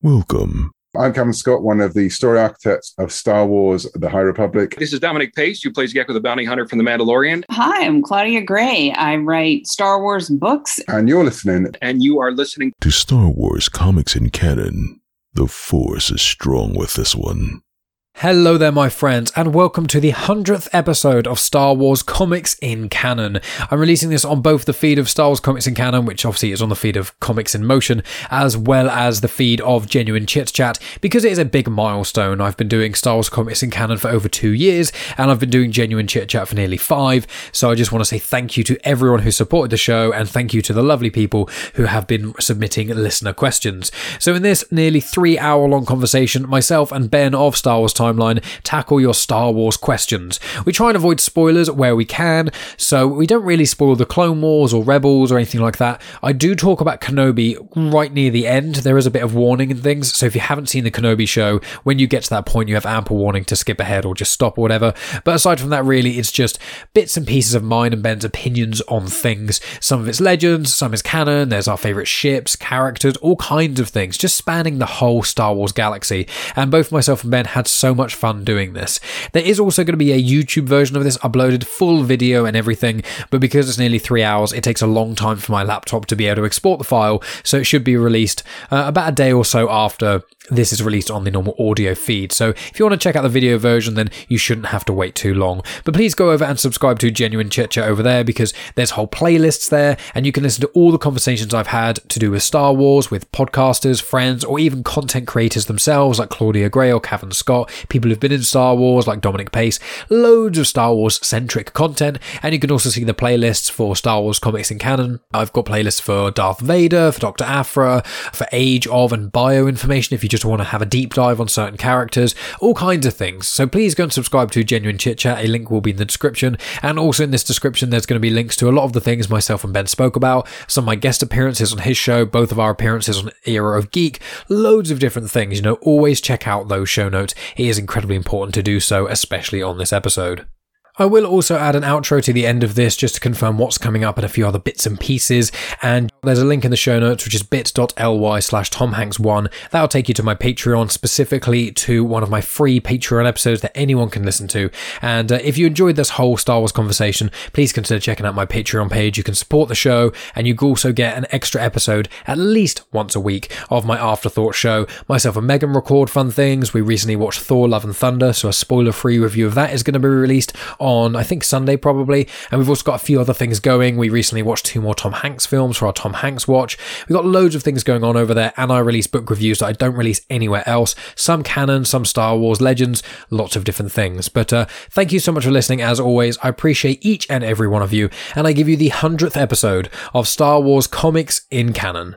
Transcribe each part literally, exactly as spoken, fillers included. Welcome. I'm Kevin Scott, one of the story architects of Star Wars The High Republic. This is Dominic Pace, who plays Gecko the Bounty Hunter from The Mandalorian. Hi, I'm Claudia Gray. I write Star Wars books. And you're listening. And you are listening. To Star Wars Comics in Canon. The Force is strong with this one. Hello there, my friends, and welcome to the hundredth episode of Star Wars Comics in Canon. I'm releasing this on both the feed of Star Wars Comics in Canon, which obviously is on the feed of Comics in Motion, as well as the feed of Genuine Chit Chat, because it is a big milestone. I've been doing Star Wars Comics in Canon for over two years, and I've been doing Genuine Chit Chat for nearly five, so I just want to say thank you to everyone who supported the show, and thank you to the lovely people who have been submitting listener questions. So in this nearly three-hour-long conversation, myself and Ben of Star Wars Timeline Timeline, tackle your Star Wars questions. We try and avoid spoilers where we can, so we don't really spoil the Clone Wars or Rebels or anything like that. I do talk about Kenobi right near the end. There is a bit of warning and things, so if you haven't seen the Kenobi show, when you get to that point, you have ample warning to skip ahead or just stop or whatever. But aside from that, really, it's just bits and pieces of mine and Ben's opinions on things. Some of it's legends, some is canon, there's our favourite ships, characters, all kinds of things, just spanning the whole Star Wars galaxy. And both myself and Ben had so much fun doing this. There is also going to be a YouTube version of this uploaded, full video and everything, but because it's nearly three hours, it takes a long time for my laptop to be able to export the file, so it should be released uh, about a day or so after this is released on the normal audio feed. So if you want to check out the video version, then you shouldn't have to wait too long. But please go over and subscribe to Genuine Chit Chat over there, because there's whole playlists there, and you can listen to all the conversations I've had to do with Star Wars, with podcasters, friends, or even content creators themselves, like Claudia Gray or Cavan Scott, people who've been in Star Wars, like Dominic Pace, loads of Star Wars-centric content, and you can also see the playlists for Star Wars Comics in Canon. I've got playlists for Darth Vader, for Doctor Aphra, for Age of and Bio information, if you just to want to have a deep dive on certain characters, all kinds of things. So please go and subscribe to Genuine Chit Chat. A link will be in the description, and also in this description there's going to be links to a lot of the things myself and Ben spoke about, some of my guest appearances on his show, both of our appearances on Era of Geek, loads of different things. You know, always check out those show notes. It is incredibly important to do so, especially on this episode. I will also add an outro to the end of this just to confirm what's coming up and a few other bits and pieces, and there's a link in the show notes, which is bit dot l y slash Tom Hanks one. That'll take you to my Patreon, specifically to one of my free Patreon episodes that anyone can listen to. And uh, if you enjoyed this whole Star Wars conversation, please consider checking out my Patreon page. You can support the show, and you can also get an extra episode at least once a week of my Afterthought show. Myself and Megan record fun things. We recently watched Thor Love and Thunder, so a spoiler-free review of that is going to be released on on I think Sunday probably, and we've also got a few other things going. We recently watched two more Tom Hanks films for our Tom Hanks watch. We've got loads of things going on over there, and I release book reviews that I don't release anywhere else, some canon, some Star Wars Legends, lots of different things. But uh, thank you so much for listening, as always. I appreciate each and every one of you, and I give you the hundredth episode of Star Wars Comics in Canon.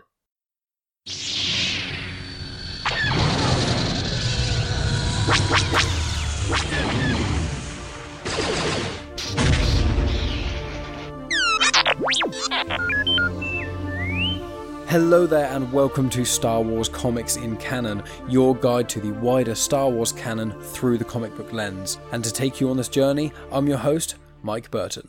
Hello there, and welcome to Star Wars Comics in Canon, your guide to the wider Star Wars canon through the comic book lens. And to take you on this journey, I'm your host, Mike Burton.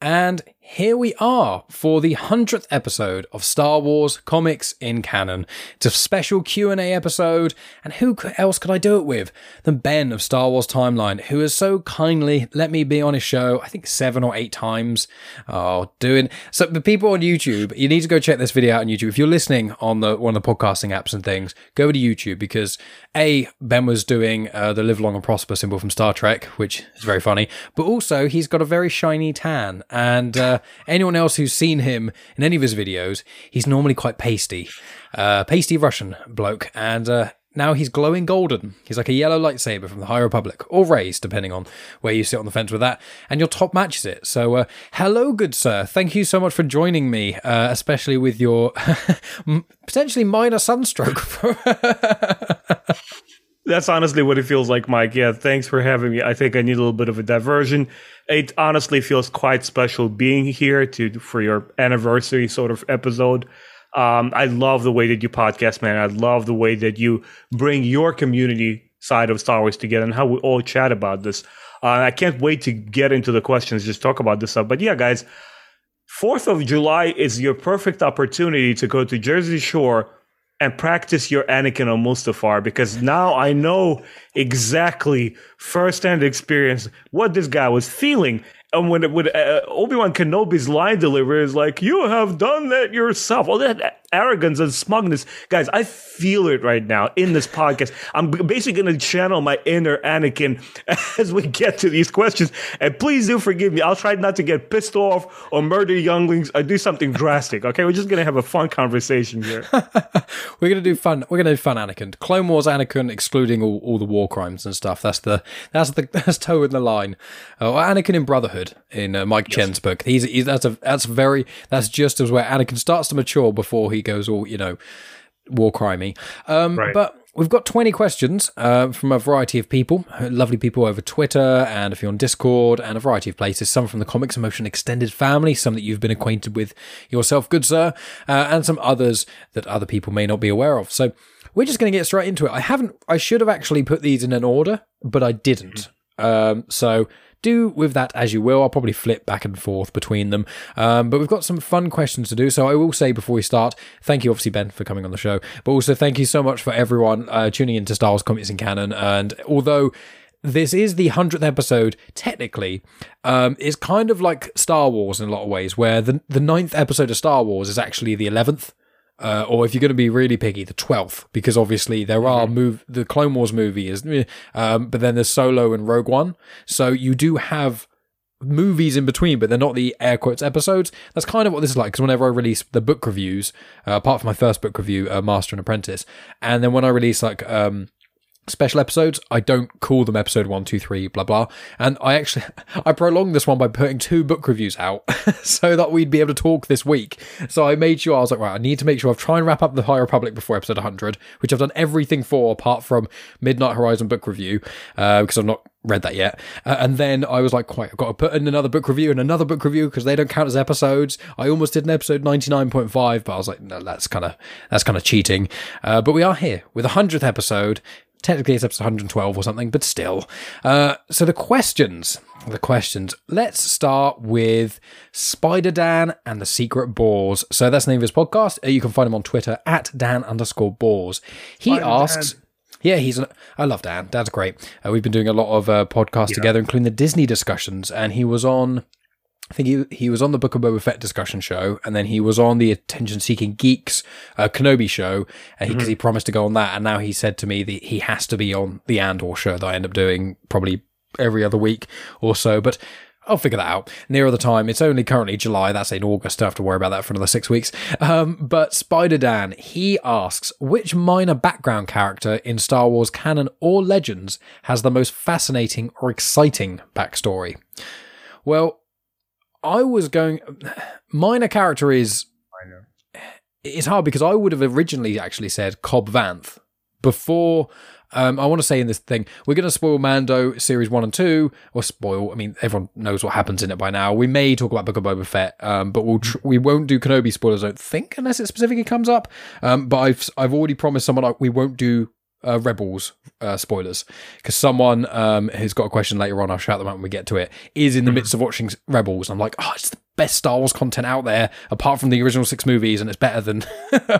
And here we are for the hundredth episode of Star Wars Comics in Canon. It's a special Q and A episode, and who else could I do it with than Ben of Star Wars Timeline, who has so kindly let me be on his show, I think seven or eight times. Oh, doing... So the people on YouTube, you need to go check this video out on YouTube. If you're listening on the one of the podcasting apps and things, go to YouTube, because A, Ben was doing uh, the live long and prosper symbol from Star Trek, which is very funny, but also he's got a very shiny tan. And uh, anyone else who's seen him in any of his videos, he's normally quite pasty, uh, pasty Russian bloke. And uh, now he's glowing golden. He's like a yellow lightsaber from the High Republic, or Rey's, depending on where you sit on the fence with that. And your top matches it. So uh, hello, good sir. Thank you so much for joining me, uh, especially with your potentially minor sunstroke. That's honestly what it feels like, Mike. Yeah, thanks for having me. I think I need a little bit of a diversion. It honestly feels quite special being here to for your anniversary sort of episode. Um, I love the way that you podcast, man. I love the way that you bring your community side of Star Wars together and how we all chat about this. Uh, I can't wait to get into the questions, just talk about this stuff. But yeah, guys, fourth of July is your perfect opportunity to go to Jersey Shore and practice your Anakin or Mustafar, because now I know exactly firsthand experience what this guy was feeling. And when, when uh, Obi-Wan Kenobi's line delivery is like, "You have done that yourself," all that arrogance and smugness, guys, I feel it right now in this podcast. I'm basically going to channel my inner Anakin as we get to these questions. And please do forgive me. I'll try not to get pissed off or murder younglings or do something drastic. Okay, we're just going to have a fun conversation here. We're going to do fun. We're going to do fun Anakin, Clone Wars Anakin, excluding all, all the war crimes and stuff. That's the that's the that's toe in the line. Uh, Anakin in Brotherhood. In uh, Mike yes. Chen's book, he's, he's that's a that's very that's just as where Anakin starts to mature before he goes all you know war crimey. Um, right. But we've got twenty questions uh, from a variety of people, lovely people over Twitter and a few on Discord and a variety of places. Some from the Comics in Motion extended family, some that you've been acquainted with yourself, good sir, uh, and some others that other people may not be aware of. So we're just going to get straight into it. I haven't, I should have actually put these in an order, but I didn't. Mm-hmm. Um, so. Do with that as you will. I'll probably flip back and forth between them. Um, but we've got some fun questions to do. So I will say before we start, thank you, obviously, Ben, for coming on the show. But also thank you so much for everyone uh, tuning into Star Wars Comics in Canon. And although this is the hundredth episode, technically, um, it's kind of like Star Wars in a lot of ways, where the, the ninth episode of Star Wars is actually the eleventh. Uh, or if you're going to be really picky, the twelfth, because obviously there are move the Clone Wars movie is, um, but then there's Solo and Rogue One, so you do have movies in between, but they're not the air quotes episodes. That's kind of what this is like, because whenever I release the book reviews, uh, apart from my first book review, uh, Master and Apprentice, and then when I release like um, special episodes, I don't call them episode one, two, three, blah blah. And I actually I prolonged this one by putting two book reviews out so that we'd be able to talk this week. So I made sure I was like, right, I need to make sure I've tried and wrap up the High Republic before episode one hundred, which I've done everything for apart from Midnight Horizon book review, uh, because I've not read that yet. Uh, and then I was like, quite, I've got to put in another book review and another book review because they don't count as episodes. I almost did an episode ninety-nine point five, but I was like, no, that's kind of that's kind of cheating. Uh, but we are here with the hundredth episode. Technically, it's episode one hundred twelve or something, but still. Uh, so the questions, the questions. Let's start with Spider Dan and the Secret Boars. So that's the name of his podcast. You can find him on Twitter at Dan underscore Boars. He Spider asks... Dan. Yeah, he's. An, I love Dan. Dan's great. Uh, we've been doing a lot of uh, podcasts yeah. together, including the Disney discussions, and he was on... I think he he was on the Book of Boba Fett discussion show, and then he was on the Attention Seeking Geeks uh, Kenobi show, and because he, mm-hmm. he promised to go on that, and now he said to me that he has to be on the Andor show that I end up doing probably every other week or so, but I'll figure that out nearer the time. It's only currently July, that's in August, I have to worry about that for another six weeks. Um, but Spider Dan, he asks, which minor background character in Star Wars canon or Legends has the most fascinating or exciting backstory? Well, I was going... Minor character is... Minor. It's hard because I would have originally actually said Cobb Vanth before... Um, I want to say in this thing, we're going to spoil Mando series one and two, or spoil, I mean, everyone knows what happens in it by now. We may talk about Book of Boba Fett, um, but we'll tr- we won't do Kenobi spoilers, I don't think, unless it specifically comes up. Um, but I've I've already promised someone like, we won't do uh, Rebels uh, spoilers, because someone um, who's got a question later on, I'll shout them out when we get to it, is in the midst of watching Rebels. I'm like, oh, it's the best Star Wars content out there, apart from the original six movies, and it's better than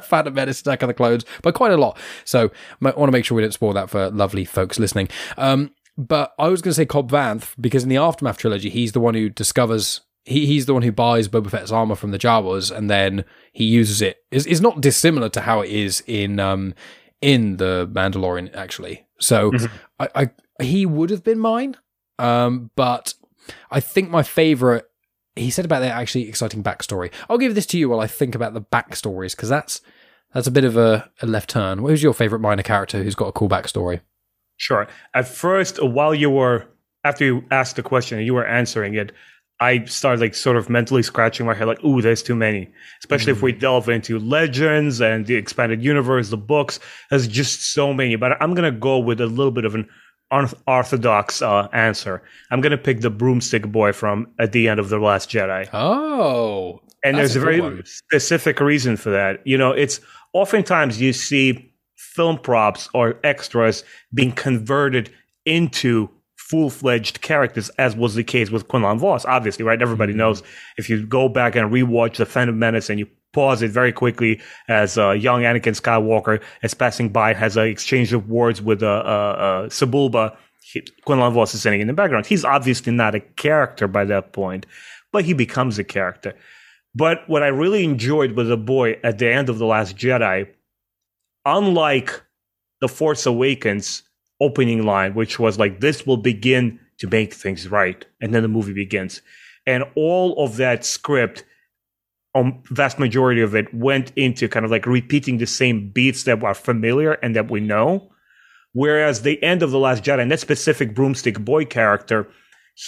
Phantom Menace, Attack of the Clones, by quite a lot. So I want to make sure we don't spoil that for lovely folks listening. Um, but I was going to say Cobb Vanth, because in the Aftermath trilogy, he's the one who discovers... He he's the one who buys Boba Fett's armor from the Jawas, and then he uses it. It's, it's not dissimilar to how it is in um, in The Mandalorian, actually. So mm-hmm. I, I he would have been mine, um, but I think my favourite... He said about their actually exciting backstory. I'll give this to you while I think about the backstories, because that's that's a bit of a, a left turn. Who's your favourite minor character who's got a cool backstory? Sure. At first, while you were, after you asked the question and you were answering it, I started like sort of mentally scratching my head, like, ooh, there's too many. Especially mm. if we delve into Legends and the expanded universe, the books, there's just so many. But I'm going to go with a little bit of an unorthodox uh, answer. I'm going to pick the broomstick boy from At the End of The Last Jedi. Oh. And there's a very one. specific reason for that. You know, it's oftentimes you see film props or extras being converted into full-fledged characters, as was the case with Quinlan Voss, obviously, right? Everybody mm-hmm. knows if you go back and rewatch The Phantom Menace and you pause it very quickly as uh, young Anakin Skywalker is passing by, has an exchange of words with uh, uh, uh, Sebulba, he, Quinlan Voss is sitting in the background. He's obviously not a character by that point, but he becomes a character. But what I really enjoyed with the boy at the end of The Last Jedi, unlike The Force Awakens opening line, which was like, this will begin to make things right. And then the movie begins. And all of that script, um, vast majority of it, went into kind of like repeating the same beats that are familiar and that we know. Whereas the end of The Last Jedi, and that specific broomstick boy character,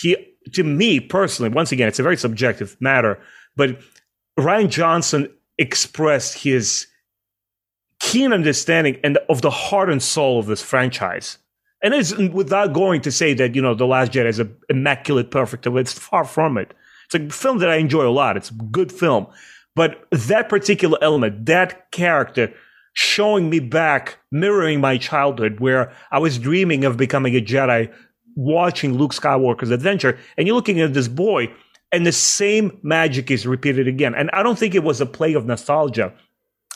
he, to me personally, once again, it's a very subjective matter, but Rian Johnson expressed his keen understanding and of the heart and soul of this franchise. And it's without going to say that, you know, The Last Jedi is an immaculate perfect. It's far from it. It's a film that I enjoy a lot. It's a good film. But that particular element, that character showing me back, mirroring my childhood where I was dreaming of becoming a Jedi, watching Luke Skywalker's adventure. And you're looking at this boy and the same magic is repeated again. And I don't think it was a play of nostalgia.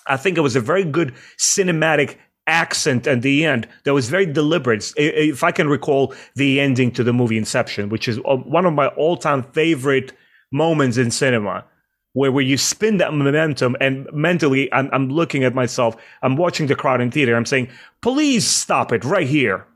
I think it was a very good cinematic accent at the end that was very deliberate. If I can recall the ending to the movie Inception, which is one of my all-time favorite moments in cinema, where, where you spin that momentum and mentally I'm, I'm looking at myself, I'm watching the crowd in theater, I'm saying, please stop it right here.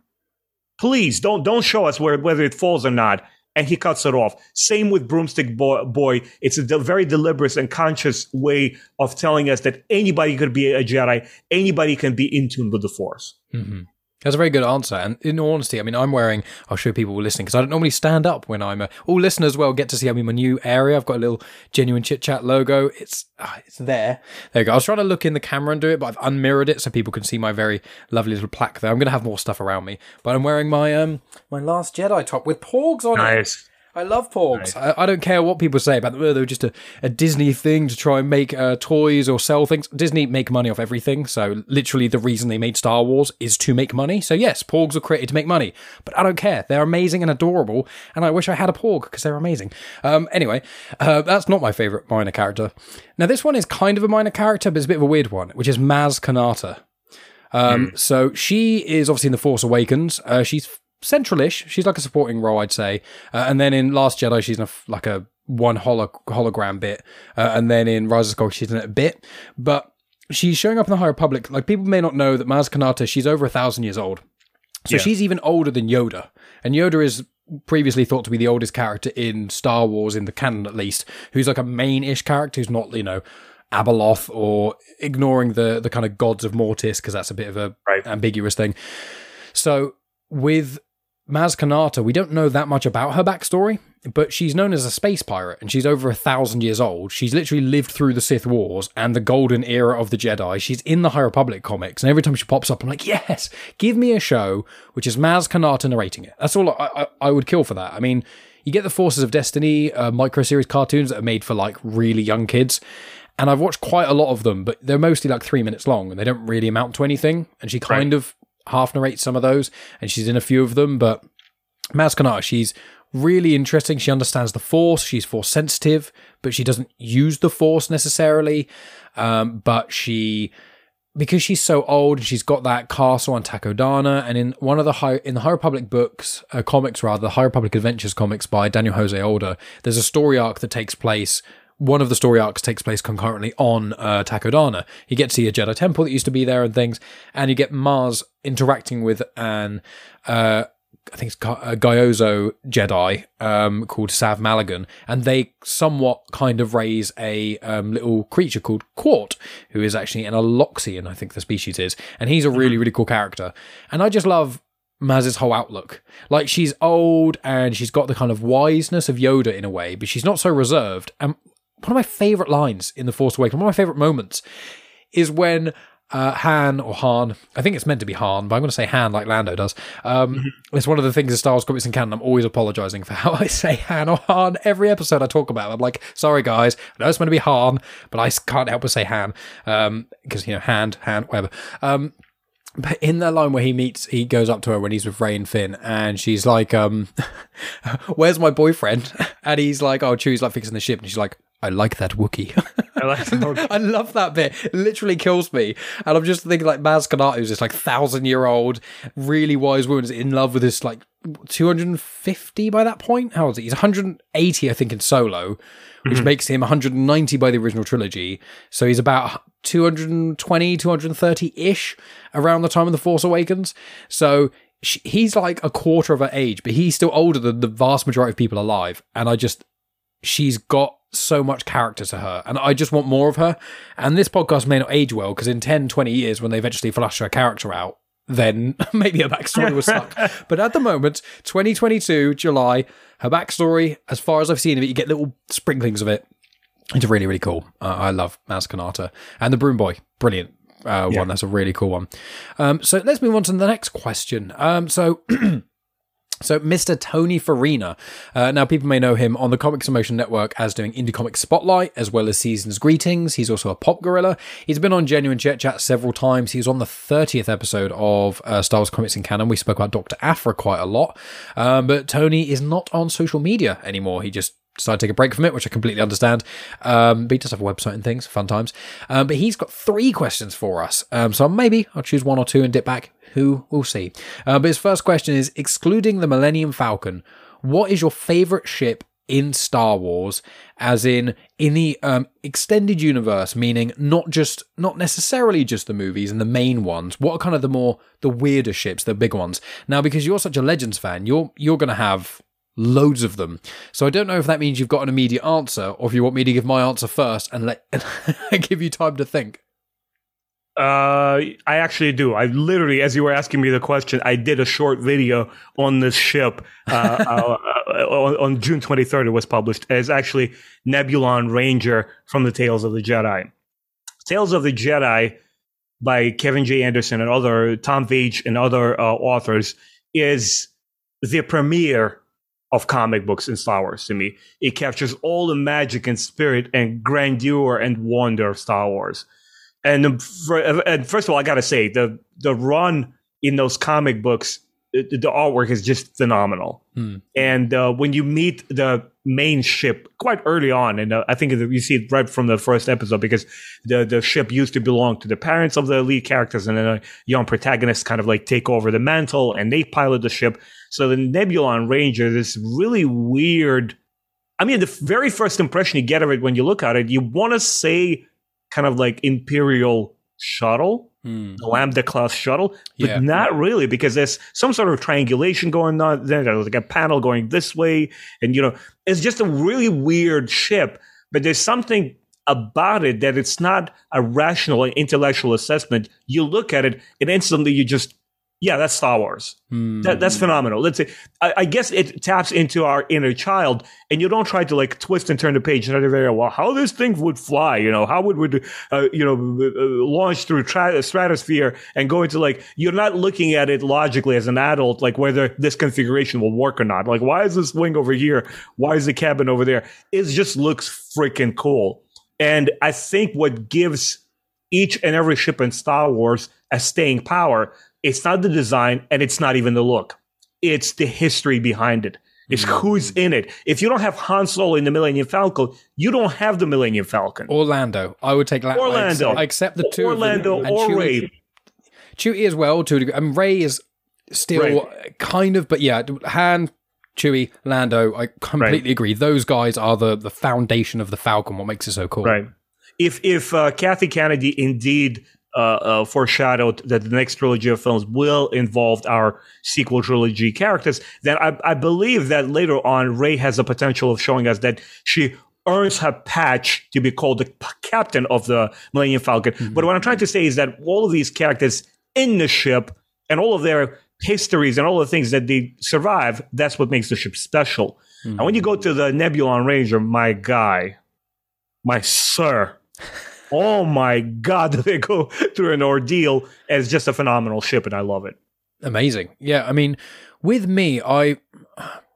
Please, don't don't show us where, whether it falls or not. And he cuts it off. Same with Broomstick Boy. Boy. It's a de- very deliberate and conscious way of telling us that anybody could be a Jedi. Anybody can be in tune with the Force. Mm-hmm. That's a very good answer. And in all honesty, I mean, I'm wearing, I'll show people listening, because I don't normally stand up when I'm a... All listeners, well, get to see, I mean, my new area. I've got a little Genuine Chit Chat logo. It's ah, it's there. There you go. I was trying to look in the camera and do it, but I've unmirrored it so people can see my very lovely little plaque there. I'm going to have more stuff around me. But I'm wearing my um my Last Jedi top with Porgs on nice. it. Nice. I love Porgs. Nice. I, I don't care what people say about them. They were just a, a Disney thing to try and make uh, toys or sell things. Disney make money off everything. So literally the reason they made Star Wars is to make money. So yes, Porgs were created to make money. But I don't care. They're amazing and adorable. And I wish I had a Porg because they're amazing. Um, anyway, uh, that's not my favourite minor character. Now this one is kind of a minor character, but it's a bit of a weird one, which is Maz Kanata. Um, mm. So she is obviously in The Force Awakens. Uh, she's... central-ish. She's like a supporting role, I'd say. Uh, and then in Last Jedi, she's in a, like a one holo- hologram bit. Uh, and then in Rise of Skywalker, she's in a bit. But she's showing up in the High Republic. Like, people may not know that Maz Kanata, she's over a thousand years old. So yeah. She's even older than Yoda. And Yoda is previously thought to be the oldest character in Star Wars, in the canon at least, who's like a main-ish character who's not, you know, Abeloth or ignoring the, the kind of gods of Mortis, because that's a bit of a right. ambiguous thing. So with Maz Kanata, we don't know that much about her backstory, but she's known as a space pirate, and she's over a thousand years old. She's literally lived through the Sith Wars and the golden era of the Jedi. She's in the High Republic comics, and every time she pops up, I'm like, yes, give me a show which is Maz Kanata narrating it. That's all I, I, I would kill for that. I mean, you get the Forces of Destiny uh, micro-series cartoons that are made for, like, really young kids, and I've watched quite a lot of them, but they're mostly, like, three minutes long, and they don't really amount to anything, and she kind right. of... half narrates some of those, and she's in a few of them. But Maz Kanata, she's really interesting. She understands the Force. She's Force sensitive, but she doesn't use the Force necessarily. Um, but she, because she's so old, and she's got that castle on Takodana, and in one of the high in the High Republic books, uh, comics rather, the High Republic Adventures comics by Daniel Jose Older, there's a story arc that takes place. One of the story arcs takes place concurrently on uh, Takodana. You get to see a Jedi temple that used to be there and things, and you get Maz interacting with an, uh, I think it's a Gaiozo Jedi um, called Sav Malagan, and they somewhat kind of raise a um, little creature called Quart, who is actually an Aloxian, I think the species is, and he's a really, really cool character. And I just love Maz's whole outlook. Like, she's old, and she's got the kind of wiseness of Yoda in a way, but she's not so reserved. And one of my favourite lines in The Force Awakens, one of my favourite moments, is when uh, Han, or Han, I think it's meant to be Han, but I'm going to say Han like Lando does. Um, mm-hmm. It's one of the things in Star Wars Comics in Canon, I'm always apologising for how I say Han or Han. Every episode I talk about it, I'm like, sorry guys, I know it's meant to be Han, but I can't help but say Han, because, um, you know, hand, Han, whatever. Um, But in the line where he meets, he goes up to her when he's with Ray and Finn, and she's like, um, where's my boyfriend? And he's like, oh, Chewie's like fixing the ship. And she's like, I like that Wookiee. I, like that. I love that bit. It literally kills me. And I'm just thinking like Maz Kanata, who's this like thousand year old, really wise woman, is in love with this like two hundred fifty by that point. How old is he? He's one hundred eighty, I think, in Solo, which mm-hmm. makes him one hundred ninety by the original trilogy. So he's about two hundred twenty, two hundred thirty-ish around the time of The Force Awakens. So she, he's like a quarter of her age, but he's still older than the vast majority of people alive. And I just, she's got so much character to her, and I just want more of her. And this podcast may not age well, because in ten, twenty years, when they eventually flush her character out, then maybe her backstory was stuck. But at the moment, twenty twenty-two, July, her backstory, as far as I've seen of it, you get little sprinklings of it. It's really, really cool. Uh, I love Maz Kanata. And the Broom Boy, brilliant uh, yeah. one. That's a really cool one. Um, so let's move on to the next question. Um, so... So Mister Tony Farina. Uh, now, people may know him on the Comics in Motion network as doing Indie Comic Spotlight, as well as Season's Greetings. He's also a Pop Gorilla. He's been on Genuine Chit Chat several times. He was on the thirtieth episode of uh, Star Wars Comics in Canon. We spoke about Doctor Aphra quite a lot. Um, but Tony is not on social media anymore. He just decided to take a break from it, which I completely understand. Um, but he does have a website and things, fun times. Um, but he's got three questions for us. Um, so maybe I'll choose one or two and dip back. Who will see? Uh, but his first question is, excluding the Millennium Falcon, what is your favorite ship in Star Wars? As in, in the um, extended universe, meaning not just, not necessarily just the movies and the main ones. What are kind of the more, the weirder ships, the big ones? Now, because you're such a Legends fan, you're, you're going to have loads of them. So I don't know if that means you've got an immediate answer, or if you want me to give my answer first and let give you time to think. Uh, I actually do. I literally, as you were asking me the question, I did a short video on this ship uh, uh, on, on June twenty-third. It was published as actually Nebulon Ranger from the Tales of the Jedi. Tales of the Jedi by Kevin J. Anderson and other Tom Veitch and other uh, authors is the premiere of comic books in Star Wars to me. It captures all the magic and spirit and grandeur and wonder of Star Wars. And, for, and first of all, I got to say, the the run in those comic books, the, the artwork is just phenomenal. Hmm. And uh, when you meet the main ship quite early on, and uh, I think you see it right from the first episode, because the, the ship used to belong to the parents of the lead characters, and then a young protagonist kind of like take over the mantle, and they pilot the ship. So the Nebulon Ranger, this really weird, I mean, the very first impression you get of it when you look at it, you want to say kind of like Imperial shuttle, mm. the Lambda class shuttle, but yeah. not really, because there's some sort of triangulation going on. There's like a panel going this way. And, you know, it's just a really weird ship, but there's something about it that it's not a rational and intellectual assessment. You look at it and instantly you just, yeah, that's Star Wars. Mm. That, that's phenomenal. Let's say, I, I guess it taps into our inner child, and you don't try to like twist and turn the page. Not very well. How this thing would fly? You know, how would we, uh, you know, launch through tra- stratosphere and go into like? You're not looking at it logically as an adult, like whether this configuration will work or not. Like, why is this wing over here? Why is the cabin over there? It just looks freaking cool. And I think what gives each and every ship in Star Wars a staying power, it's not the design, and it's not even the look. It's the history behind it. It's mm-hmm. who's in it. If you don't have Han Solo in the Millennium Falcon, you don't have the Millennium Falcon. Orlando. I would take La- Orlando. I accept the two Orlando of them. Orlando or Chewie, Ray. Chewie as well, to a degree. And Ray is still right. kind of, but yeah, Han, Chewie, Lando, I completely right. agree. Those guys are the, the foundation of the Falcon, what makes it so cool. Right. If, if uh, Kathy Kennedy indeed... Uh, uh, foreshadowed that the next trilogy of films will involve our sequel trilogy characters, then I, I believe that later on Rey has the potential of showing us that she earns her patch to be called the p- captain of the Millennium Falcon. Mm-hmm. But what I'm trying to say is that all of these characters in the ship and all of their histories and all the things that they survive, that's what makes the ship special. Mm-hmm. And when you go to the Nebulon Ranger, my guy, my sir... Oh my God, they go through an ordeal as just a phenomenal ship, and I love it. Amazing. Yeah, I mean, with me, I...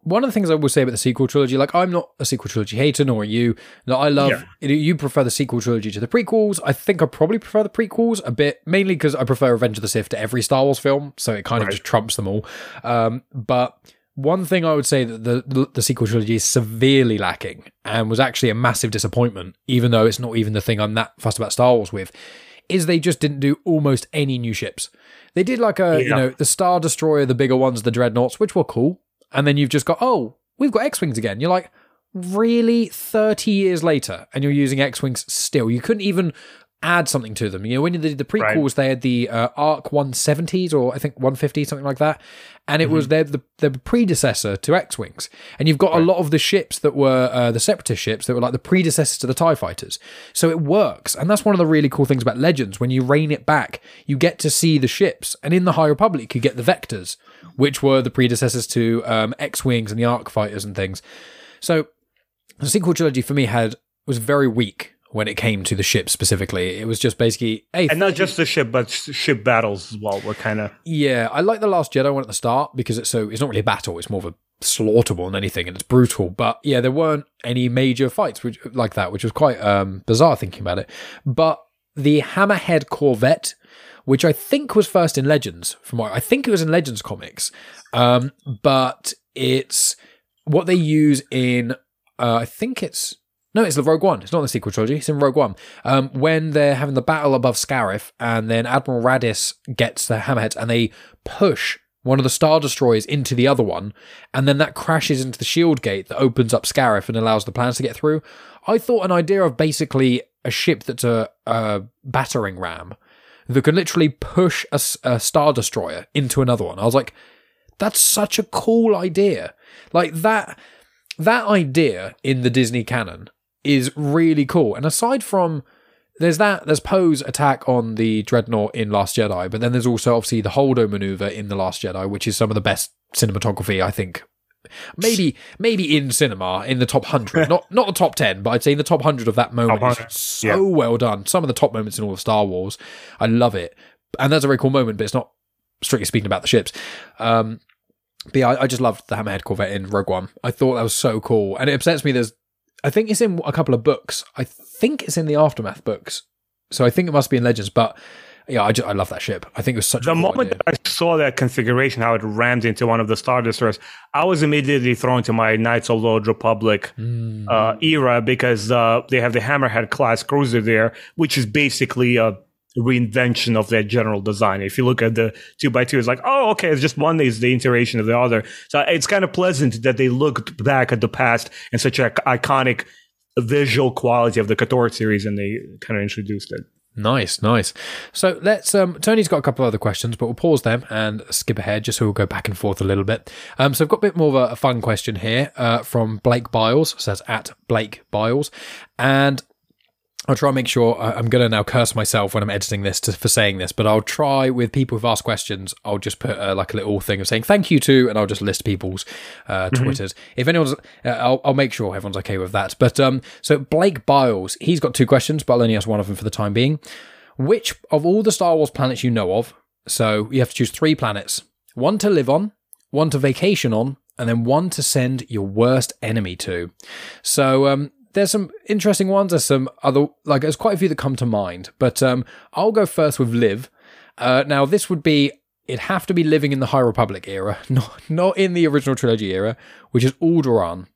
one of the things I will say about the sequel trilogy, like I'm not a sequel trilogy hater, nor are you. No, I love, yeah. you prefer the sequel trilogy to the prequels. I think I probably prefer the prequels a bit, mainly because I prefer Revenge of the Sith to every Star Wars film, so it kind right. of just trumps them all. Um, but one thing I would say that the, the the sequel trilogy is severely lacking and was actually a massive disappointment, even though it's not even the thing I'm that fussed about Star Wars with, is they just didn't do almost any new ships. They did like a, yeah. you know, the Star Destroyer, the bigger ones, the Dreadnoughts, which were cool. And then you've just got, oh, we've got X-Wings again. You're like, really? thirty years later and you're using X-Wings still. You couldn't even add something to them. You know, when they did the prequels, right. they had the uh, ARC one seventies or I think one fifty, something like that. And it mm-hmm. was their the, their predecessor to X-Wings. And you've got right. a lot of the ships that were uh, the Separatist ships that were like the predecessors to the TIE Fighters. So it works. And that's one of the really cool things about Legends. When you rein it back, you get to see the ships. And in the High Republic, you get the Vectors, which were the predecessors to um, X-Wings and the ARC Fighters and things. So the sequel trilogy for me had was very weak. When it came to the ship specifically, it was just basically... Hey, and not just the ship, but ship battles as well were kind of... Yeah, I like The Last Jedi one at the start because it's so it's not really a battle, it's more of a slaughter more than anything, and it's brutal. But yeah, there weren't any major fights which, like that, which was quite um, bizarre thinking about it. But the Hammerhead Corvette, which I think was first in Legends, from what I think it was in Legends comics, um, but it's what they use in... Uh, I think it's... No, it's the Rogue One. It's not the sequel trilogy. It's in Rogue One. Um, when they're having the battle above Scarif, and then Admiral Raddus gets the hammerheads, and they push one of the Star Destroyers into the other one, and then that crashes into the shield gate that opens up Scarif and allows the plans to get through. I thought an idea of basically a ship that's a, a battering ram that can literally push a, a Star Destroyer into another one. I was like, that's such a cool idea. Like, that, that idea in the Disney canon is really cool. And aside from there's that there's Poe's attack on the Dreadnought in Last Jedi, but then there's also obviously the Holdo maneuver in The Last Jedi, which is some of the best cinematography, I think, maybe maybe in cinema, in the top one hundred. not not the top ten, but I'd say in the top one hundred of that moment. It's so yeah. well done. Some of the top moments in all of Star Wars. I love it. And that's a very cool moment, but it's not strictly speaking about the ships. Um, but yeah, I, I just loved the Hammerhead Corvette in Rogue One. I thought that was so cool. And it upsets me there's I think it's in a couple of books. I think it's in the Aftermath books. So I think it must be in Legends. But yeah, I, just, I love that ship. I think it was such the a cool moment idea. That I saw that configuration, how it rammed into one of the Star Destroyers, I was immediately thrown to my Knights of the Old Republic mm. uh, era because uh, they have the Hammerhead class cruiser there, which is basically a reinvention of their general design. If you look at the two by two, it's like, oh, okay, it's just one is the iteration of the other. So it's kind of pleasant that they looked back at the past and such an iconic visual quality of the K TOR series, and they kind of introduced it. Nice, nice. So let's, um, Tony's got a couple of other questions, but we'll pause them and skip ahead just so we'll go back and forth a little bit. Um, so I've got a bit more of a, a fun question here uh, from Blake Biles, says at Blake Biles. And I'll try and make sure I'm going to now curse myself when I'm editing this to, for saying this, but I'll try with people who've asked questions. I'll just put uh, like a little thing of saying thank you to, and I'll just list people's uh, mm-hmm. Twitters. If anyone's, uh, I'll, I'll make sure everyone's okay with that. But um, so Blake Biles, he's got two questions, but I'll only ask one of them for the time being. Which of all the Star Wars planets you know of, so you have to choose three planets, one to live on, one to vacation on, and then one to send your worst enemy to. So, um, there's some interesting ones. There's some other, like, there's quite a few that come to mind, but um, I'll go first with Liv. Uh, now, this would be, it'd have to be living in the High Republic era, not not in the original trilogy era, which is Alderaan.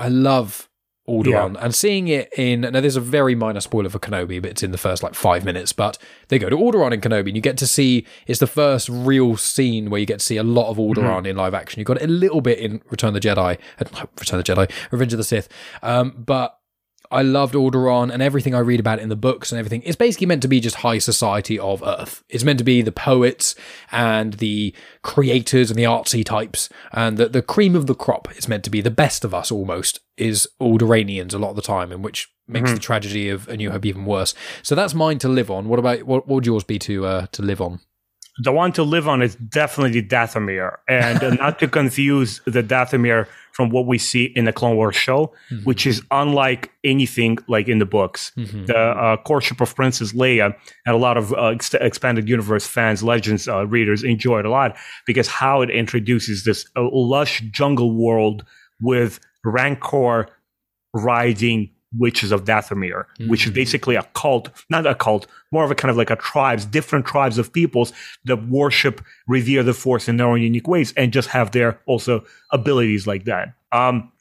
I love Alderaan. Yeah. And seeing it in, now there's a very minor spoiler for Kenobi, but it's in the first, like, five minutes, but they go to Alderaan in Kenobi, and you get to see, it's the first real scene where you get to see a lot of Alderaan mm-hmm. in live action. You got it a little bit in Return of the Jedi, Return of the Jedi, Revenge of the Sith, um, but I loved Alderaan, and everything I read about it in the books and everything. It's basically meant to be just high society of Earth. It's meant to be the poets and the creators and the artsy types and the, the cream of the crop. It's meant to be the best of us almost is Alderaanians a lot of the time, and which makes mm-hmm. the tragedy of A New Hope even worse. So that's mine to live on. What about what, what would yours be to uh, to live on? the one to live on is definitely Dathomir, and not to confuse the Dathomir from what we see in the Clone Wars show, mm-hmm. which is unlike anything like in the books. Mm-hmm. The uh, courtship of Princess Leia, and a lot of uh, ex- Expanded Universe fans, Legends uh, readers enjoy it a lot because how it introduces this uh, lush jungle world with Rancor riding witches of Dathomir, mm-hmm. which is basically a cult, not a cult, more of a kind of like a tribes, different tribes of peoples that worship, revere the Force in their own unique ways and just have their also abilities like that. Um,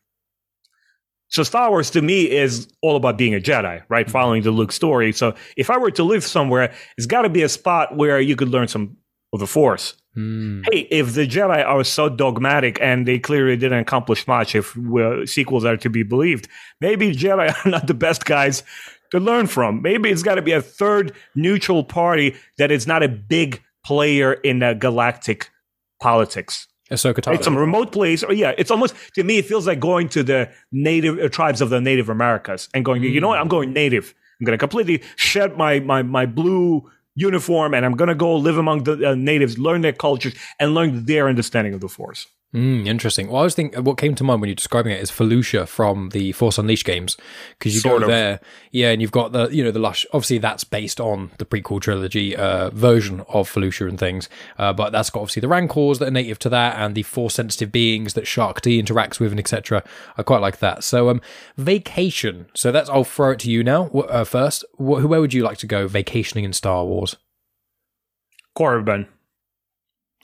so Star Wars to me is all about being a Jedi, right? Mm-hmm. Following the Luke story. So if I were to live somewhere, it's got to be a spot where you could learn some of the Force. Mm. Hey, if the Jedi are so dogmatic and they clearly didn't accomplish much, if uh, sequels are to be believed, maybe Jedi are not the best guys to learn from. Maybe it's got to be a third neutral party that is not a big player in the galactic politics. Ahsoka Tano. It's some remote place. Or yeah, it's almost, to me, it feels like going to the native uh, tribes of the Native Americas and going, mm. you know what, I'm going native. I'm going to completely shed my my my blue uniform, and I'm going to go live among the uh, natives, learn their cultures, and learn their understanding of the Force. Mm, interesting. Well, I was thinking, what came to mind when you're describing it is Felucia from the Force Unleashed games, because you sort go of. there, yeah, and you've got the, you know, the lush, obviously that's based on the prequel trilogy uh, version of Felucia and things, uh, but that's got obviously the Rancors that are native to that, and the Force-sensitive beings that Shark D interacts with, and et cetera. I quite like that. So, um, vacation. So that's, I'll throw it to you now uh, first. Wh- where would you like to go vacationing in Star Wars? Korriban.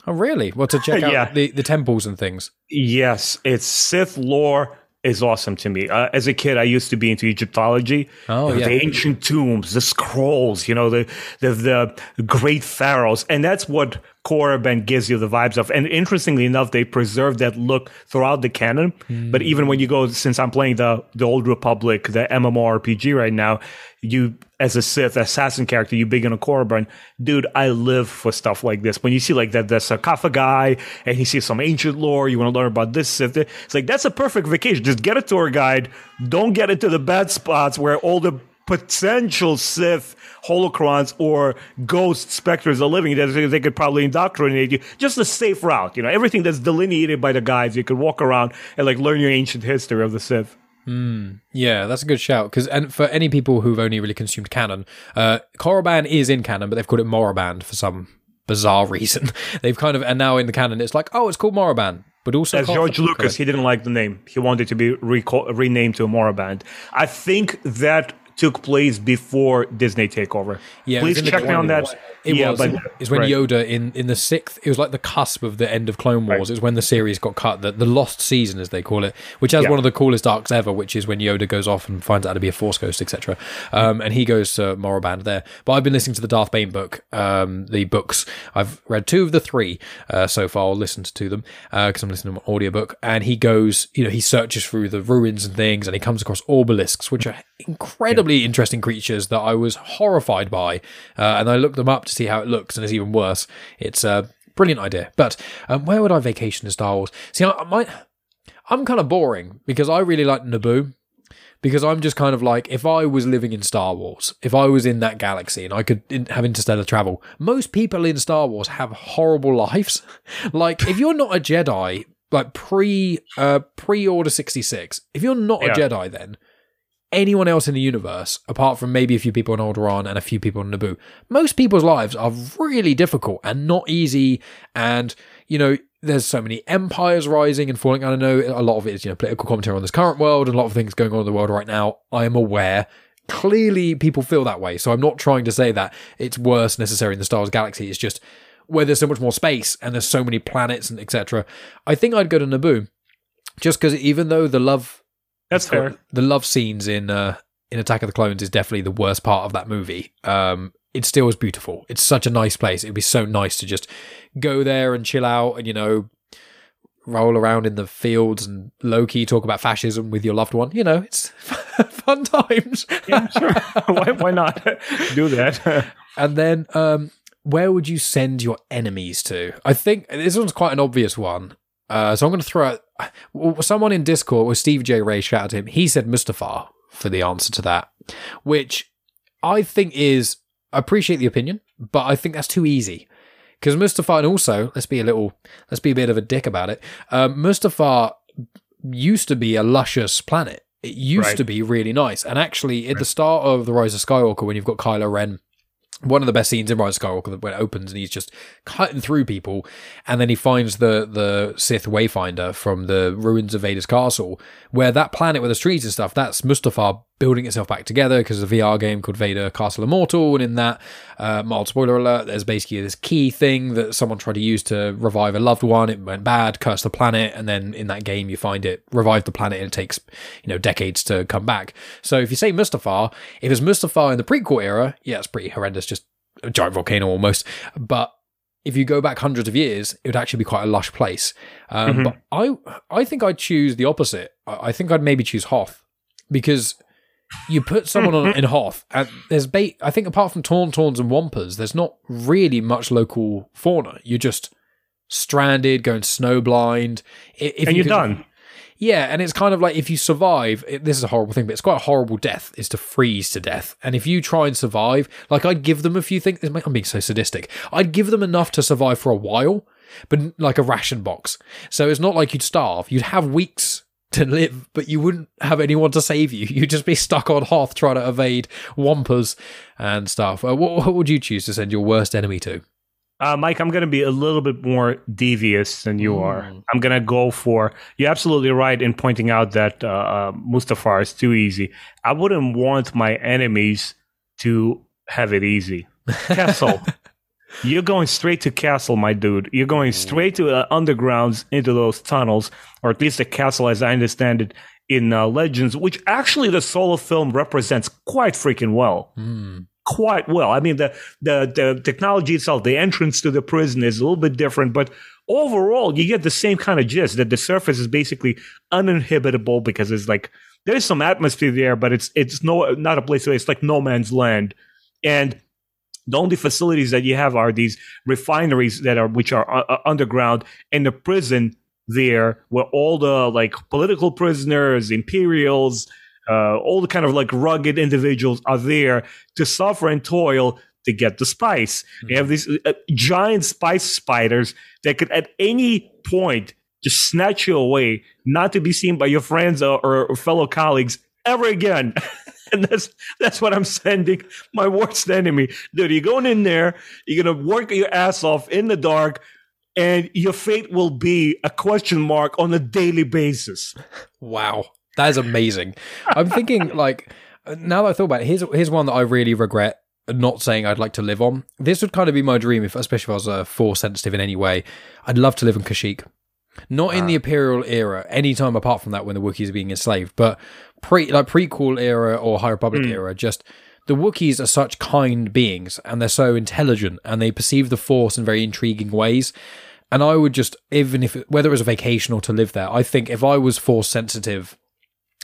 Oh, really? Well, to check out yeah. the, the temples and things. Yes, it's Sith lore is awesome to me. Uh, as a kid, I used to be into Egyptology. Oh, you know, yeah. The ancient tombs, the scrolls, you know, the, the the great pharaohs. And that's what Korriban gives you the vibes of. And interestingly enough, they preserve that look throughout the canon. Mm. But even when you go, since I'm playing the, the Old Republic, the MMORPG right now, you, as a Sith assassin character, you begin a Korriban. Dude, I live for stuff like this. When you see like that, the sarcophagi, and you see some ancient lore, you want to learn about this Sith. It's like, that's a perfect vacation. Just get a tour guide. Don't get into the bad spots where all the potential Sith holocrons or ghost specters are living. They could probably indoctrinate you. Just a safe route. You know, everything that's delineated by the guides, you could walk around and like learn your ancient history of the Sith. Mm, yeah, that's a good shout. Because and for any people who've only really consumed canon, uh, Korriban is in canon, but they've called it Morriban for some bizarre reason. They've kind of, and now in the canon, it's like, oh, it's called Morriban. But also, as George Lucas, he didn't like the name. He wanted to be recall, renamed to Morriban. I think that took place before Disney takeover. Yeah, please check me on that. It yeah, was. But, it's when right. Yoda in, in the sixth, it was like the cusp of the end of Clone Wars. Right. It was when the series got cut, the, the lost season, as they call it, which has yeah. one of the coolest arcs ever, which is when Yoda goes off and finds out how to be a Force ghost, et cetera. Um, and he goes to Morriban there. But I've been listening to the Darth Bane book, um, the books. I've read two of the three uh, so far. I'll listen to them because uh, I'm listening to an audiobook. And he goes, you know, he searches through the ruins and things, and he comes across obelisks, which are incredibly yeah. interesting creatures that I was horrified by. Uh, and I looked them up to see how it looks, and it's even worse. It's a brilliant idea. But um, where would I vacation in Star Wars? See, I, I might, I'm kind of boring because I really like Naboo, because I'm just kind of like, if I was living in Star Wars, if I was in that galaxy and I could in, have interstellar travel, most people in Star Wars have horrible lives. Like, if you're not a Jedi, like pre, uh, pre-Order sixty-six, if you're not yeah. a Jedi then, anyone else in the universe, apart from maybe a few people on Alderaan and a few people on Naboo, most people's lives are really difficult and not easy. And, you know, there's so many empires rising and falling. I know a lot of it is, you know, political commentary on this current world and a lot of things going on in the world right now. I am aware. Clearly, people feel that way. So I'm not trying to say that it's worse necessarily in the Star Wars galaxy. It's just where there's so much more space and there's so many planets and et cetera. I think I'd go to Naboo just because even though the love... That's fair. The love scenes in uh, in Attack of the Clones is definitely the worst part of that movie. Um, it still is beautiful. It's such a nice place. It'd be so nice to just go there and chill out and, you know, roll around in the fields and low-key talk about fascism with your loved one. You know, it's fun times. Yeah, sure. why, why not do that? And then um, where would you send your enemies to? I think this one's quite an obvious one. Uh, so I'm going to throw out someone in Discord, or Steve J. Ray, shout out to him. He said Mustafar for the answer to that, which I think is, I appreciate the opinion, but I think that's too easy. Because Mustafar, and also, let's be a little, let's be a bit of a dick about it. Um, Mustafar used to be a luscious planet. It used right. to be really nice. And actually, at right. the start of The Rise of Skywalker, when you've got Kylo Ren, one of the best scenes in Rise of Skywalker, when it opens and he's just cutting through people, and then he finds the the Sith Wayfinder from the ruins of Vader's castle, where that planet with the streets and stuff, that's Mustafar building itself back together because of a V R game called Vader Castle Immortal, and in that, uh, mild spoiler alert, there's basically this key thing that someone tried to use to revive a loved one. It went bad, cursed the planet, and then in that game you find it revived the planet, and it takes, you know, decades to come back. So if you say Mustafar, if it's Mustafar in the prequel era, yeah, it's pretty horrendous, just a giant volcano almost, but if you go back hundreds of years, it would actually be quite a lush place. Um, mm-hmm. But I, I think I'd choose the opposite. I think I'd maybe choose Hoth, because you put someone on in Hoth, and there's bait. I think apart from Tauntauns and Wampas, there's not really much local fauna. You're just stranded, going snowblind. If and you you're could, done. Yeah, and it's kind of like if you survive, it, this is a horrible thing, but it's quite a horrible death, is to freeze to death. And if you try and survive, like I'd give them a few things. I'm being so sadistic. I'd give them enough to survive for a while, but like a ration box. So it's not like you'd starve. You'd have weeks to live, but you wouldn't have anyone to save you. You'd just be stuck on Hoth trying to evade Wampas and stuff. Uh, what, what would you choose to send your worst enemy to? Uh, Mike, I'm going to be a little bit more devious than you mm. are. I'm going to go for... You're absolutely right in pointing out that uh, uh, Mustafar is too easy. I wouldn't want my enemies to have it easy. Kessel. You're going straight to Castle, my dude. You're going straight to uh, undergrounds, into those tunnels, or at least the Castle, as I understand it, in uh, Legends, which actually the solo film represents quite freaking well. Mm. Quite well. I mean, the, the, the technology itself, the entrance to the prison is a little bit different, but overall, you get the same kind of gist, that the surface is basically uninhabitable because it's like, there's some atmosphere there, but it's it's no not a place where it's like no man's land. And the only facilities that you have are these refineries that are which are uh, underground, and the prison there where all the like political prisoners, Imperials, uh, all the kind of like rugged individuals are there to suffer and toil to get the spice. Mm-hmm. You have these uh, giant spice spiders that could at any point just snatch you away, not to be seen by your friends or, or fellow colleagues ever again. And that's that's what I'm sending my worst enemy. Dude, you're going in there, you're going to work your ass off in the dark, and your fate will be a question mark on a daily basis. Wow. That is amazing. I'm thinking, like, now that I thought about it, here's, here's one that I really regret not saying I'd like to live on. This would kind of be my dream, if, especially if I was uh, Force-sensitive in any way. I'd love to live in Kashyyyk. Not in uh, the Imperial era, any time apart from that when the Wookiees are being enslaved, but pre like prequel era or High Republic mm. era, just the Wookiees are such kind beings, and they're so intelligent, and they perceive the Force in very intriguing ways. And I would just, even if, whether it was a vacation or to live there, I think if I was Force sensitive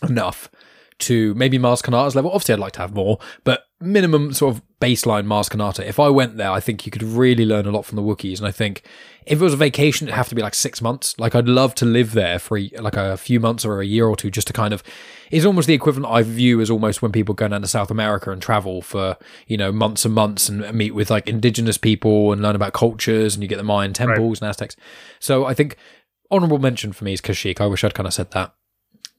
enough to maybe Maz Kanata's level, obviously I'd like to have more, but minimum sort of baseline Maz Kanata, if I went there, I think you could really learn a lot from the Wookiees. And I think if it was a vacation, it'd have to be like six months. Like, I'd love to live there for a, like a few months or a year or two, just to kind of, it's almost the equivalent I view as almost when people go down to South America and travel for, you know, months and months and meet with like indigenous people and learn about cultures, and you get the Mayan temples right. and Aztecs. So I think honorable mention for me is Kashyyyk. I wish I'd kind of said that.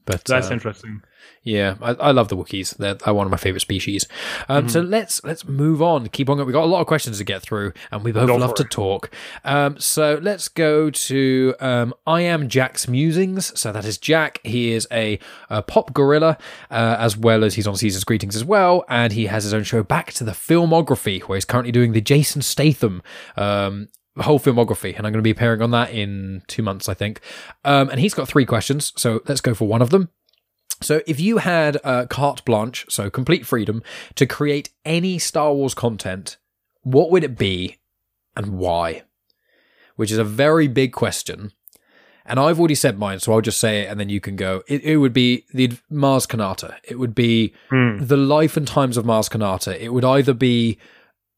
But that's uh, interesting. Yeah, I, I love the Wookiees. They're, they're one of my favorite species. Um, mm-hmm. So let's let's move on. Keep on going. We've got a lot of questions to get through, and we both go love to talk. Um, so let's go to um, I Am Jack's Musings. So that is Jack. He is a, a pop gorilla, uh, as well as he's on Season's Greetings as well, and he has his own show, Back to the Filmography, where he's currently doing the Jason Statham um whole filmography, and I'm going to be appearing on that in two months, I think. Um, and he's got three questions, so let's go for one of them. So if you had uh, carte blanche, so complete freedom, to create any Star Wars content, what would it be and why? Which is a very big question. And I've already said mine, so I'll just say it, and then you can go. It, it would be the Maz Kanata. It would be mm. the life and times of Maz Kanata. It would either be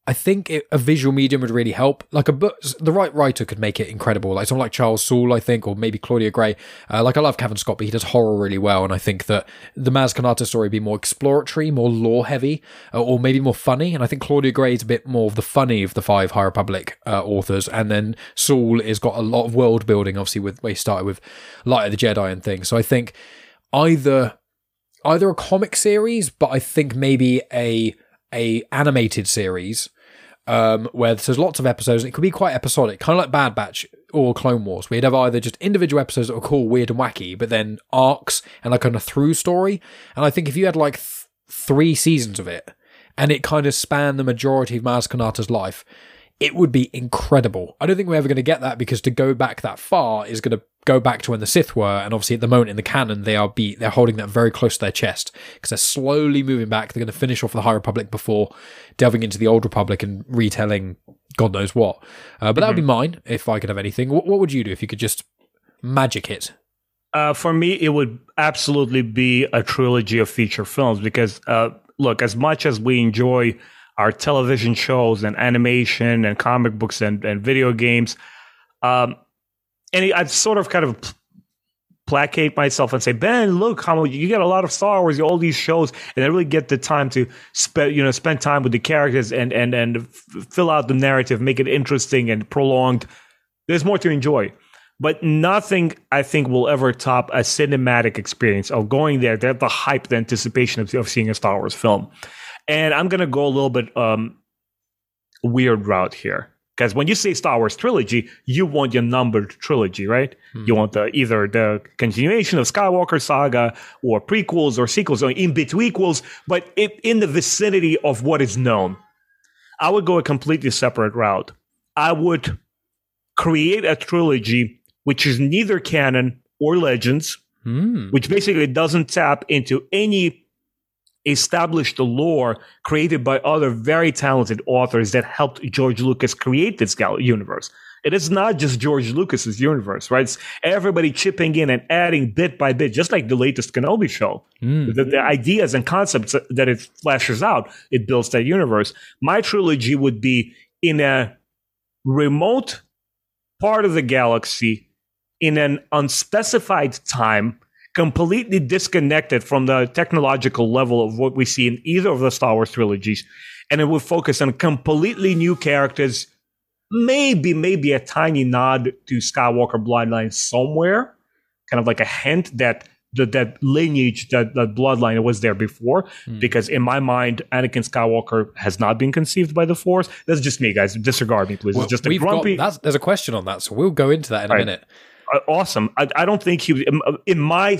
I think it, a visual medium would really help. Like a book, the right writer could make it incredible. Like someone like Charles Soule, I think, or maybe Claudia Gray. Uh, like I love Cavan Scott, but he does horror really well. And I think that the Maz Kanata story would be more exploratory, more lore heavy, uh, or maybe more funny. And I think Claudia Gray is a bit more of the funny of the five High Republic uh, authors. And then Soule has got a lot of world building, obviously, with where he started with Light of the Jedi and things. So I think either either a comic series, but I think maybe a a animated series. Um, where there's lots of episodes, and it could be quite episodic, kind of like Bad Batch or Clone Wars. We'd have either just individual episodes that were cool, weird, and wacky, but then arcs and like kind of through story. And I think if you had like th- three seasons of it, and it kind of spanned the majority of Maz Kanata's life, it would be incredible. I don't think we're ever going to get that, because to go back that far is going to go back to when the Sith were, and obviously at the moment in the canon they are beat. They're holding that very close to their chest because they're slowly moving back. They're going to finish off the High Republic before delving into the Old Republic and retelling God knows what. Uh, but mm-hmm. that would be mine if I could have anything. What, what would you do if you could just magic it? Uh, for me, it would absolutely be a trilogy of feature films because, uh, look, as much as we enjoy our television shows and animation and comic books and, and video games. Um, and I'd sort of kind of placate myself and say, Ben, look, how you get a lot of Star Wars, all these shows, and I really get the time to spend, you know, spend time with the characters and, and, and f- fill out the narrative, make it interesting and prolonged. There's more to enjoy. But nothing, I think, will ever top a cinematic experience of going there. They have the hype, the anticipation of, of seeing a Star Wars film. And I'm going to go a little bit um, weird route here. Because when you say Star Wars trilogy, you want your numbered trilogy, right? Mm-hmm. You want the, either the continuation of Skywalker saga or prequels or sequels or in-betweequels, but it, in the vicinity of what is known. I would go a completely separate route. I would create a trilogy which is neither canon or legends, mm. which basically doesn't tap into any established the lore created by other very talented authors that helped George Lucas create this universe. It is not just George Lucas's universe, right? It's everybody chipping in and adding bit by bit, just like the latest Kenobi show. Mm. The, the ideas and concepts that it flashes out, it builds that universe. My trilogy would be in a remote part of the galaxy in an unspecified time, completely disconnected from the technological level of what we see in either of the Star Wars trilogies. And it would focus on completely new characters, maybe, maybe a tiny nod to Skywalker bloodline somewhere, kind of like a hint that that, that lineage, that, that bloodline was there before. Mm. Because in my mind, Anakin Skywalker has not been conceived by the Force. That's just me, guys. Disregard me, please. Well, it's just a grumpy... Got, there's a question on that, so we'll go into that in All a minute. Right. Awesome. I, I don't think he, in my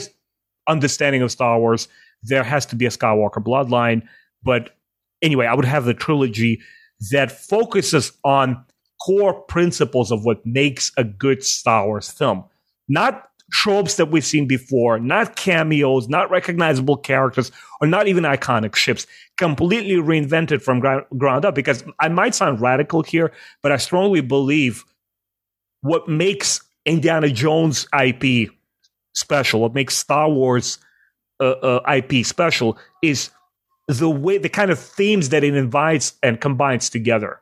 understanding of Star Wars, there has to be a Skywalker bloodline. But anyway, I would have the trilogy that focuses on core principles of what makes a good Star Wars film. Not tropes that we've seen before, not cameos, not recognizable characters, or not even iconic ships. Completely reinvented from ground, ground up. Because I might sound radical here, but I strongly believe what makes Indiana Jones I P special, what makes Star Wars uh, uh, I P special is the way, the kind of themes that it invites and combines together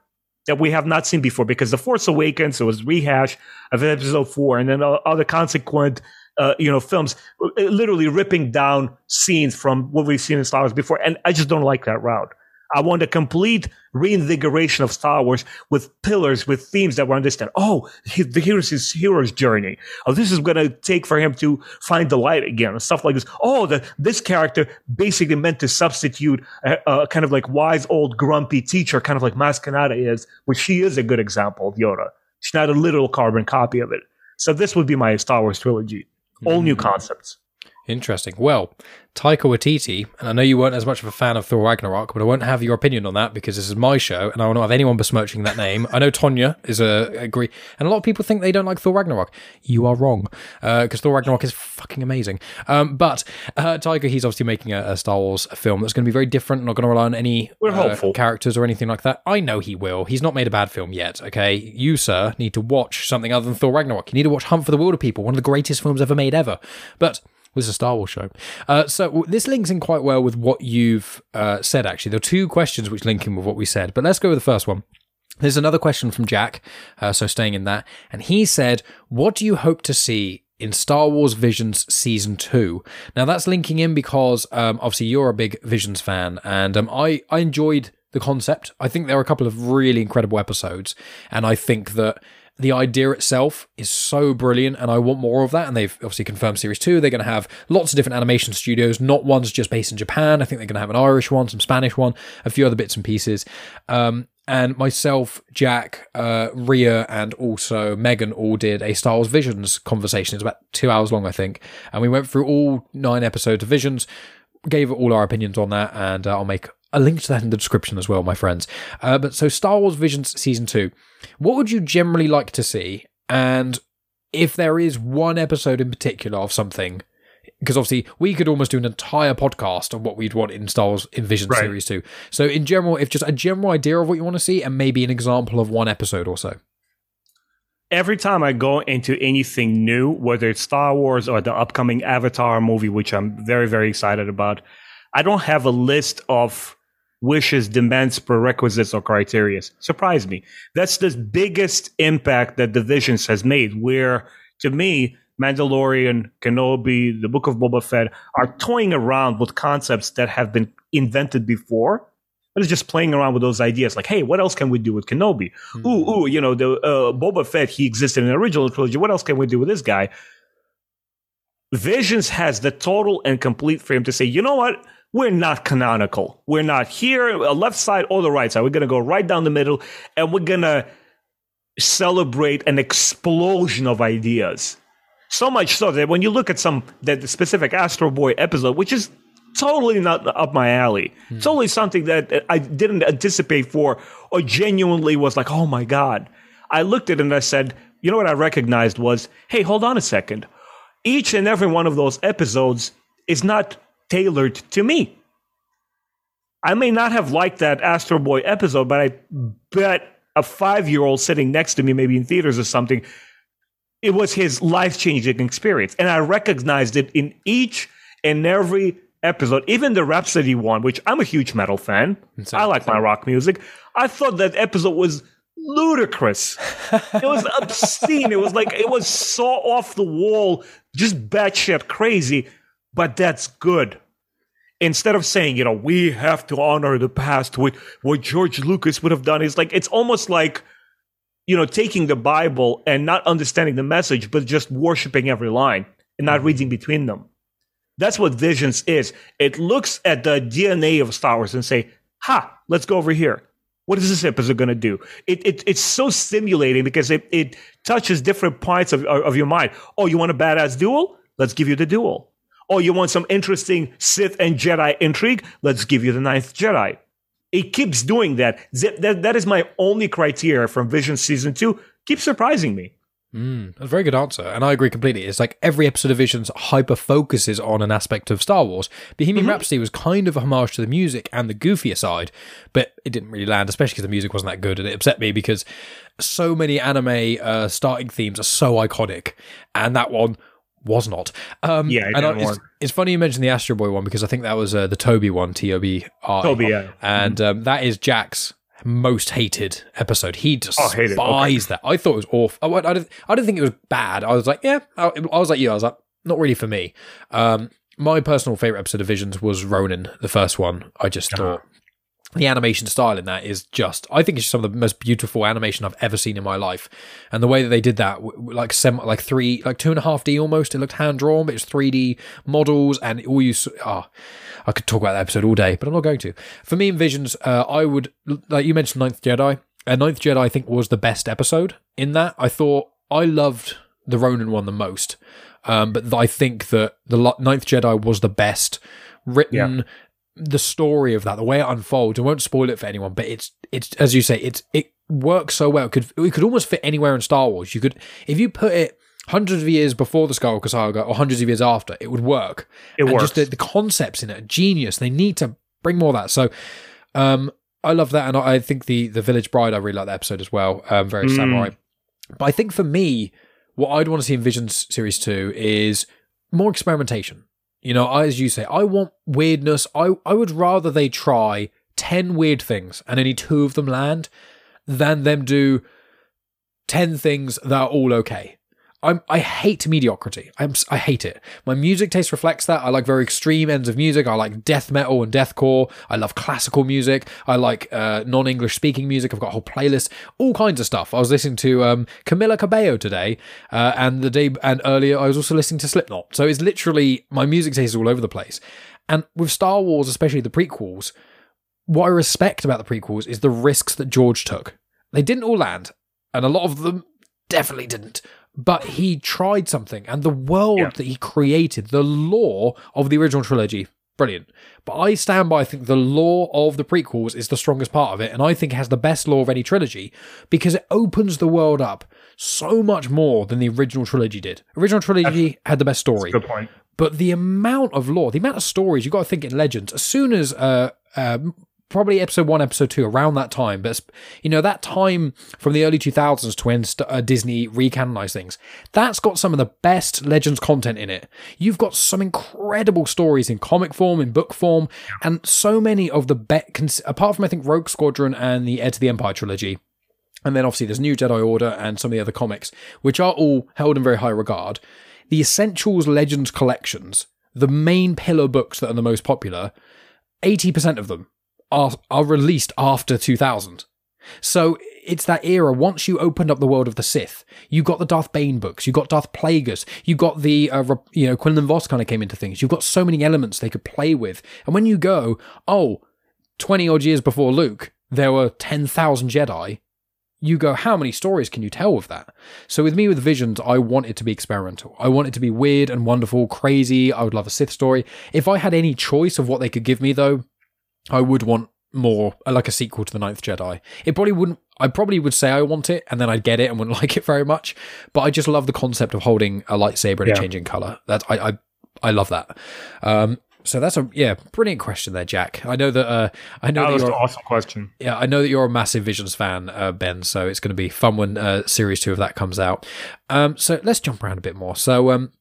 that we have not seen before. Because The Force Awakens, it was rehash of Episode Four, and then other consequent, uh, you know, films, literally ripping down scenes from what we've seen in Star Wars before. And I just don't like that route. I want a complete reinvigoration of Star Wars with pillars, with themes that we understand. Oh, he, the hero's his hero's journey. Oh, this is going to take for him to find the light again, and stuff like this. Oh, the, this character basically meant to substitute a, a kind of like wise old grumpy teacher, kind of like Maz Kanata is, which she is a good example of Yoda. She's not a literal carbon copy of it. So this would be my Star Wars trilogy. All mm. new concepts. Interesting. Well, Taika Waititi, and I know you weren't as much of a fan of Thor Ragnarok, but I won't have your opinion on that because this is my show and I will not have anyone besmirching that name. I know Tonya is a agree, and a lot of people think they don't like Thor Ragnarok. You are wrong, because uh, Thor Ragnarok is fucking amazing. Um, but uh, Taika, he's obviously making a, a Star Wars film that's going to be very different, not going to rely on any We're uh, hopeful. characters or anything like that. I know he will. He's not made a bad film yet, okay? You, sir, need to watch something other than Thor Ragnarok. You need to watch Hunt for the Wilder People, one of the greatest films ever made ever. But was a Star Wars show. Uh, so this links in quite well with what you've uh, said, actually. There are two questions which link in with what we said, but let's go with the first one. There's another question from Jack, uh, so staying in that, and he said, what do you hope to see in Star Wars Visions Season two? Now, that's linking in because, um, obviously, you're a big Visions fan, and um, I, I enjoyed the concept. I think there are a couple of really incredible episodes, and I think that the idea itself is so brilliant, and I want more of that. And they've obviously confirmed Series two. They're going to have lots of different animation studios. Not one's just based in Japan. I think they're going to have an Irish one, some Spanish one, a few other bits and pieces. Um, and myself, Jack, uh, Rhea, and also Megan all did a Star Wars Visions conversation. It's about two hours long, I think. And we went through all nine episodes of Visions, gave all our opinions on that, and uh, I'll make a link to that in the description as well, my friends. Uh, but so Star Wars Visions Season two. What would you generally like to see? And if there is one episode in particular of something, because obviously we could almost do an entire podcast on what we'd want in Star Wars in Vision right. Series two. So in general, if just a general idea of what you want to see and maybe an example of one episode or so. Every time I go into anything new, whether it's Star Wars or the upcoming Avatar movie, which I'm very, very excited about, I don't have a list of wishes, demands, prerequisites, or criteria. Surprise me. That's the biggest impact that the Visions has made, where, to me, Mandalorian, Kenobi, the Book of Boba Fett are toying around with concepts that have been invented before, but it's just playing around with those ideas. Like, hey, what else can we do with Kenobi? Mm-hmm. Ooh, ooh, you know, the uh, Boba Fett, he existed in the original trilogy. What else can we do with this guy? Visions has the total and complete freedom to say, you know what? We're not canonical. We're not here, left side or the right side. We're going to go right down the middle, and we're going to celebrate an explosion of ideas. So much so that when you look at some that specific Astro Boy episode, which is totally not up my alley, mm. totally something that I didn't anticipate for or genuinely was like, oh my God. I looked at it and I said, you know what I recognized was, hey, hold on a second. Each and every one of those episodes is not tailored to me. I may not have liked that Astro Boy episode, but I bet a five-year-old sitting next to me, maybe in theaters or something, it was his life-changing experience. And I recognized it in each and every episode, even the Rhapsody one, which I'm a huge metal fan. Exactly. I like my rock music. I thought that episode was ludicrous. It was obscene. It was like, it was so off the wall, just batshit crazy, but that's good. Instead of saying, you know, we have to honor the past, what, what George Lucas would have done, is like, it's almost like, you know, taking the Bible and not understanding the message, but just worshiping every line and not reading between them. That's what Visions is. It looks at the D N A of Star Wars and say, ha, let's go over here. What is this episode going to do? It, it It's so stimulating because it, it touches different parts of, of your mind. Oh, you want a badass duel? Let's give you the duel. Oh, you want some interesting Sith and Jedi intrigue? Let's give you the Ninth Jedi. It keeps doing that. That, that, that is my only criteria from Vision Season two. Keeps surprising me. Mm, that's a very good answer, and I agree completely. It's like every episode of Visions hyper-focuses on an aspect of Star Wars. Bohemian mm-hmm. Rhapsody was kind of a homage to the music and the goofier side, but it didn't really land, especially because the music wasn't that good, and it upset me because so many anime uh, starting themes are so iconic, and that one was not. Um, yeah, it and I, it's, it's funny you mentioned the Astro Boy one, because I think that was uh, the Toby one, T O B R. Toby, yeah. And mm-hmm. um, that is Jack's most hated episode. He despises oh, okay. that. I thought it was awful. I, I, didn't, I didn't think it was bad. I was like, yeah. I, I was like you. Yeah, I was like, not really for me. Um, my personal favourite episode of Visions was Ronin, the first one. I just thought the animation style in that is just, I think it's some of the most beautiful animation I've ever seen in my life. And the way that they did that, like sem- like three, like two and a half D almost, it looked hand-drawn, but it's three D models and all you, ah, oh, I could talk about that episode all day, but I'm not going to. For me in Visions, uh, I would, like you mentioned Ninth Jedi, and Ninth Jedi I think was the best episode in that. I thought, I loved the Ronin one the most, um, but I think that the Ninth Jedi was the best written, yeah. The story of that, the way it unfolds, I won't spoil it for anyone, but it's it's as you say, it's it works so well. It could it could almost fit anywhere in Star Wars. You could, if you put it hundreds of years before the Skywalker Saga or hundreds of years after, it would work. It and works. Just the, the concepts in it are genius. They need to bring more of that. So, um, I love that, and I, I think the the Village Bride, I really like that episode as well. Um, very mm. samurai. But I think for me, what I'd want to see in Visions Series Two is more experimentation. You know, as you say, I want weirdness. I, I would rather they try ten weird things and only two of them land than them do ten things that are all okay. I'm, I hate mediocrity. I'm, I hate it. My music taste reflects that. I like very extreme ends of music. I like death metal and deathcore. I love classical music. I like uh, non-English speaking music. I've got a whole playlist, all kinds of stuff. I was listening to um, Camila Cabello today, uh, and the day and earlier I was also listening to Slipknot. So it's literally, my music taste is all over the place. And with Star Wars, especially the prequels, what I respect about the prequels is the risks that George took. They didn't all land, and a lot of them definitely didn't. But he tried something, and the world yeah. that he created, the lore of the original trilogy, brilliant. But I stand by, I think the lore of the prequels is the strongest part of it, and I think it has the best lore of any trilogy, because it opens the world up so much more than the original trilogy did. Original trilogy that's, had the best story. That's a good point. But the amount of lore, the amount of stories, you've got to think in Legends, as soon as... Uh, uh, probably episode one, episode two, around that time. But, you know, that time from the early two thousands to when uh, Disney recanonized things, that's got some of the best Legends content in it. You've got some incredible stories in comic form, in book form, and so many of the best, apart from, I think, Rogue Squadron and the Heir to the Empire trilogy. And then, obviously, there's New Jedi Order and some of the other comics, which are all held in very high regard. The Essentials Legends collections, the main pillar books that are the most popular, eighty percent of them Are, are released after two thousand. So it's that era. Once you opened up the world of the Sith, you got the Darth Bane books, you got Darth Plagueis, you got the, uh, you know, Quinlan Vos kind of came into things. You've got so many elements they could play with. And when you go, oh, twenty odd years before Luke, there were ten thousand Jedi, you go, how many stories can you tell with that? So with me, with Visions, I want it to be experimental. I want it to be weird and wonderful, crazy. I would love a Sith story. If I had any choice of what they could give me, though, I would want more, like a sequel to The Ninth Jedi. It probably wouldn't, I probably would say I want it, and then I'd get it and wouldn't like it very much. But I just love the concept of holding a lightsaber and yeah. changing colour. That I, I I love that. Um, so that's a yeah, brilliant question there, Jack. I know that uh, I know that, that was an awesome question. Yeah, I know that you're a massive Visions fan, uh, Ben. So it's going to be fun when uh, series two of that comes out. Um, so let's jump around a bit more. So. Um,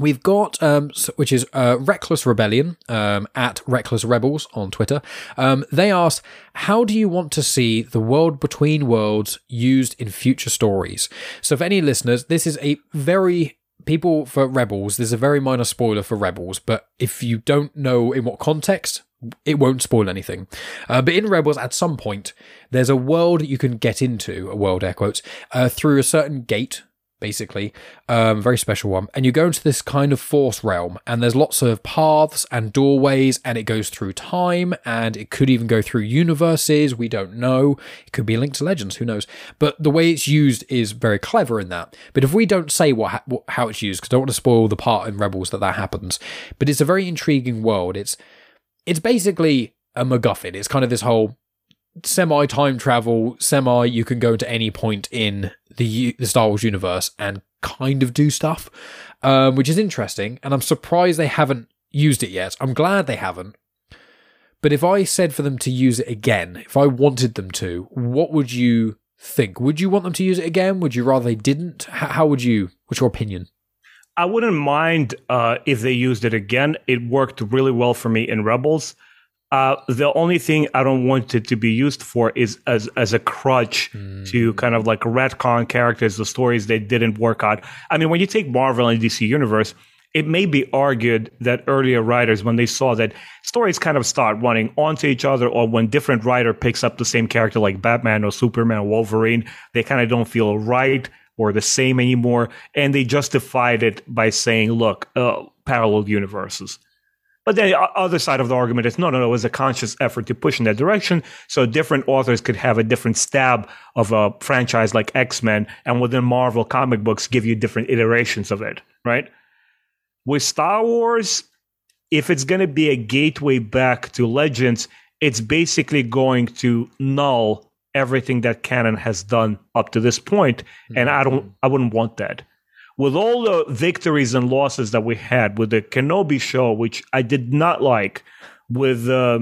We've got, um, which is uh, Reckless Rebellion, um, at Reckless Rebels on Twitter. Um, they asked, how do you want to see the world between worlds used in future stories? So for any listeners, this is a very... People for Rebels, there's a very minor spoiler for Rebels, but if you don't know in what context, it won't spoil anything. Uh, but in Rebels, at some point, there's a world you can get into, a world, air quotes, uh, through a certain gate, basically, um, very special one, and you go into this kind of force realm, and there's lots of paths and doorways, and it goes through time, and it could even go through universes. We don't know. It could be linked to Legends. Who knows? But the way it's used is very clever in that. But if we don't say what, ha- what how it's used, because I don't want to spoil the part in Rebels that that happens. But it's a very intriguing world. It's it's basically a MacGuffin. It's kind of this whole semi time travel, semi you can go to any point in the, U- the Star Wars universe and kind of do stuff, um, which is interesting. And I'm surprised they haven't used it yet. I'm glad they haven't. But if I said for them to use it again, if I wanted them to, what would you think? Would you want them to use it again? Would you rather they didn't? H- how would you? What's your opinion? I wouldn't mind uh, if they used it again. It worked really well for me in Rebels. Uh, the only thing I don't want it to be used for is as as a crutch mm. to kind of like retcon characters, the stories they didn't work out. I mean, when you take Marvel and D C Universe, it may be argued that earlier writers, when they saw that stories kind of start running onto each other, or when different writer picks up the same character like Batman or Superman or Wolverine, they kind of don't feel right or the same anymore. And they justified it by saying, look, uh, parallel universes. But then the other side of the argument is, no, no, no, it was a conscious effort to push in that direction so different authors could have a different stab of a franchise like X-Men, and within Marvel comic books give you different iterations of it, right? With Star Wars, if it's going to be a gateway back to Legends, it's basically going to null everything that canon has done up to this point, mm-hmm. and I don't, I wouldn't want that. With all the victories and losses that we had with the Kenobi show, which I did not like, with uh,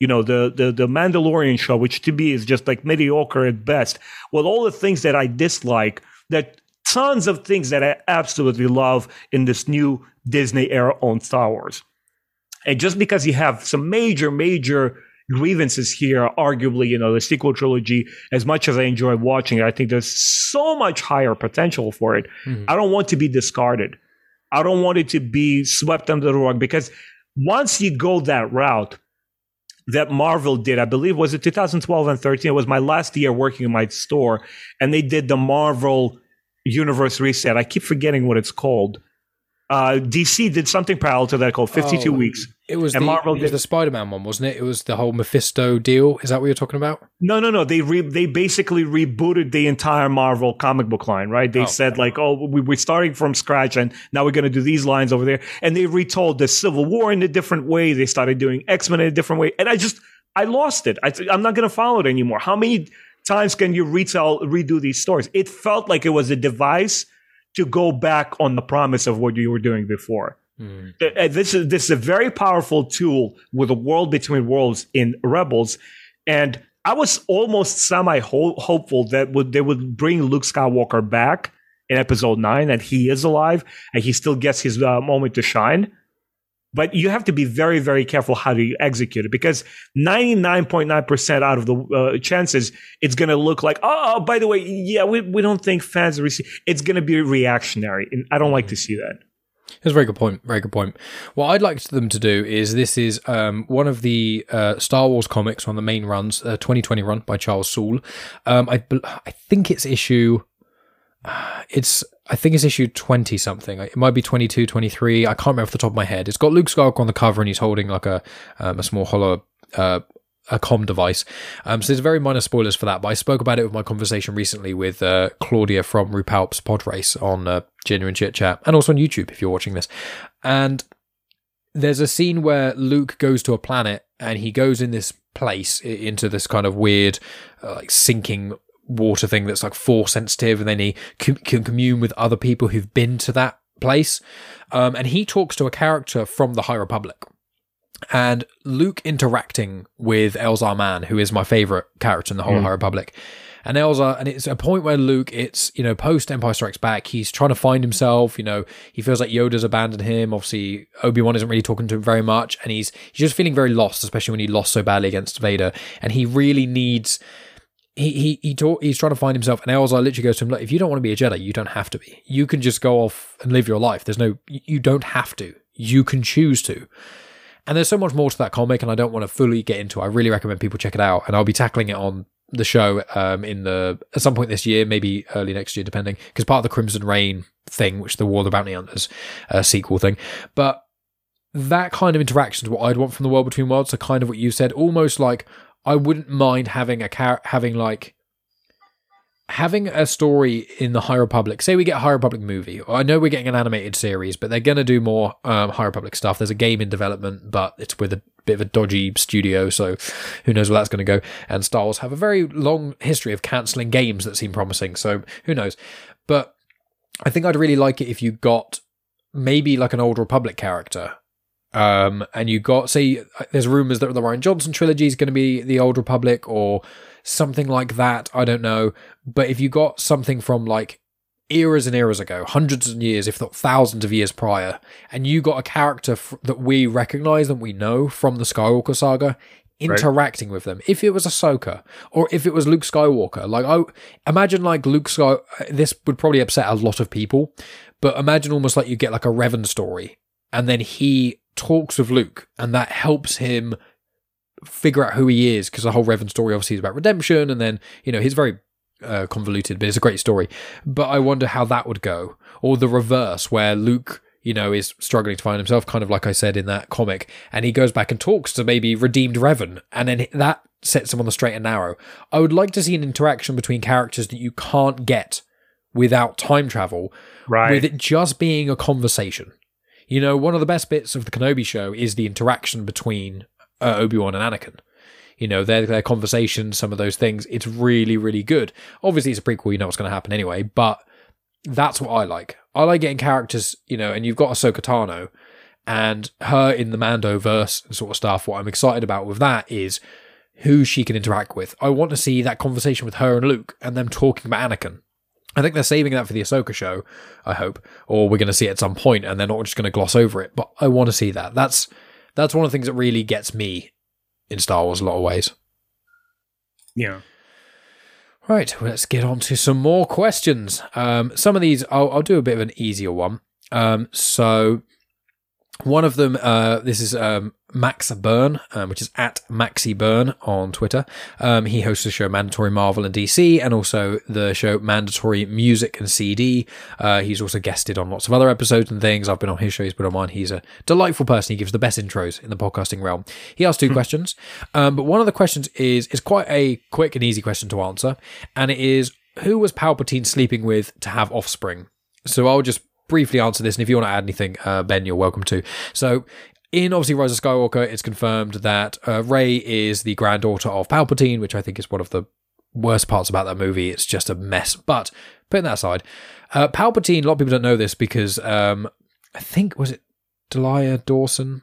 you know the, the the Mandalorian show, which to me is just like mediocre at best, with all the things that I dislike that tons of things that I absolutely love in this new Disney era on Star Wars. And just because you have some major, major grievances here, arguably, you know, the sequel trilogy, as much as I enjoy watching it, I think there's so much higher potential for it. Mm-hmm. I don't want to be discarded. I don't want it to be swept under the rug, because once you go that route that Marvel did, I believe, was it two thousand twelve and thirteen? It was my last year working in my store, and they did the Marvel Universe reset. I keep forgetting what it's called. Uh, D C did something parallel to that called fifty-two oh, Weeks. It was, and the, Marvel it was did, the Spider-Man one, wasn't it? It was the whole Mephisto deal. Is that what you're talking about? No, no, no. They re, they basically rebooted the entire Marvel comic book line, right? They oh. said like, oh, we, we're starting from scratch, and now we're going to do these lines over there. And they retold the Civil War in a different way. They started doing X-Men in a different way. And I just, I lost it. I, I'm not going to follow it anymore. How many times can you retell, redo these stories? It felt like it was a device to go back on the promise of what you were doing before. Mm. This is this is a very powerful tool with a world between worlds in Rebels. And I was almost semi-hopeful that would, they would bring Luke Skywalker back in Episode nine, and he is alive, and he still gets his uh, moment to shine. But you have to be very, very careful how do you execute it, because ninety-nine point nine percent out of the uh, chances, it's going to look like, oh, by the way, yeah, we, we don't think fans receive. It's going to be reactionary, and I don't like to see that. That's a very good point. Very good point. What I'd like them to do is, this is um, one of the uh, Star Wars comics, one of the main runs, uh, twenty twenty run by Charles Soule. Um, I I think it's issue. Uh, it's. I think it's issue twenty something. It might be twenty-two, twenty-three. I can't remember off the top of my head. It's got Luke Skywalker on the cover, and he's holding like a um, a small hollow uh, a comm device. Um, so there's very minor spoilers for that. But I spoke about it with my conversation recently with uh, Claudia from Rupalp's Pod Race on uh, Genuine Chit Chat, and also on YouTube if you're watching this. And there's a scene where Luke goes to a planet, and he goes in this place into this kind of weird, uh, like sinking water thing that's like force sensitive, and then he can commune with other people who've been to that place, um, and he talks to a character from the High Republic, and Luke interacting with Elzar Mann, who is my favorite character in the whole mm. High Republic, and Elzar, and it's a point where Luke, it's, you know, post Empire Strikes Back, he's trying to find himself, you know, he feels like Yoda's abandoned him, obviously Obi-Wan isn't really talking to him very much, and he's, he's just feeling very lost, especially when he lost so badly against Vader, and he really needs He he he. Talk, he's trying to find himself, and Elzar literally goes to him, look, if you don't want to be a Jedi, you don't have to be. You can just go off and live your life. There's no, you don't have to. You can choose to. And there's so much more to that comic, and I don't want to fully get into it. I really recommend people check it out, and I'll be tackling it on the show um, in the at some point this year, maybe early next year, depending, because part of the Crimson Reign thing, which the War of the Bounty Hunters uh, sequel thing, but that kind of interaction is what I'd want from the World Between Worlds. So kind of what you said, almost like, I wouldn't mind having a car- having like having a story in the High Republic. Say we get a High Republic movie. I know we're getting an animated series, but they're going to do more um, High Republic stuff. There's a game in development, but it's with a bit of a dodgy studio, so who knows where that's going to go. And Star Wars have a very long history of cancelling games that seem promising, so who knows. But I think I'd really like it if you got maybe like an Old Republic character. Um, and you got, say, there's rumours that the Rian Johnson trilogy is going to be the Old Republic or something like that. I don't know. But if you got something from like eras and eras ago, hundreds of years, if not thousands of years prior, and you got a character f- that we recognise and we know from the Skywalker saga interacting right. with them. If it was Ahsoka or if it was Luke Skywalker, like I imagine like Luke Sky, this would probably upset a lot of people, but imagine almost like you get like a Revan story, and then he talks with Luke, and that helps him figure out who he is, because the whole Revan story obviously is about redemption, and then, you know, he's very uh, convoluted, but it's a great story. But I wonder how that would go, or the reverse, where Luke, you know, is struggling to find himself, kind of like I said in that comic, and he goes back and talks to maybe redeemed Revan, and then that sets him on the straight and narrow. I would like to see an interaction between characters that you can't get without time travel, right, with it just being a conversation. You know, one of the best bits of the Kenobi show is the interaction between uh, Obi-Wan and Anakin. You know, their their conversations, some of those things. It's really, really good. Obviously, it's a prequel. You know what's going to happen anyway. But that's what I like. I like getting characters, you know, and you've got Ahsoka Tano and her in the Mandoverse and sort of stuff. What I'm excited about with that is who she can interact with. I want to see that conversation with her and Luke and them talking about Anakin. I think they're saving that for the Ahsoka show, I hope, or we're going to see it at some point, and they're not just going to gloss over it. But I want to see that. That's that's one of the things that really gets me in Star Wars a lot of ways. Yeah. Right, well, let's get on to some more questions. Um, some of these, I'll, I'll do a bit of an easier one. Um, so one of them, uh, this is um, Max Byrne, um, which is at Maxi Byrne on Twitter. Um, he hosts the show Mandatory Marvel and D C, and also the show Mandatory Music and C D. Uh, he's also guested on lots of other episodes and things. I've been on his show, he's been on mine. He's a delightful person. He gives the best intros in the podcasting realm. He asked two hmm. questions, um, but one of the questions is is quite a quick and easy question to answer, and it is, who was Palpatine sleeping with to have offspring? So I'll just briefly answer this, and if you want to add anything, uh, Ben, you're welcome to. So in obviously Rise of Skywalker, it's confirmed that uh, Rey is the granddaughter of Palpatine, which I think is one of the worst parts about that movie. It's just a mess. But putting that aside, uh, Palpatine, a lot of people don't know this because um, I think, was it Delia Dawson?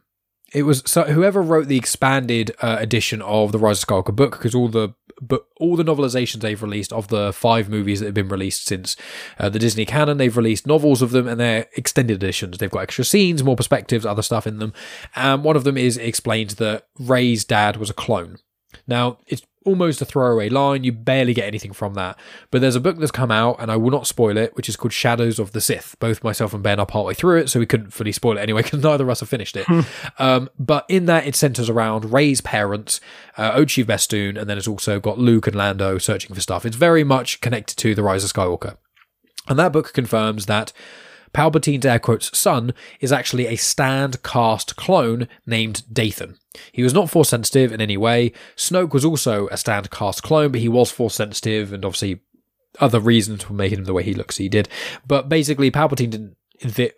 It was so whoever wrote the expanded uh, edition of the Rise of Skywalker book, because all the but all the novelizations they've released of the five movies that have been released since uh, the Disney canon, they've released novels of them and they're extended editions. They've got extra scenes, more perspectives, other stuff in them. And um, one of them is explained that Rey's dad was a clone. Now, it's almost a throwaway line. You barely get anything from that. But there's a book that's come out, and I will not spoil it, which is called Shadows of the Sith. Both myself and Ben are partway through it, so we couldn't fully spoil it anyway, because neither of us have finished it. um, but in that, it centres around Rey's parents, uh, Ochi Bestoon, and then it's also got Luke and Lando searching for stuff. It's very much connected to The Rise of Skywalker. And that book confirms that Palpatine's air quotes son is actually a stand cast clone named Dathan. He was not force sensitive in any way. Snoke was also a stand cast clone, but he was force sensitive, and obviously other reasons for making him the way he looks he did. But basically Palpatine didn't,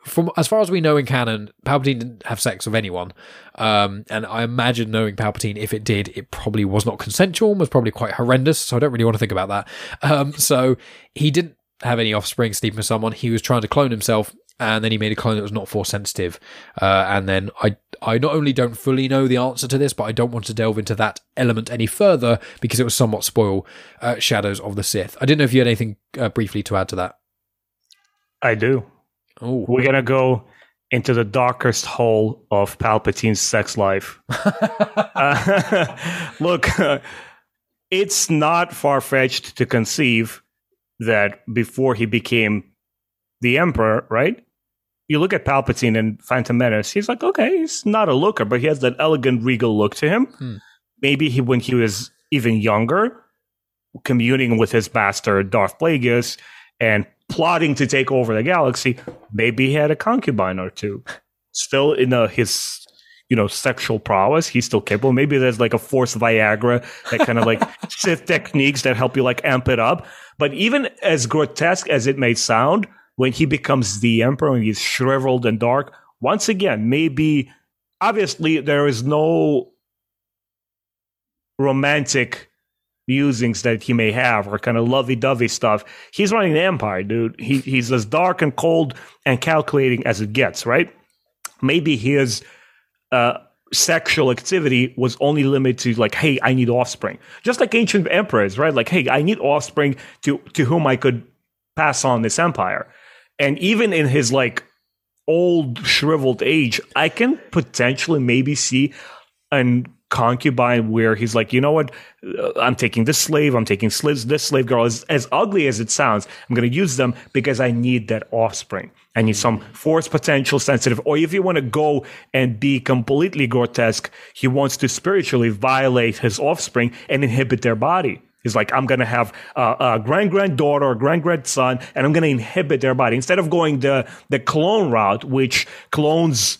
from as far as we know in canon, Palpatine didn't have sex with anyone, um, and I imagine, knowing Palpatine, if it did, it probably was not consensual and was probably quite horrendous, so I don't really want to think about that. Um, so he didn't have any offspring sleeping with someone. He was trying to clone himself, and then he made a clone that was not force sensitive. Uh, and then I I not only don't fully know the answer to this, but I don't want to delve into that element any further because it would somewhat spoil uh, Shadows of the Sith. I didn't know if you had anything uh, briefly to add to that. I do. Oh, we're gonna go into the darkest hole of Palpatine's sex life. uh, look, uh, it's not far-fetched to conceive that before he became the Emperor, right? You look at Palpatine in Phantom Menace, he's like, okay, he's not a looker, but he has that elegant, regal look to him. Hmm. Maybe he, when he was even younger, communing with his master, Darth Plagueis, and plotting to take over the galaxy, maybe he had a concubine or two. Still in a, his... you know, sexual prowess, he's still capable. Maybe there's like a forced Viagra, that kind of like Sith techniques that help you like amp it up. But even as grotesque as it may sound, when he becomes the Emperor and he's shriveled and dark, once again, maybe, obviously there is no romantic musings that he may have or kind of lovey-dovey stuff. He's running the Empire, dude. He, he's as dark and cold and calculating as it gets, right? Maybe he is... Uh, sexual activity was only limited to like, hey, I need offspring. Just like ancient emperors, right? Like, hey, I need offspring to, to whom I could pass on this empire. And even in his like old shriveled age, I can potentially maybe see a concubine where he's like, you know what? I'm taking this slave. I'm taking slaves. This slave girl is as ugly as it sounds. I'm going to use them because I need that offspring. I need some force potential sensitive, or if you want to go and be completely grotesque, he wants to spiritually violate his offspring and inhibit their body. He's like, I'm going to have a, a grand-granddaughter or grand-grandson, and I'm going to inhibit their body. Instead of going the, the clone route, which clones,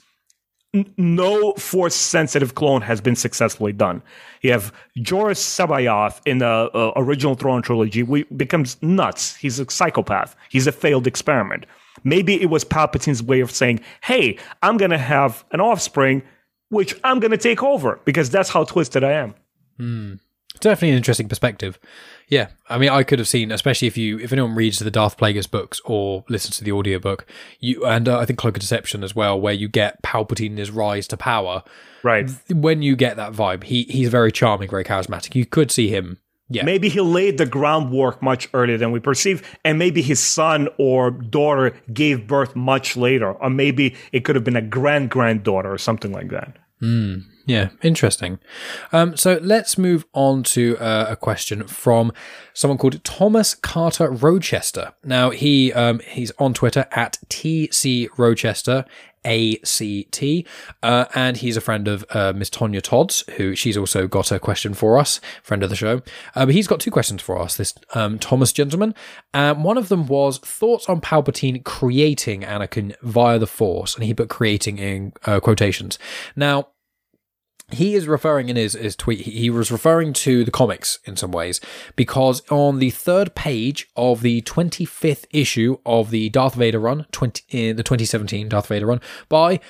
n- no force-sensitive clone has been successfully done. You have Jorah Sabayoth in the uh, original Throne trilogy, who becomes nuts. He's a psychopath. He's a failed experiment. Maybe it was Palpatine's way of saying, hey, I'm going to have an offspring, which I'm going to take over, because that's how twisted I am. Mm. Definitely an interesting perspective. Yeah. I mean, I could have seen, especially if you, if anyone reads the Darth Plagueis books or listens to the audiobook, you, and uh, I think Cloak of Deception as well, where you get Palpatine's rise to power. Right. When you get that vibe, he he's very charming, very charismatic. You could see him Yeah. Maybe he laid the groundwork much earlier than we perceive, and maybe his son or daughter gave birth much later, or maybe it could have been a grand-granddaughter or something like that. Mm, yeah, interesting. Um, so let's move on to uh, a question from someone called Thomas Carter Rochester. Now, he um, he's on Twitter at T C Rochester. A C T, uh, and he's a friend of uh, Miss Tonya Todd's, who she's also got a question for us, friend of the show. Uh, but he's got two questions for us, this um, Thomas gentleman. Um, one of them was thoughts on Palpatine creating Anakin via the Force, and he put creating in uh, quotations. Now, he is referring in his, his tweet, he was referring to the comics in some ways, because on the third page of the twenty-fifth issue of the Darth Vader run, twenty, in the twenty seventeen Darth Vader run, by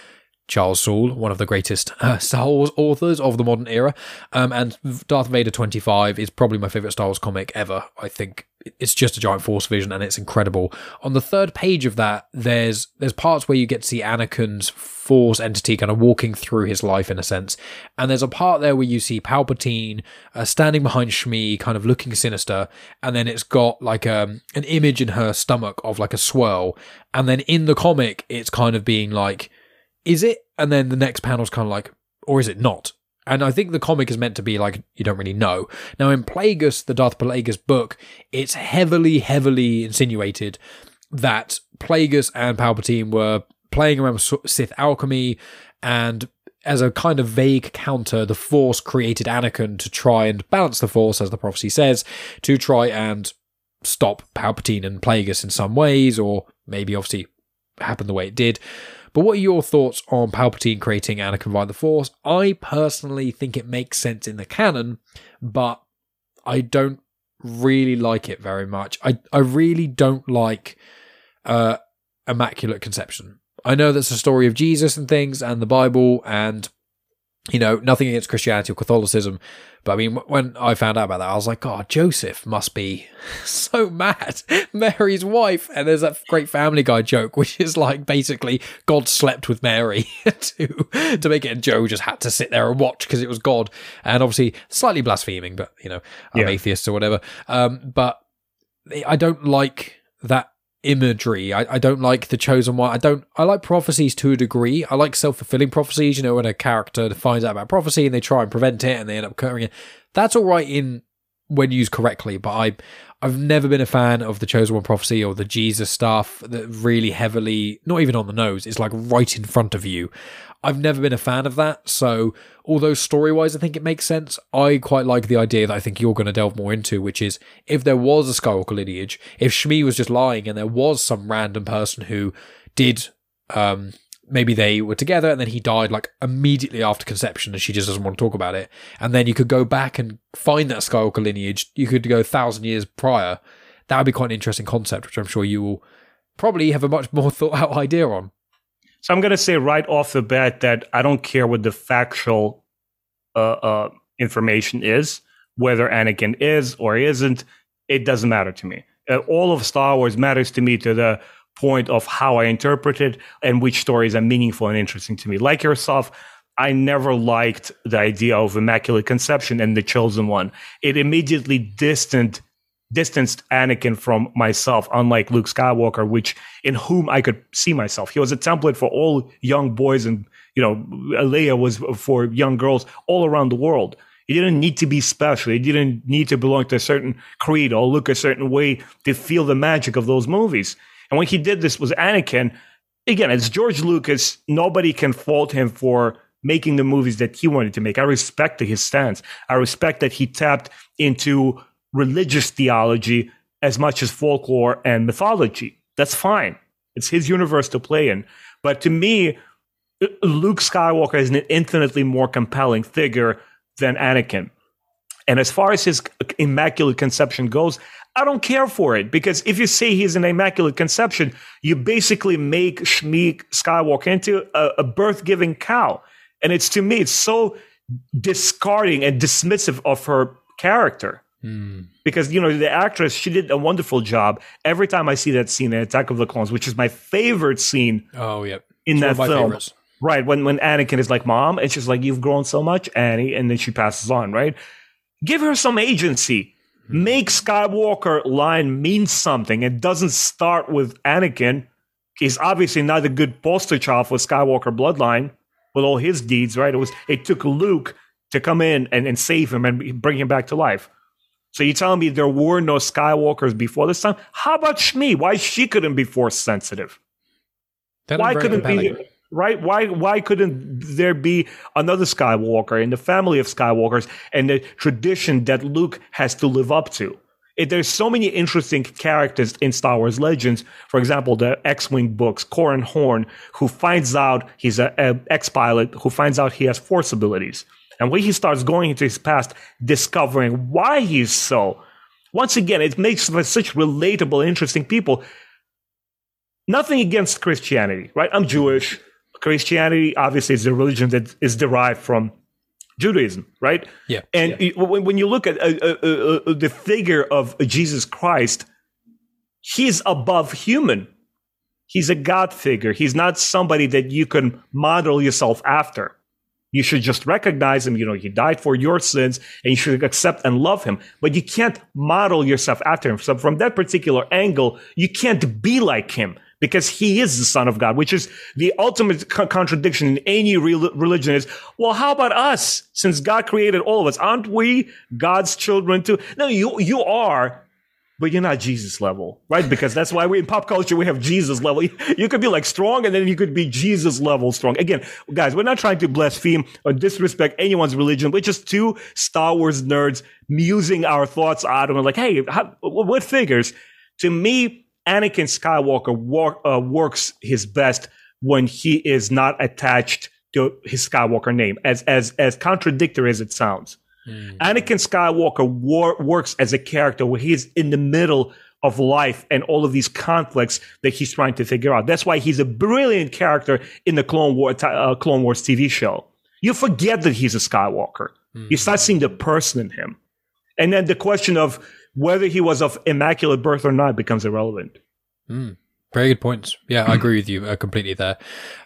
Charles Soule, one of the greatest uh, Star Wars authors of the modern era, um, and Darth Vader twenty-five is probably my favourite Star Wars comic ever. I think it's just a giant Force vision, and it's incredible. On the third page of that, there's there's parts where you get to see Anakin's Force entity kind of walking through his life, in a sense. And there's a part there where you see Palpatine uh, standing behind Shmi, kind of looking sinister, and then it's got like um, an image in her stomach of like a swirl. And then in the comic, it's kind of being like, is it? And then the next panel's kind of like, or is it not? And I think the comic is meant to be like, you don't really know. Now, in Plagueis, the Darth Plagueis book, it's heavily, heavily insinuated that Plagueis and Palpatine were playing around with Sith alchemy, and as a kind of vague counter, the Force created Anakin to try and balance the Force, as the prophecy says, to try and stop Palpatine and Plagueis in some ways, or maybe obviously happen the way it did. But what are your thoughts on Palpatine creating Anakin via the Force? I personally think it makes sense in the canon, but I don't really like it very much. I, I really don't like uh, Immaculate Conception. I know that's the story of Jesus and things and the Bible, and, you know, nothing against Christianity or Catholicism. But I mean, when I found out about that, I was like, God, Joseph must be so mad. Mary's wife. And there's that great Family Guy joke, which is like, basically, God slept with Mary to to make it. And Joe just had to sit there and watch because it was God. And obviously, slightly blaspheming, but, you know, I'm yeah. atheist or whatever. Um, but I don't like that imagery. I, I don't like the chosen one. I don't I like prophecies to a degree. I like self-fulfilling prophecies, you know, when a character finds out about prophecy and they try and prevent it and they end up occurring it. That's all right in when used correctly, but I I've never been a fan of the chosen one prophecy or the Jesus stuff that really heavily, not even on the nose, it's like right in front of you. I've never been a fan of that. So although story-wise I think it makes sense, I quite like the idea that I think you're going to delve more into, which is if there was a Skywalker lineage, if Shmi was just lying and there was some random person who did, um, maybe they were together and then he died like immediately after conception and she just doesn't want to talk about it. And then you could go back and find that Skywalker lineage. You could go a thousand years prior. That would be quite an interesting concept, which I'm sure you will probably have a much more thought out idea on. So I'm going to say right off the bat that I don't care what the factual uh, uh, information is, whether Anakin is or isn't. It doesn't matter to me. Uh, all of Star Wars matters to me to the point of how I interpret it and which stories are meaningful and interesting to me. Like yourself, I never liked the idea of Immaculate Conception and the Chosen One. It immediately distant, distanced Anakin from myself, unlike Luke Skywalker, which in whom I could see myself. He was a template for all young boys, and, you know, Leia was for young girls all around the world. He didn't need to be special. He didn't need to belong to a certain creed or look a certain way to feel the magic of those movies. And when he did this with Anakin, again, it's George Lucas. Nobody can fault him for making the movies that he wanted to make. I respect his stance. I respect that he tapped into religious theology as much as folklore and mythology. That's fine. It's his universe to play in. But to me, Luke Skywalker is an infinitely more compelling figure than Anakin. And as far as his Immaculate Conception goes, I don't care for it, because if you say he's an Immaculate Conception, you basically make Shmi Skywalker into a, a birth-giving cow. And it's, to me, it's so discarding and dismissive of her character. Mm. Because, you know, the actress, she did a wonderful job. Every time I see that scene in Attack of the Clones, which is my favorite scene oh, yeah. in it's that one of my film. Favorites. Right, when, when Anakin is like, Mom, and she's like, you've grown so much, Annie, and then she passes on, right? Give her some agency. Make Skywalker line mean something. It doesn't start with Anakin. He's obviously not a good poster child for Skywalker bloodline with all his deeds, right? It was it took Luke to come in and, and save him and bring him back to life. So you're telling me there were no Skywalkers before this time? How about Shmi? Why she couldn't be Force sensitive? That'd why couldn't compelling. be right? Why why couldn't there be another Skywalker in the family of Skywalkers and the tradition that Luke has to live up to? It, there's so many interesting characters in Star Wars Legends. For example, the X-Wing books, Corran Horn, who finds out he's an ex-pilot, who finds out he has Force abilities. And when he starts going into his past, discovering why he's so, once again, it makes for such relatable, interesting people. Nothing against Christianity, right? I'm Jewish. Christianity, obviously, is a religion that is derived from Judaism, right? Yeah. And yeah. when you look at uh, uh, uh, the figure of Jesus Christ, he's above human. He's a God figure. He's not somebody that you can model yourself after. You should just recognize him. You know, he died for your sins, and you should accept and love him. But you can't model yourself after him. So from that particular angle, you can't be like him because he is the Son of God, which is the ultimate co- contradiction in any re- religion is, well, how about us? Since God created all of us, aren't we God's children too? No, you you are, but you're not Jesus level, right? Because that's why we in pop culture, we have Jesus level. You could be like strong, and then you could be Jesus level strong. Again, guys, we're not trying to blaspheme or disrespect anyone's religion. We're just two Star Wars nerds musing our thoughts out of it. Like, hey, how, what figures? To me, Anakin Skywalker war, uh, works his best when he is not attached to his Skywalker name, as as as contradictory as it sounds. Mm-hmm. Anakin Skywalker war- works as a character where he's in the middle of life and all of these conflicts that he's trying to figure out. That's why he's a brilliant character in the Clone, war- uh, Clone Wars T V show. You forget that he's a Skywalker. Mm-hmm. You start seeing the person in him. And then the question of whether he was of immaculate birth or not becomes irrelevant. Mm. Very good points. Yeah, I agree with you uh, completely there.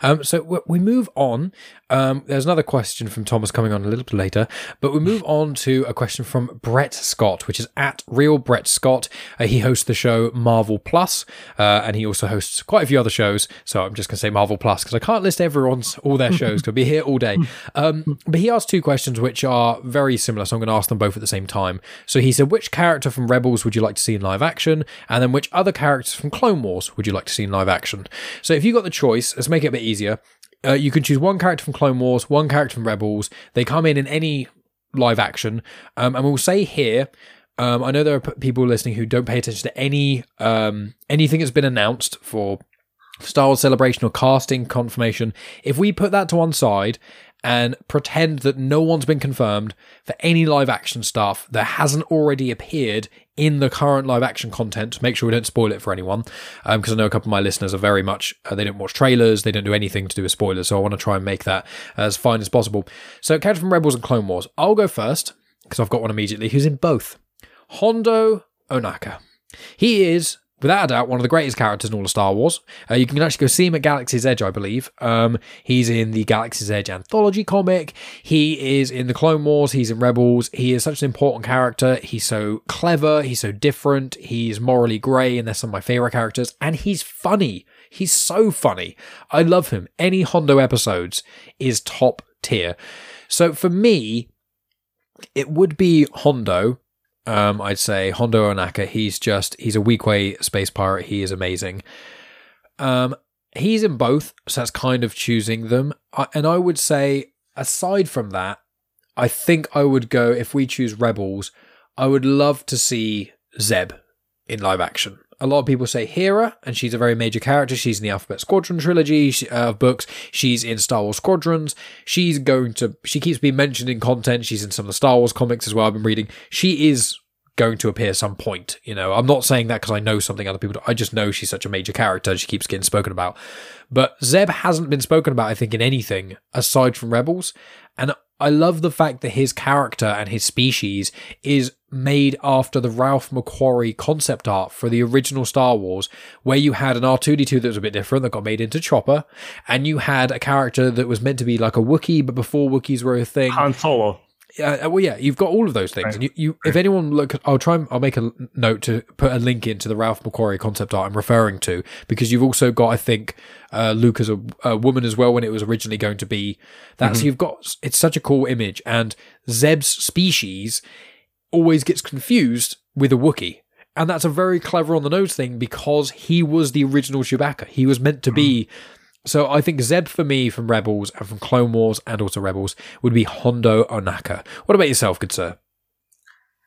Um, so w- we move on. Um, there's another question from Thomas coming on a little bit later, but we move on to a question from Brett Scott, which is at Real Brett Scott. Uh, he hosts the show Marvel Plus, uh, and he also hosts quite a few other shows. So I'm just going to say Marvel Plus because I can't list everyone's all their shows because I'll be here all day. Um, but he asked two questions which are very similar, so I'm going to ask them both at the same time. So he said, which character from Rebels would you like to see in live action? And then which other characters from Clone Wars would you like to see in live action? So if you got the choice, let's make it a bit easier. Uh, you can choose one character from Clone Wars, one character from Rebels. They come in in any live action, um, and we'll say here. Um, I know there are p- people listening who don't pay attention to any um, anything that's been announced for Star Wars Celebration or casting confirmation. If we put that to one side and pretend that no one's been confirmed for any live action stuff that hasn't already appeared in the current live action content, make sure we don't spoil it for anyone, um, because I know a couple of my listeners are very much, uh, they don't watch trailers, they don't do anything to do with spoilers, so I want to try and make that as fine as possible. So characters from Rebels and Clone Wars. I'll go first, because I've got one immediately, who's in both. Hondo Ohnaka. He is, without a doubt, one of the greatest characters in all of Star Wars. Uh, you can actually go see him at Galaxy's Edge, I believe. Um, he's in the Galaxy's Edge anthology comic. He is in the Clone Wars. He's in Rebels. He is such an important character. He's so clever. He's so different. He's morally grey, and they're some of my favourite characters. And he's funny. He's so funny. I love him. Any Hondo episodes is top tier. So for me, it would be Hondo. Um, I'd say Hondo Ohnaka. He's just, he's a weak way space pirate. He is amazing. Um, he's in both, so that's kind of choosing them. I, and I would say, aside from that, I think I would go, if we choose Rebels, I would love to see Zeb in live action. A lot of people say Hera, and she's a very major character. She's in the Alphabet Squadron trilogy of uh, books. She's in Star Wars Squadrons. She's going to... She keeps being mentioned in content. She's in some of the Star Wars comics as well I've been reading. She is going to appear at some point. You know, I'm not saying that because I know something other people do. I just know she's such a major character and she keeps getting spoken about. But Zeb hasn't been spoken about, I think, in anything aside from Rebels. And I love the fact that his character and his species is made after the Ralph McQuarrie concept art for the original Star Wars, where you had an R two D two that was a bit different that got made into Chopper, and you had a character that was meant to be like a Wookiee, but before Wookiees were a thing. Han Solo. Uh, well, yeah, you've got all of those things. Right. And you, you, if anyone look, I'll try and I'll make a note to put a link into the Ralph McQuarrie concept art I'm referring to, because you've also got, I think, uh, Luke as a, a woman as well when it was originally going to be. That's mm-hmm. You've got, it's such a cool image, and Zeb's species always gets confused with a Wookiee. And that's a very clever on the nose thing, because he was the original Chewbacca. He was meant to be. So I think Zeb for me from Rebels and from Clone Wars and also Rebels would be Hondo Onaka. What about yourself, good sir?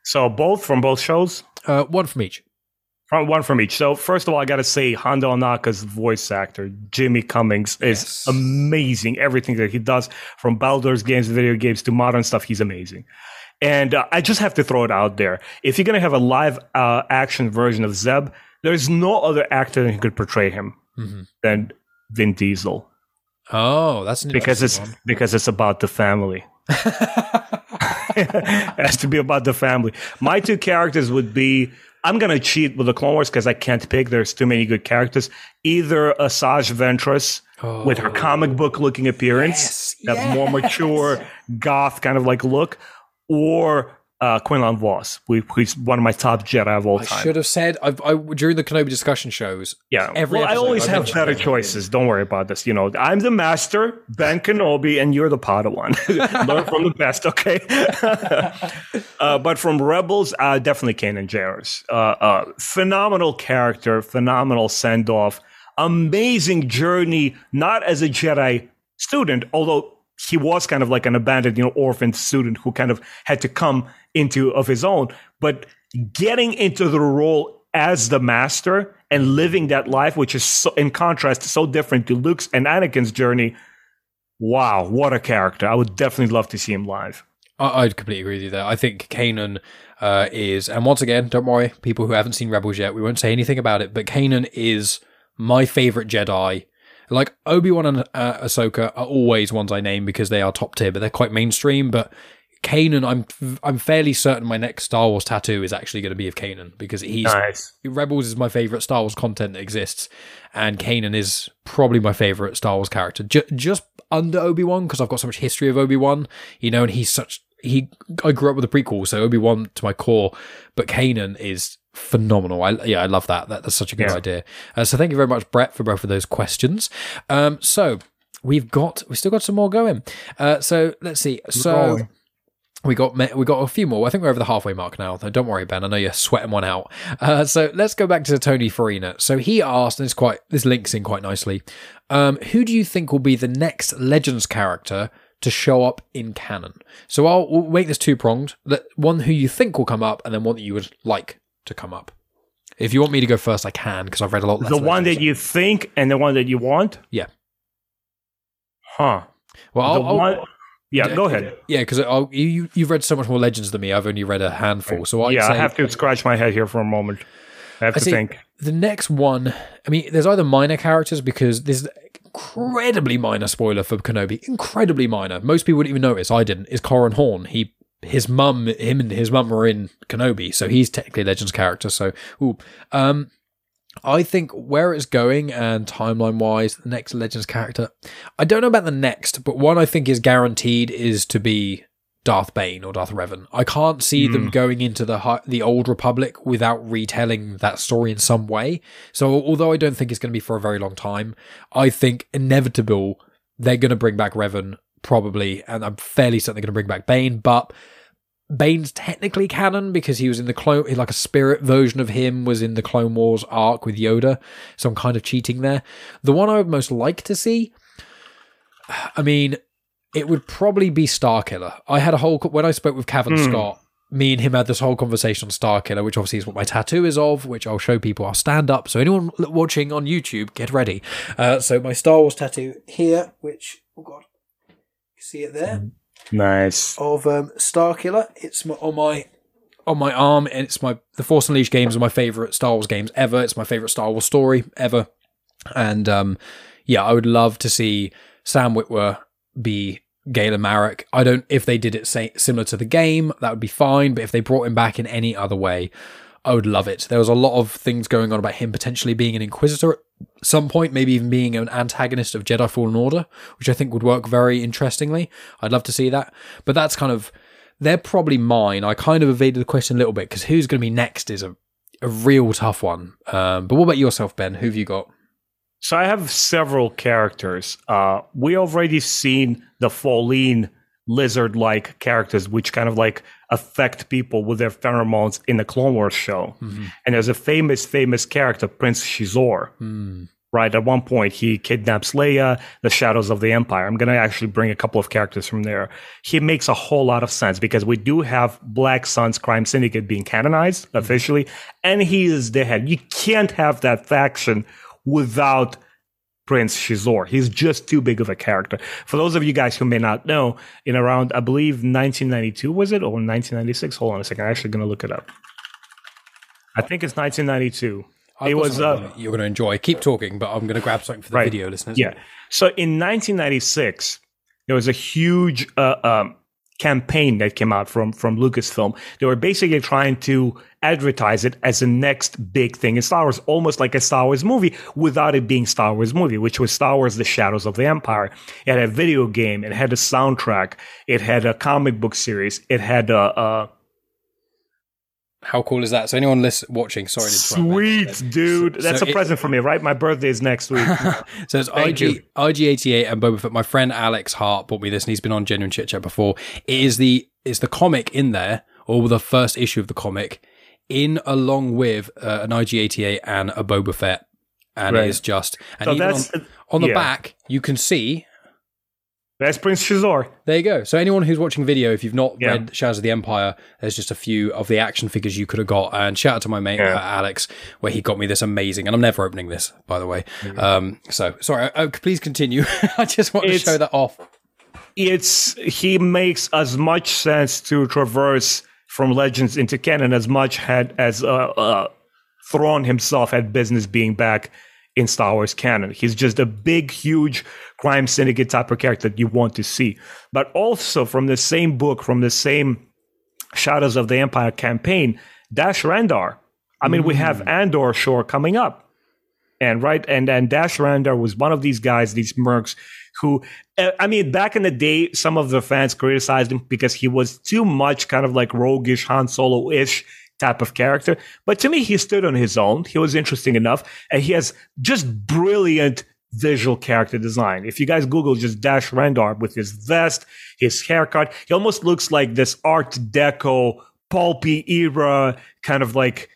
So both from both shows? Uh, one from each. One from each. So first of all, I got to say Hondo Onaka's voice actor, Jimmy Cummings, is yes. amazing. Everything that he does, from Baldur's games, video games to modern stuff, he's amazing. And uh, I just have to throw it out there. If you're going to have a live uh, action version of Zeb, there's no other actor who could portray him mm-hmm. than Vin Diesel. Oh, that's an because it's one. because it's about the family. It has to be about the family. My two characters would be, I'm going to cheat with the Clone Wars because I can't pick. There's too many good characters. Either Asajj Ventress oh. with her comic book looking appearance, yes, that yes. more mature goth kind of like look, or uh, Quinlan Vos, who's one of my top Jedi of all I time. I should have said, I've, I during the Kenobi discussion shows. Yeah, every well, episode, I always I've have better choices. Don't worry about this. You know, I'm the master, Ben Kenobi, and you're the Padawan. Learn from the best, okay? uh, but from Rebels, uh, definitely Kanan Jarrus. Uh, uh, phenomenal character, phenomenal send-off, amazing journey, not as a Jedi student, although he was kind of like an abandoned, you know, orphan student who kind of had to come into of his own. But getting into the role as the master and living that life, which is so, in contrast, so different to Luke's and Anakin's journey. Wow, what a character. I would definitely love to see him live. I, I'd completely agree with you there. I think Kanan uh, is, and once again, don't worry, people who haven't seen Rebels yet, we won't say anything about it, but Kanan is my favorite Jedi. Like, Obi-Wan and uh, Ahsoka are always ones I name because they are top tier, but they're quite mainstream. But Kanan, I'm I'm fairly certain my next Star Wars tattoo is actually going to be of Kanan, because he's nice. Rebels is my favorite Star Wars content that exists, and Kanan is probably my favorite Star Wars character, J- just under Obi-Wan, because I've got so much history of Obi-Wan, you know, and he's such he. I grew up with the prequel, so Obi-Wan to my core, but Kanan is phenomenal. I yeah I love that, that that's such a good yeah. idea. Uh, so thank you very much, Brett, for both of those questions. Um so we've got we've still got some more going. Uh so let's see. So we got we got a few more. I think we're over the halfway mark now, though. Don't worry, Ben, I know you're sweating one out. Uh so let's go back to Tony Farina. So he asked, and it's quite this links in quite nicely, um who do you think will be the next Legends character to show up in canon? So I'll we'll make this two-pronged, that one who you think will come up and then one that you would like to come up. If you want me to go first, I can, because I've read a lot less. The one that you think and the one that you want? Yeah. Huh. Well, I'll, one, I'll, yeah, go ahead. Yeah, because you, you've read so much more Legends than me. I've only read a handful. So I'd yeah, say, I have to scratch my head here for a moment. I have I to see, think. The next one, I mean, there's either minor characters, because there's incredibly minor spoiler for Kenobi, incredibly minor. Most people wouldn't even notice. I didn't. Is Corran Horn. He His mum, him and his mum were in Kenobi, so he's technically a Legends character. So, ooh. Um, I think where it's going and timeline-wise, the next Legends character, I don't know about the next, but one I think is guaranteed is to be Darth Bane or Darth Revan. I can't see mm. them going into the the Old Republic without retelling that story in some way. So, although I don't think it's going to be for a very long time, I think inevitable they're going to bring back Revan. Probably, and I'm fairly certain they're going to bring back Bane, but Bane's technically canon because he was in the clone, like a spirit version of him was in the Clone Wars arc with Yoda, so I'm kind of cheating there. The one I would most like to see, I mean, it would probably be Starkiller. I had a whole, when I spoke with Cavan mm. Scott, me and him had this whole conversation on Starkiller, which obviously is what my tattoo is of, which I'll show people. I'll stand up, so anyone watching on YouTube, get ready. Uh, so my Star Wars tattoo here, which, oh god, see it there? Nice. Of um, Starkiller. It's my, on my on my arm, and it's my the Force Unleashed games are my favorite Star Wars games ever. It's my favorite Star Wars story ever, and um, yeah, I would love to see Sam Witwer be Galen Marek. I don't if they did it say, similar to the game, that would be fine. But if they brought him back in any other way, I would love it. There was a lot of things going on about him potentially being an Inquisitor at some point, maybe even being an antagonist of Jedi Fallen Order, which I think would work very interestingly. I'd love to see that. But that's kind of they're probably mine. I kind of evaded the question a little bit because who's going to be next is a, a real tough one. Um, but what about yourself, Ben? Who have you got? So I have several characters. Uh, we already seen the Faline lizard-like characters, which kind of like affect people with their pheromones in the Clone Wars show. Mm-hmm. And there's a famous, famous character, Prince Shizor. Mm. Right, at one point, he kidnaps Leia, the Shadows of the Empire. I'm going to actually bring a couple of characters from there. He makes a whole lot of sense because we do have Black Sun's crime syndicate being canonized officially, and he is the head. You can't have that faction without Prince Shizor. He's just too big of a character. For those of you guys who may not know, in around, I believe, nineteen ninety-two, was it? Or nineteen ninety-six? Hold on a second. I'm actually going to look it up. I think it's nineteen ninety-two. It was uh, you're going to enjoy. Keep talking, but I'm going to grab something for the right. video listeners. Yeah. So in nineteen ninety-six, there was a huge uh, um, campaign that came out from from Lucasfilm. They were basically trying to advertise it as the next big thing in Star Wars, almost like a Star Wars movie without it being Star Wars movie, which was Star Wars: The Shadows of the Empire. It had a video game. It had a soundtrack. It had a comic book series. It had a... a How cool is that? So anyone listening, watching, sorry to interrupt. Sweet, dude. That's so a it, present for me, right? My birthday is next week. So it's I G eighty-eight and Boba Fett. My friend Alex Hart bought me this, and he's been on Genuine Chit Chat before. It is the, it's the comic in there, or the first issue of the comic, in along with uh, an I G eighty-eight and a Boba Fett. And right. It is just... And so even that's, on, on the yeah. back, you can see... That's Prince Shizor. There you go. So anyone who's watching video, if you've not yeah. read Shadows of the Empire, there's just a few of the action figures you could have got. And shout out to my mate, yeah. uh, Alex, where he got me this amazing, and I'm never opening this, by the way. Mm-hmm. Um, so, sorry, uh, please continue. I just want it's, to show that off. It's He makes as much sense to traverse from Legends into canon as much had, as uh, uh, Thrawn himself had business being back in Star Wars canon. He's just a big, huge crime syndicate type of character that you want to see. But also from the same book, from the same Shadows of the Empire campaign, Dash Rendar. I mean, mm. we have Andor Shore coming up. And right, and, and Dash Rendar was one of these guys, these mercs, who, I mean, back in the day, some of the fans criticized him because he was too much kind of like roguish, Han Solo-ish type of character. But to me, he stood on his own. He was interesting enough. And he has just brilliant visual character design. If you guys Google just Dash Rendar with his vest, his haircut, he almost looks like this Art Deco, pulpy era, kind of like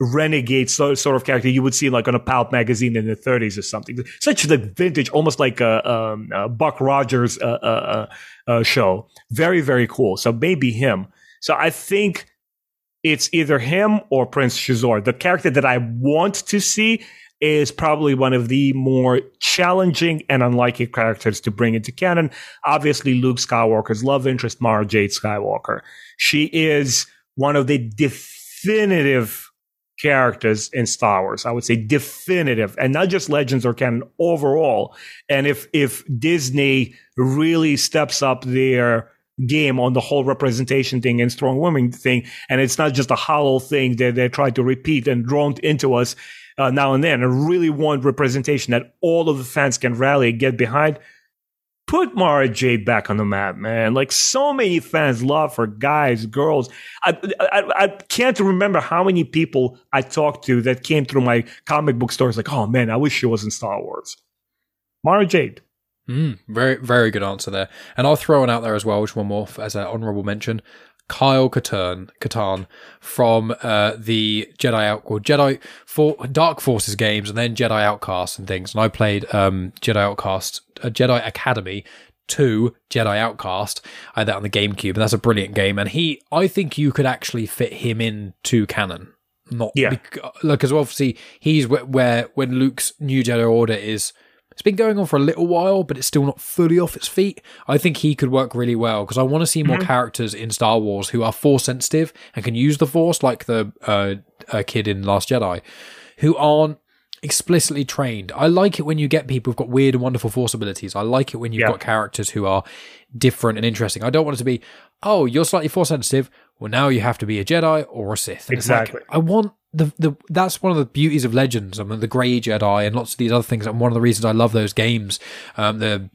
renegade so, sort of character you would see like on a Pulp magazine in the thirties or something. Such the vintage, almost like a, um, a Buck Rogers uh, uh, uh, show. Very, very cool. So maybe him. So I think it's either him or Prince Shizor. The character that I want to see is probably one of the more challenging and unlikely characters to bring into canon. Obviously, Luke Skywalker's love interest, Mara Jade Skywalker. She is one of the definitive characters in Star Wars. I would say definitive, and not just Legends or canon, overall. And if if Disney really steps up their game on the whole representation thing and strong women thing, and it's not just a hollow thing that they try to repeat and drone into us uh, now and then, and really want representation that all of the fans can rally and get behind, put Mara Jade back on the map, man. Like, so many fans love her, guys, girls. I, I, I can't remember how many people I talked to that came through my comic book stores like, oh man, I wish she was in Star Wars. Mara Jade. Mm, very, very good answer there. And I'll throw one out there as well, which one more as an honourable mention. Kyle Katarn, Katarn from uh, the Jedi Out or Jedi for Dark Forces games, and then Jedi Outcast and things. And I played um, Jedi Outcast, uh, Jedi Academy two, Jedi Outcast. I had that on the GameCube, and that's a brilliant game. And he, I think you could actually fit him into canon. Not yeah. Because, like, as well, obviously he's where, where when Luke's New Jedi Order is. It's been going on for a little while, but it's still not fully off its feet. I think he could work really well because I want to see more mm-hmm. characters in Star Wars who are Force sensitive and can use the Force, like the uh, uh, kid in Last Jedi, who aren't explicitly trained. I like it when you get people who've got weird and wonderful Force abilities. I like it when you've yeah. got characters who are different and interesting. I don't want it to be, oh, you're slightly Force sensitive. Well, now you have to be a Jedi or a Sith. And exactly. Like, I want... The, the that's one of the beauties of Legends. I mean, the Grey Jedi and lots of these other things, and one of the reasons I love those games. Um, the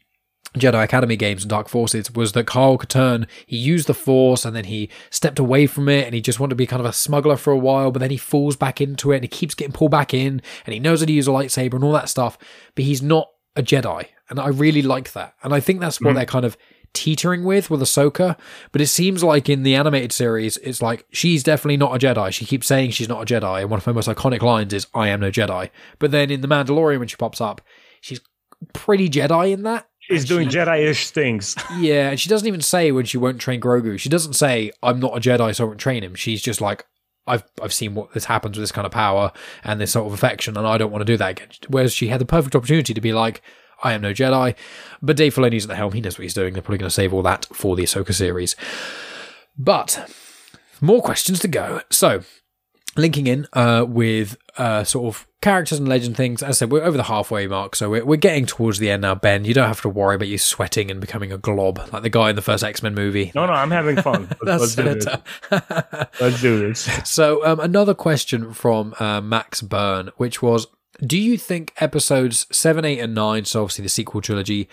Jedi Academy games and Dark Forces was that Kyle could turn, he used the Force and then he stepped away from it and he just wanted to be kind of a smuggler for a while, but then he falls back into it and he keeps getting pulled back in and he knows how to use a lightsaber and all that stuff, but he's not a Jedi. And I really like that. And I think that's what mm-hmm. they're kind of teetering with with Ahsoka, but it seems like in the animated series it's like she's definitely not a Jedi. She keeps saying she's not a Jedi, and one of her most iconic lines is I am no Jedi. But then in The Mandalorian, when she pops up, she's pretty Jedi in that. She's doing she, Jedi-ish things. Yeah, and she doesn't even say when she won't train Grogu. She doesn't say, I'm not a Jedi, so I won't train him. She's just like, I've I've seen what this happens with this kind of power and this sort of affection, and I don't want to do that again. Whereas she had the perfect opportunity to be like, I am no Jedi. But Dave Filoni's at the helm. He knows what he's doing. They're probably going to save all that for the Ahsoka series. But more questions to go. So, linking in uh, with uh, sort of characters and legend things. As I said, we're over the halfway mark, so we're, we're getting towards the end now, Ben. You don't have to worry about you sweating and becoming a glob like the guy in the first X-Men movie. No, no, I'm having fun. Let's, let's, do let's do this. So um, another question from uh, Max Byrne, which was, do you think episodes seven, eight, and nine, so obviously the sequel trilogy,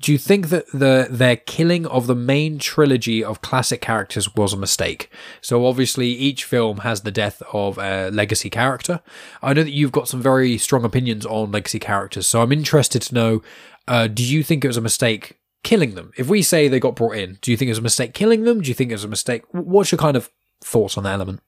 do you think that the their killing of the main trilogy of classic characters was a mistake? So obviously each film has the death of a legacy character. I know that you've got some very strong opinions on legacy characters, so I'm interested to know, uh, do you think it was a mistake killing them? If we say they got brought in, do you think it was a mistake killing them? Do you think it was a mistake? What's your kind of thoughts on that element?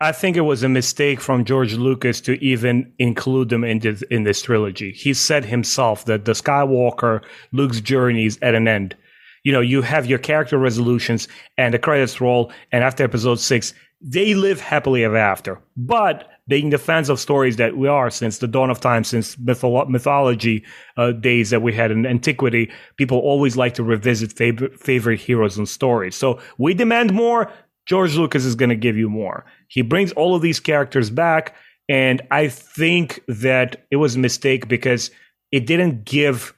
I think it was a mistake from George Lucas to even include them in this, in this trilogy. He said himself that the Skywalker, Luke's journey is at an end. You know, you have your character resolutions and the credits roll, and after episode six, they live happily ever after. But being the fans of stories that we are since the dawn of time, since mytholo- mythology uh, days that we had in antiquity, people always like to revisit fav- favorite heroes and stories. So we demand more. George Lucas is going to give you more. He brings all of these characters back, and I think that it was a mistake because it didn't give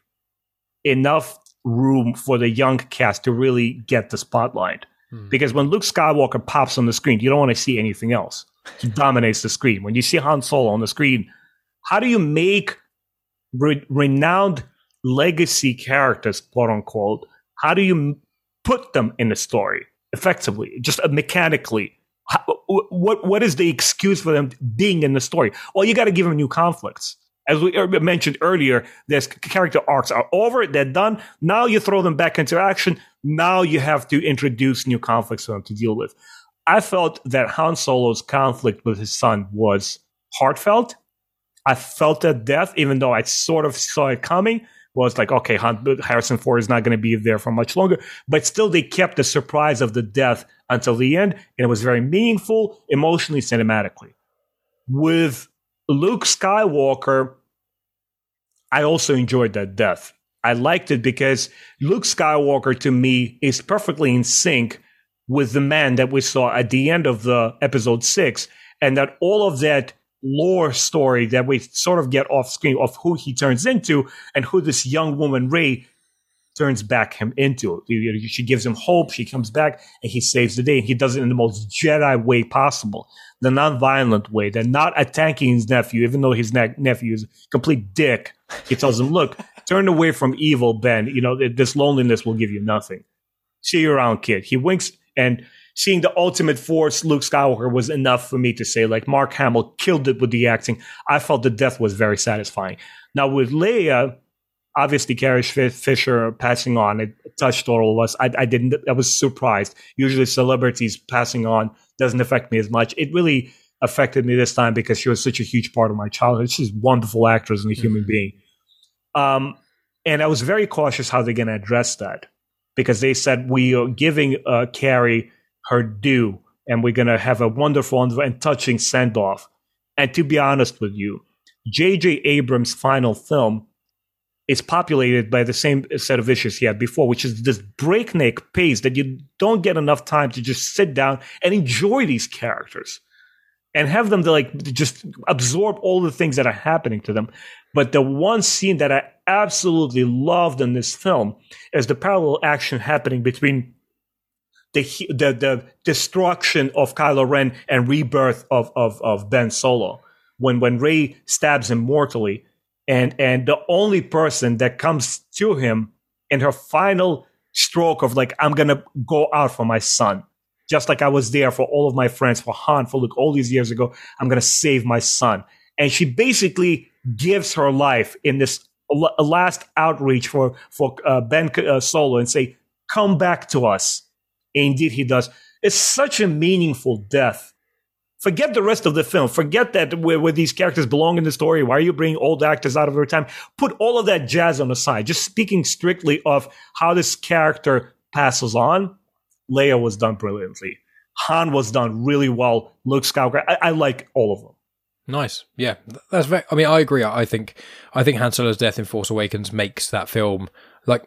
enough room for the young cast to really get the spotlight. Hmm. Because when Luke Skywalker pops on the screen, you don't want to see anything else. He dominates the screen. When you see Han Solo on the screen, how do you make re- renowned legacy characters, quote unquote, how do you put them in the story? Effectively, just mechanically, what what is the excuse for them being in the story? Well, you got to give them new conflicts. As we mentioned earlier, there's character arcs are over, they're done. Now you throw them back into action. Now you have to introduce new conflicts for them to deal with. I felt that Han Solo's conflict with his son was heartfelt. I felt that death, even though I sort of saw it coming. Was like, okay, Harrison Ford is not going to be there for much longer. But still, they kept the surprise of the death until the end. And it was very meaningful, emotionally, cinematically. With Luke Skywalker, I also enjoyed that death. I liked it because Luke Skywalker, to me, is perfectly in sync with the man that we saw at the end of the episode six. And that all of that lore story that we sort of get off screen of who he turns into and who this young woman Rey turns back him into. She gives him hope, she comes back, and he saves the day. And he does it in the most Jedi way possible, the nonviolent way. They're not attacking his nephew, even though his ne- nephew is a complete dick. He tells him, look, turn away from evil, Ben. You know, this loneliness will give you nothing. See you around, kid. He winks, and seeing the ultimate force, Luke Skywalker, was enough for me to say, like, Mark Hamill killed it with the acting. I felt the death was very satisfying. Now, with Leia, obviously, Carrie Fisher passing on, it touched all of us. I, I didn't, I was surprised. Usually, celebrities passing on doesn't affect me as much. It really affected me this time because she was such a huge part of my childhood. She's a wonderful actress and a human mm-hmm. being. Um, and I was very cautious how they're going to address that because they said, we are giving uh, Carrie her due, and we're going to have a wonderful and touching send-off. And to be honest with you, J J Abrams' final film is populated by the same set of issues he had before, which is this breakneck pace that you don't get enough time to just sit down and enjoy these characters and have them to like just absorb all the things that are happening to them. But the one scene that I absolutely loved in this film is the parallel action happening between The, the the destruction of Kylo Ren and rebirth of of of Ben Solo when when Rey stabs him mortally and and the only person that comes to him in her final stroke of like, I'm going to go out for my son. Just like I was there for all of my friends, for Han, for Luke, all these years ago, I'm going to save my son. And she basically gives her life in this last outreach for, for uh, Ben uh, Solo and say, come back to us. And indeed he does. It's such a meaningful death. Forget the rest of the film. Forget that where, where these characters belong in the story. Why are you bringing old actors out of their time? Put all of that jazz on the side. Just speaking strictly of how this character passes on, Leia was done brilliantly. Han was done really well. Luke Skywalker. I, I like all of them. Nice. Yeah. That's very, I mean, I agree. I think, I think Han Solo's death in Force Awakens makes that film. Like,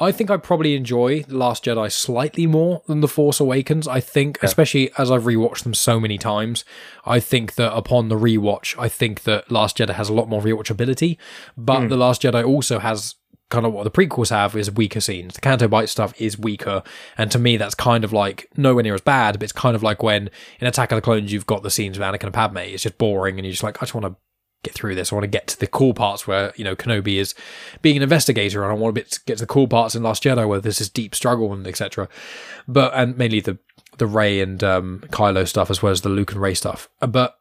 I think I probably enjoy The Last Jedi slightly more than The Force Awakens. I think, yeah. especially as I've rewatched them so many times, I think that upon the rewatch, I think that Last Jedi has a lot more rewatchability, but mm. The Last Jedi also has kind of what the prequels have is weaker scenes. The Canto Bight stuff is weaker, and to me that's kind of like nowhere near as bad, but it's kind of like when in Attack of the Clones you've got the scenes of Anakin and Padme. It's just boring and you're just like, I just want to get through this. I want to get to the cool parts where, you know, Kenobi is being an investigator, and I want to get to the cool parts in Last Jedi where there's this deep struggle and et cetera. But and mainly the the Rey and um, Kylo stuff as well as the Luke and Rey stuff. But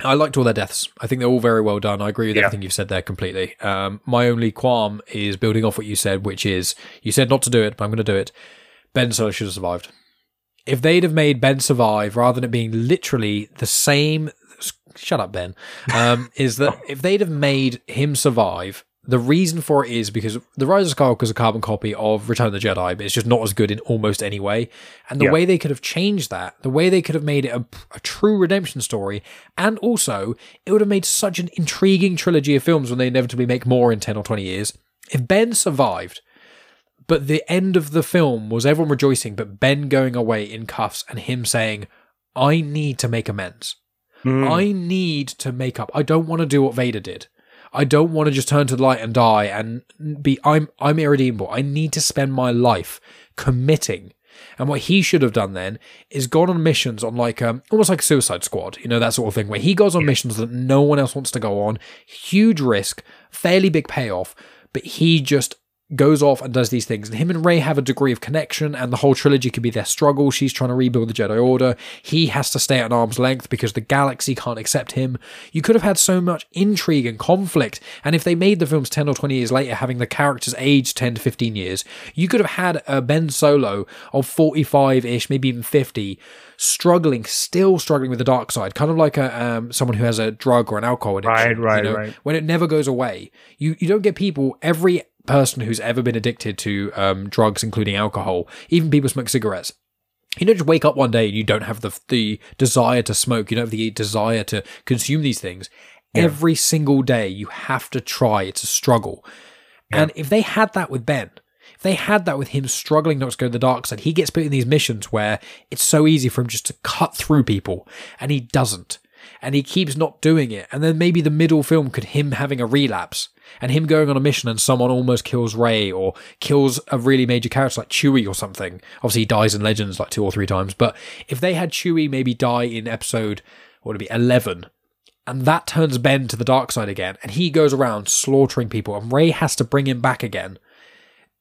I liked all their deaths. I think they're all very well done. I agree with yeah. everything you've said there completely. Um, my only qualm is building off what you said, which is you said not to do it, but I'm going to do it. Ben Solo should have survived. If they'd have made Ben survive rather than it being literally the same. Shut up, Ben. Um, is that if they'd have made him survive, the reason for it is because The Rise of Skywalker is a carbon copy of Return of the Jedi, but it's just not as good in almost any way. And the yeah. way they could have changed that, the way they could have made it a, a true redemption story, and also it would have made such an intriguing trilogy of films when they inevitably make more in ten or twenty years. If Ben survived, but the end of the film was everyone rejoicing, but Ben going away in cuffs and him saying, I need to make amends. Mm. I need to make up. I don't want to do what Vader did. I don't want to just turn to the light and die and be, I'm, I'm irredeemable. I need to spend my life committing. And what he should have done then is gone on missions on like, um, almost like a Suicide Squad, you know, that sort of thing, where he goes on missions that no one else wants to go on. Huge risk, fairly big payoff, but he just goes off and does these things, and him and Rey have a degree of connection, and the whole trilogy could be their struggle. She's trying to rebuild the Jedi Order. He has to stay at an arm's length because the galaxy can't accept him. You could have had so much intrigue and conflict, and if they made the films ten or twenty years later, having the characters aged ten to fifteen years, you could have had a Ben Solo of forty-five-ish, maybe even fifty, struggling, still struggling with the dark side, kind of like a um, someone who has a drug or an alcohol addiction. Right, right, you know, right. When it never goes away. You, you don't get people, every person who's ever been addicted to um, drugs, including alcohol, even people smoke cigarettes. You don't just wake up one day and you don't have the the desire to smoke. You don't have the desire to consume these things. Yeah. Every single day you have to try. It's a struggle. Yeah. And if they had that with Ben, if they had that with him struggling not to go to the dark side, he gets put in these missions where it's so easy for him just to cut through people, and he doesn't. And he keeps not doing it. And then maybe the middle film could him having a relapse and him going on a mission and someone almost kills Rey or kills a really major character like Chewie or something. Obviously he dies in Legends like two or three times. But if they had Chewie maybe die in episode, what would it be, eleven, and that turns Ben to the dark side again, and he goes around slaughtering people and Rey has to bring him back again,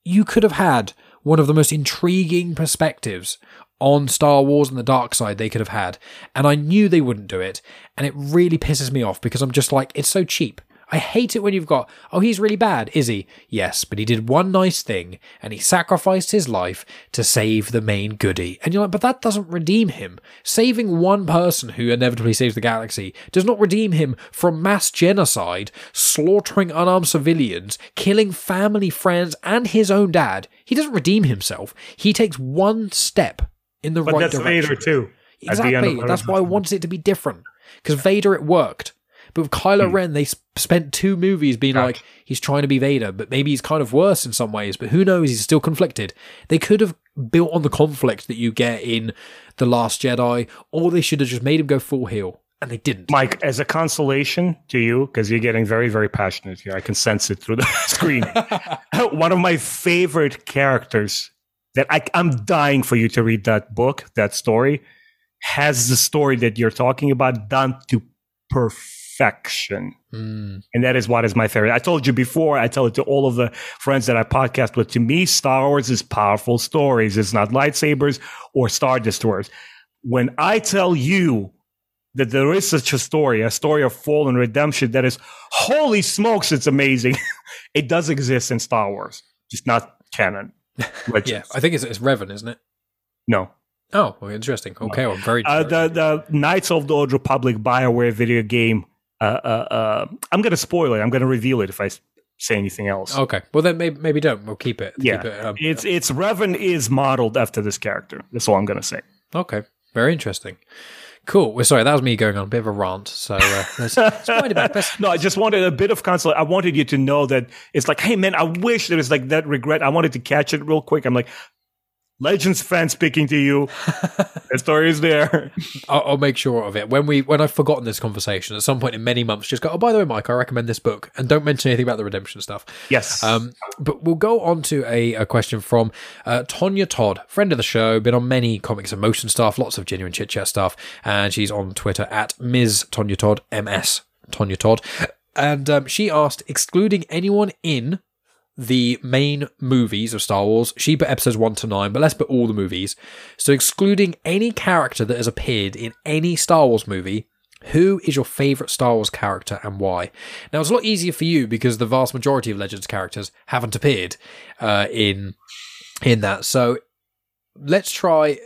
you could have had one of the most intriguing perspectives on Star Wars and the dark side they could have had. And I knew they wouldn't do it. And it really pisses me off because I'm just like, it's so cheap. I hate it when you've got, oh, he's really bad, is he? Yes, but he did one nice thing and he sacrificed his life to save the main goodie. And you're like, but that doesn't redeem him. Saving one person who inevitably saves the galaxy does not redeem him from mass genocide, slaughtering unarmed civilians, killing family, friends, and his own dad. He doesn't redeem himself. He takes one step in the but right direction. But that's Vader too. Exactly. That's why I wanted it to be different. Because Vader, it worked. But with Kylo mm. Ren, they sp- spent two movies being Ouch. like, he's trying to be Vader, but maybe he's kind of worse in some ways, but who knows, he's still conflicted. They could have built on the conflict that you get in The Last Jedi, or they should have just made him go full heel, and they didn't. Mike, as a consolation to you, because you're getting very, very passionate here, I can sense it through the screen. One of my favorite characters that I, I'm dying for you to read that book, that story, has the story that you're talking about done to perfection. Mm. And that is what is my favorite. I told you before, I tell it to all of the friends that I podcast with. To me, Star Wars is powerful stories. It's not lightsabers or Star Destroyers. When I tell you that there is such a story, a story of fall and redemption that is, holy smokes, it's amazing. It does exist in Star Wars. Just not canon. Yeah, I think it's, it's Revan, isn't it? No. Oh, well, interesting. Okay, well, very uh, the, the Knights of the Old Republic BioWare video game. Uh, uh, uh, I'm going to spoil it. I'm going to reveal it if I say anything else. Okay. Well, then maybe, maybe don't. We'll keep it. Yeah. Keep it, um, it's, it's Revan is modeled after this character. That's all I'm going to say. Okay. Very interesting. Cool. Well, sorry, that was me going on a bit of a rant. So, uh, let's, let's find it back. Let's, no, I just wanted a bit of consolation. I wanted you to know that it's like, hey, man, I wish there was like that regret. I wanted to catch it real quick. I'm like, Legends fan speaking to you. The story is there. I'll, I'll make sure of it. When we, when I've forgotten this conversation at some point in many months, just go, oh, by the way, Mike, I recommend this book, and don't mention anything about the redemption stuff. Yes. Um, but we'll go on to a, a question from uh, Tonya Todd, friend of the show, been on many Comics in Motion stuff, lots of Genuine Chit Chat stuff, and she's on Twitter at Miz Tonya Todd, M S Tonya Todd. And um, she asked, excluding anyone in the main movies of Star Wars, she put episodes one to nine, but let's put all the movies. So excluding any character that has appeared in any Star Wars movie, who is your favourite Star Wars character and why? Now, it's a lot easier for you because the vast majority of Legends characters haven't appeared uh, in in that. So let's try...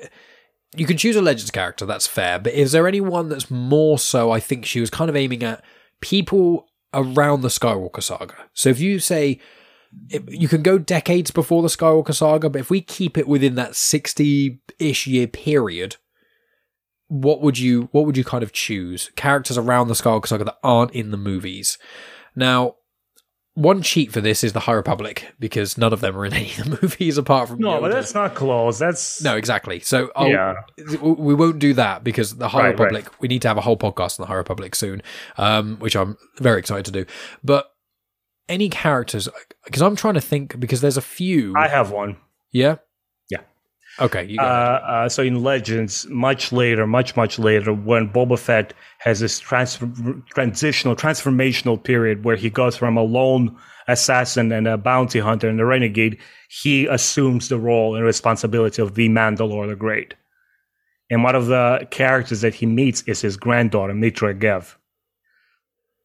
You can choose a Legends character, that's fair, but is there anyone that's more so, I think she was kind of aiming at people around the Skywalker saga. So if you say... You can go decades before the Skywalker saga, but if we keep it within that sixty-ish year period, what would you what would you kind of choose? Characters around the Skywalker saga that aren't in the movies. Now, one cheat for this is the High Republic, because none of them are in any of the movies apart from... No, but that's not close. That's... No, exactly. So yeah. we won't do that, because the High right, Republic, right. we need to have a whole podcast on the High Republic soon, um, which I'm very excited to do. But any characters, because I'm trying to think, because there's a few. I have one. Yeah? Yeah. Okay, you got uh, uh, So in Legends, much later, much, much later, when Boba Fett has this trans- transitional, transformational period where he goes from a lone assassin and a bounty hunter and a renegade, he assumes the role and responsibility of the Mandalore the Great. And one of the characters that he meets is his granddaughter, Mitra Gev.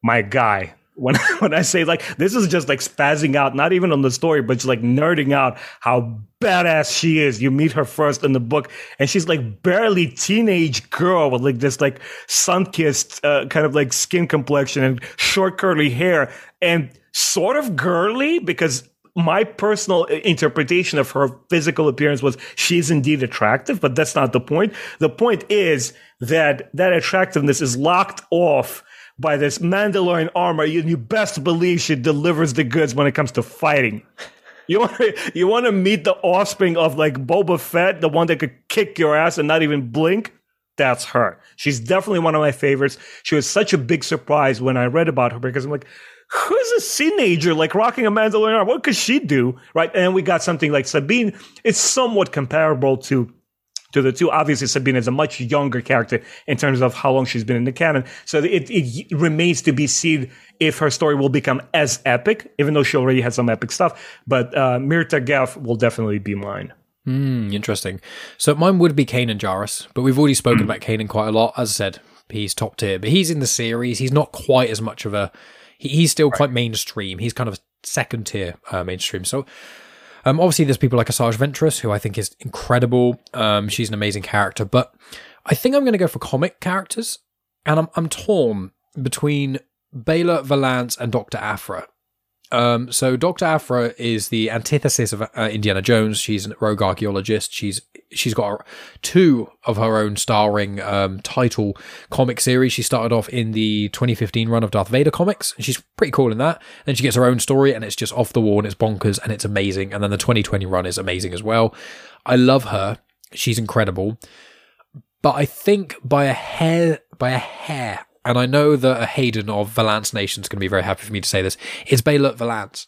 My guy. When when I say, like, this is just like spazzing out, not even on the story, but just like nerding out how badass she is. You meet her first in the book, and she's like barely teenage girl with like this like sun-kissed uh, kind of like skin complexion and short curly hair and sort of girly, because my personal interpretation of her physical appearance was she's indeed attractive, but that's not the point. The point is that that attractiveness is locked off by this Mandalorian armor, you, you best believe she delivers the goods when it comes to fighting. You want to, you want to meet the offspring of like Boba Fett, the one that could kick your ass and not even blink? That's her. She's definitely one of my favorites. She was such a big surprise when I read about her, because I'm like, who's a teenager like rocking a Mandalorian armor? What could she do? Right? And we got something like Sabine. It's somewhat comparable to to the two. Obviously, Sabine is a much younger character in terms of how long she's been in the canon. So it, it remains to be seen if her story will become as epic, even though she already had some epic stuff. But uh, Mitra Gev will definitely be mine. Mm, interesting. So mine would be Kanan Jarrus, but we've already spoken about Kanan quite a lot. As I said, he's top tier, but he's in the series. He's not quite as much of a... He, he's still right. quite mainstream. He's kind of second tier uh, mainstream. So... Um, obviously, there's people like Asajj Ventress, who I think is incredible. Um, she's an amazing character, but I think I'm going to go for comic characters, and I'm I'm torn between Bela Valance and Doctor Aphra. Um, so Doctor Aphra is the antithesis of uh, Indiana Jones. She's a rogue archaeologist. She's she's got a, two of her own starring um, title comic series. She started off in the twenty fifteen run of Darth Vader comics, and she's pretty cool in that. Then she gets her own story, and it's just off the wall, and it's bonkers, and it's amazing. And then the twenty twenty run is amazing as well. I love her. She's incredible. But I think by a hair, by a hair. And I know that a Hayden of Valance Nation is going to be very happy for me to say this, is Bela Valance.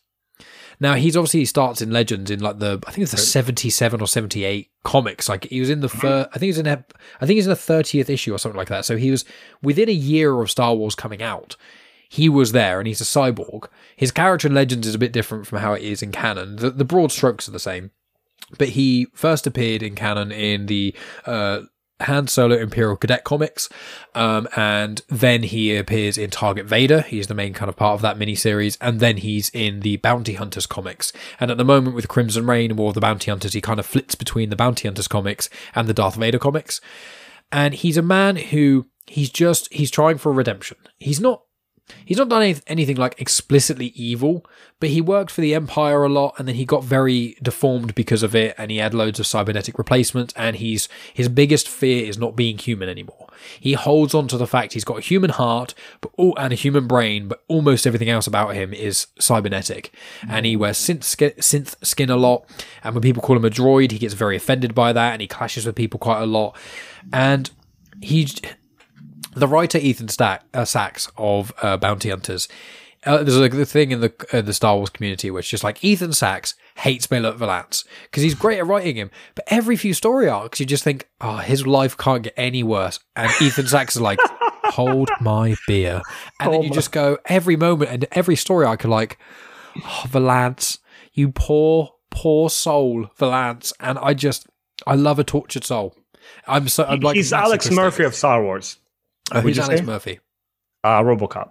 Now, he's obviously he starts in Legends in like the, I think it's the seventy-seven or seventy-eight comics. Like he was in the first, I think he's in, I think he's in the thirtieth issue or something like that. So he was within a year of Star Wars coming out. He was there, and he's a cyborg. His character in Legends is a bit different from how it is in canon. The, the broad strokes are the same, but he first appeared in canon in the uh, Han Solo Imperial Cadet comics, um, and then he appears in Target Vader. He's the main kind of part of that miniseries, and then he's in the Bounty Hunters comics. And at the moment with Crimson Reign and War of the Bounty Hunters, he kind of flits between the Bounty Hunters comics and the Darth Vader comics. And he's a man who he's just, he's trying for redemption. He's not He's not done anything like explicitly evil, but he worked for the Empire a lot, and then he got very deformed because of it, and he had loads of cybernetic replacements, and he's his biggest fear is not being human anymore. He holds on to the fact he's got a human heart but all, and a human brain, but almost everything else about him is cybernetic, and he wears synth skin, synth skin a lot, and when people call him a droid, he gets very offended by that, and he clashes with people quite a lot, and he... The writer Ethan Stack, uh, Sachs of uh, Bounty Hunters, uh, there's like the thing in the uh, the Star Wars community which just like Ethan Sachs hates Baylet Valance because he's great at writing him, but every few story arcs you just think, oh, his life can't get any worse, and Ethan Sachs is like, hold my beer, and oh then you my- just go every moment and every story arc you're like, oh, Valance, you poor poor soul, Valance, and I just I love a tortured soul. I'm so I'm like he's Alex Murphy of Star Wars. Oh, who's Alex say? Murphy? Uh, Robocop.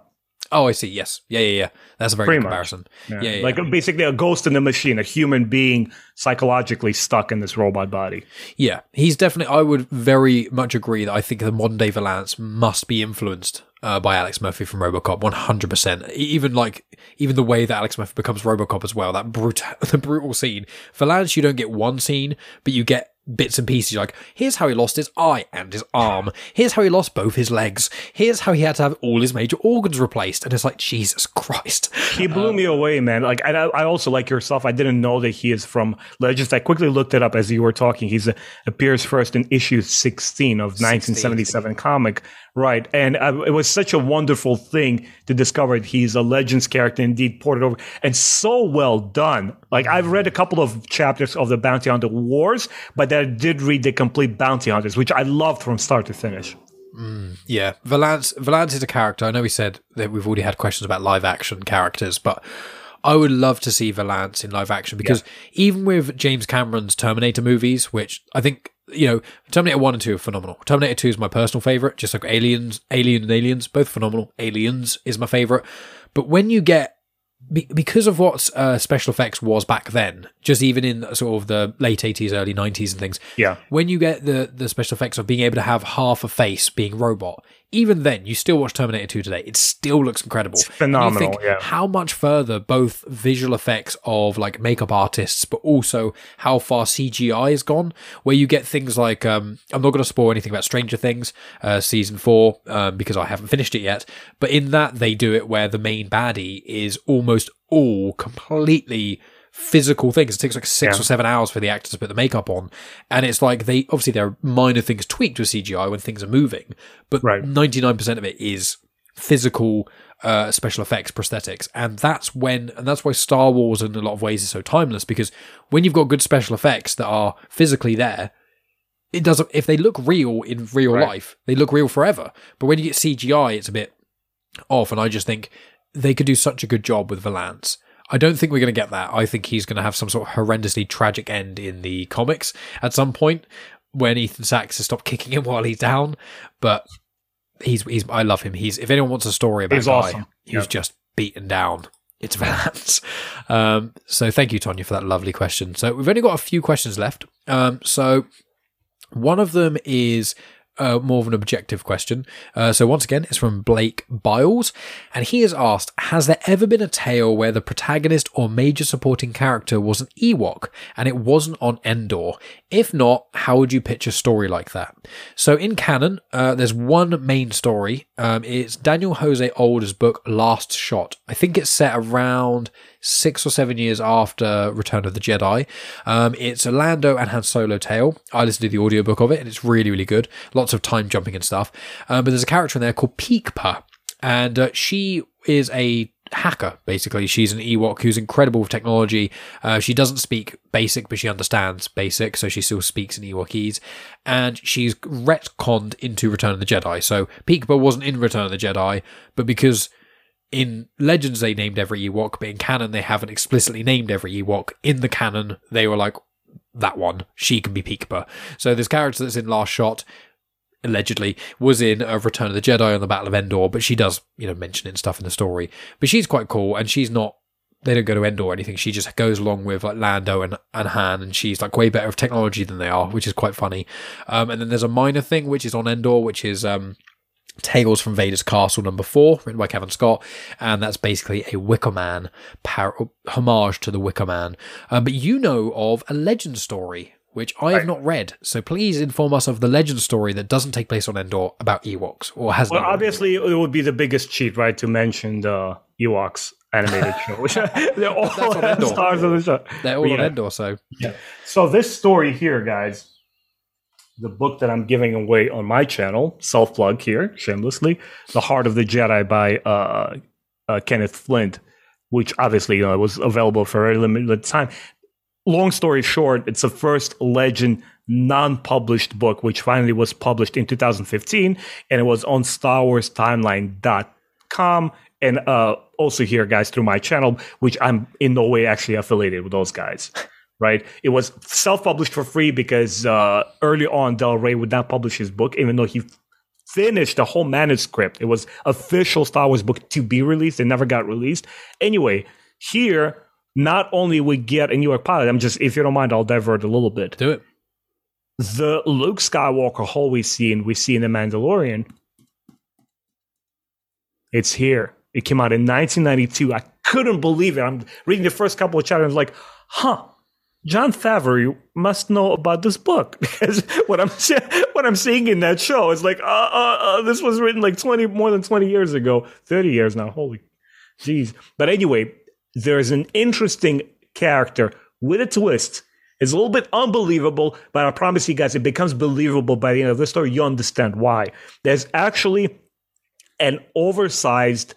Oh, I see. Yes. Yeah, yeah, yeah. That's a very Pretty good comparison. Yeah. Yeah, yeah, like yeah. basically a ghost in the machine, a human being psychologically stuck in this robot body. Yeah. He's definitely, I would very much agree that I think the modern day Valance must be influenced uh, by Alex Murphy from Robocop one hundred percent. Even like, even the way that Alex Murphy becomes Robocop as well, that brutal, the brutal scene. Valance, you don't get one scene, but you get bits and pieces. Like, here's how he lost his eye and his arm, here's how he lost both his legs, here's how he had to have all his major organs replaced, and it's like, Jesus Christ, he blew um, me away, man. Like, and I, I also, like yourself, I didn't know that he is from Legends. I quickly looked it up as you were talking. He's a, appears first in issue sixteen of nineteen seventy-seven comic, right? And uh, it was such a wonderful thing to discover that he's a Legends character indeed, ported over, and so well done. Like, I've read a couple of chapters of the Bounty Hunter Wars, but I did read the complete Bounty Hunters, which I loved from start to finish. Mm, yeah, Valance, Valance is a character. I know we said that we've already had questions about live action characters, but I would love to see Valance in live action, because yeah. even with James Cameron's Terminator movies, which I think, you know, Terminator one and two are phenomenal. Terminator two is my personal favorite, just like Aliens, Alien and Aliens, both phenomenal. Aliens is my favorite. But when you get, because of what uh, special effects was back then, just even in sort of the late eighties, early nineties and things, yeah. when you get the, the special effects of being able to have half a face being robot, even then, you still watch Terminator two today, it still looks incredible. It's phenomenal, and you think yeah. how much further both visual effects of like makeup artists, but also how far C G I has gone, where you get things like, um, I'm not going to spoil anything about Stranger Things, uh, season four, um, because I haven't finished it yet, but in that they do it where the main baddie is almost all completely physical things. It takes like six yeah. or seven hours for the actors to put the makeup on, and it's like, they obviously there are minor things tweaked with C G I when things are moving, but right. ninety-nine percent of it is physical uh special effects, prosthetics, and that's when and that's why Star Wars in a lot of ways is so timeless, because when you've got good special effects that are physically there, it doesn't, if they look real in real right. life, they look real forever, but when you get C G I, it's a bit off, and I just think they could do such a good job with Valance. I don't think we're going to get that. I think he's going to have some sort of horrendously tragic end in the comics at some point when Ethan Sachs has stopped kicking him while he's down. But he's, he's I love him. He's if anyone wants a story about he's a guy awesome. who's yeah. just beaten down, it's Valance. Um, so thank you, Tonya, for that lovely question. So we've only got a few questions left. Um, so one of them is... Uh, more of an objective question. Uh, so once again, it's from Blake Biles, and he has asked, has there ever been a tale where the protagonist or major supporting character was an Ewok and it wasn't on Endor? If not, how would you pitch a story like that? So in canon, uh, there's one main story. Um, it's Daniel Jose Older's book, Last Shot. I think it's set around six or seven years after Return of the Jedi. Um, it's a Lando and Han Solo tale. I listened to the audiobook of it, and it's really, really good. Lots of time jumping and stuff. Um, but there's a character in there called Peekpa, and uh, she is a hacker, basically. She's an Ewok who's incredible with technology. Uh, she doesn't speak Basic, but she understands Basic, so she still speaks in Ewokese. And she's retconned into Return of the Jedi. So Peekaboo wasn't in Return of the Jedi, but because in Legends they named every Ewok, but in canon they haven't explicitly named every Ewok. In the canon, they were like, that one, she can be Peekaboo. So this character that's in Last Shot, allegedly, was in a Return of the Jedi on the Battle of Endor, but she does, you know, mention it and stuff in the story. But she's quite cool, and she's not, they don't go to Endor or anything. She just goes along with like Lando and, and Han, and she's like way better with technology than they are, which is quite funny. Um, and then there's a minor thing, which is on Endor, which is um, Tales from Vader's Castle number four, written by Cavan Scott, and that's basically a Wicker Man, par- homage to the Wicker Man. Um, but you know of a Legend story, which I have not read, so please inform us of the Legend story that doesn't take place on Endor about Ewoks, or has well, no obviously, Endor. It would be the biggest cheat, right, to mention the Ewoks animated show, which they're all on stars of the show. They're all but, yeah. on Endor, so... Yeah. So this story here, guys, the book that I'm giving away on my channel, self-plug here, shamelessly, The Heart of the Jedi by uh, uh, Kenneth Flint, which obviously, you know, was available for a very limited time. Long story short, it's the first Legend non-published book, which finally was published in two thousand fifteen, and it was on Star Wars Timeline dot com, and uh, also here, guys, through my channel, which I'm in no way actually affiliated with those guys, right? It was self-published for free because uh, early on, Del Rey would not publish his book, even though he finished the whole manuscript. It was official Star Wars book to be released. It never got released. Anyway, here... Not only we get a New York pilot, I'm just, if you don't mind, I'll divert a little bit. Do it. The Luke Skywalker hallway scene we see in The Mandalorian, it's here. It came out in nineteen ninety-two. I couldn't believe it. I'm reading the first couple of chapters like, huh, Jon Favreau must know about this book. Because what I'm, what I'm seeing in that show is like, uh, uh, uh, this was written like twenty, more than twenty years ago, thirty years now. Holy jeez. But anyway... There's an interesting character with a twist. It's a little bit unbelievable, but I promise you guys, it becomes believable by the end of the story. You understand why. There's actually an oversized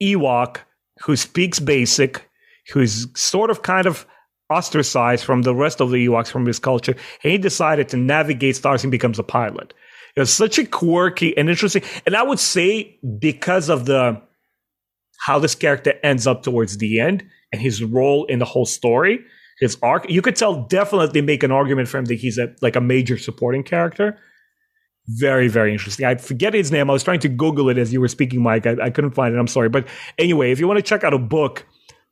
Ewok who speaks Basic, who's sort of kind of ostracized from the rest of the Ewoks from his culture, and he decided to navigate stars and becomes a pilot. It was such a quirky and interesting, and I would say because of the... how this character ends up towards the end and his role in the whole story, his arc. You could tell, definitely make an argument for him that he's a, like a major supporting character. Very, very interesting. I forget his name. I was trying to Google it as you were speaking, Mike. I, I couldn't find it. I'm sorry. But anyway, if you want to check out a book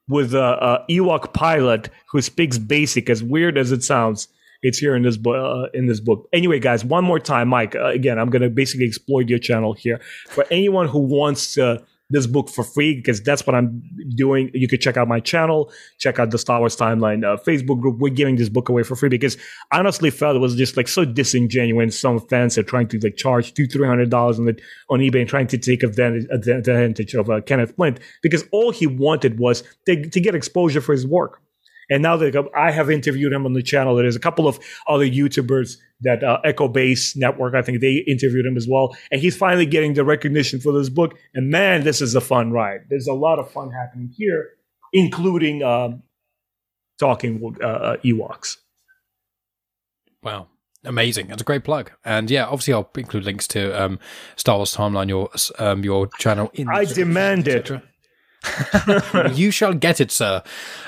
with an Ewok pilot who speaks Basic, as weird as it sounds, it's here in this, bu- uh, in this book. Anyway, guys, one more time, Mike. Uh, again, I'm going to basically exploit your channel here. For anyone who wants to... Uh, this book for free, because that's what I'm doing. You could check out my channel, check out the Star Wars Timeline uh, Facebook group. We're giving this book away for free because I honestly felt it was just like so disingenuous. Some fans are trying to like charge two, three hundred dollars on the on eBay and trying to take advantage, advantage of uh, Kenneth Flint, because all he wanted was to, to get exposure for his work. And now that I have interviewed him on the channel, there's a couple of other YouTubers that uh, Echo Base Network, I think they interviewed him as well. And he's finally getting the recognition for this book. And man, this is a fun ride. There's a lot of fun happening here, including um, talking uh, Ewoks. Wow. Amazing. That's a great plug. And yeah, obviously I'll include links to um, Star Wars Timeline, your um, your channel. In I demand it. You shall get it, sir.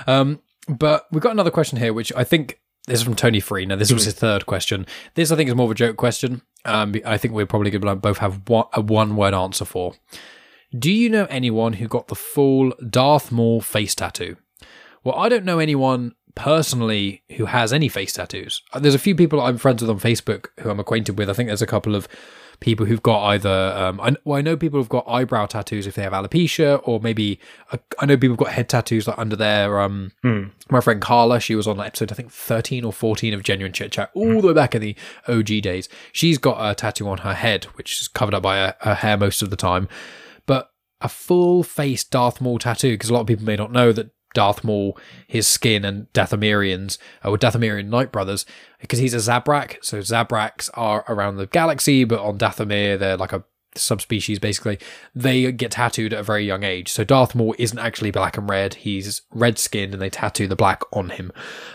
Um But we've got another question here, which I think this is from Tony Farina. This was his third question. This, I think, is more of a joke question. Um, I think we're probably going to both have one, a one-word answer for. Do you know anyone who got the full Darth Maul face tattoo? Well, I don't know anyone personally who has any face tattoos. There's a few people I'm friends with on Facebook who I'm acquainted with. I think there's a couple of people who've got either... Um, I, well, I know people who've got eyebrow tattoos if they have alopecia, or maybe... Uh, I know people who've got head tattoos like under their... Um, mm. My friend Carla, she was on like, episode, I think, thirteen or fourteen of Genuine Chit Chat, all mm. the way back in the O G days. She's got a tattoo on her head, which is covered up by her, her hair most of the time. But a full-face Darth Maul tattoo, because a lot of people may not know that Darth Maul, his skin, and Dathomirians, or Dathomirian Night Brothers, because he's a Zabrak. So Zabraks are around the galaxy, but on Dathomir, they're like a subspecies, basically, they get tattooed at a very young age. So Darth Maul isn't actually black and red. He's red-skinned, and they tattoo the black on him.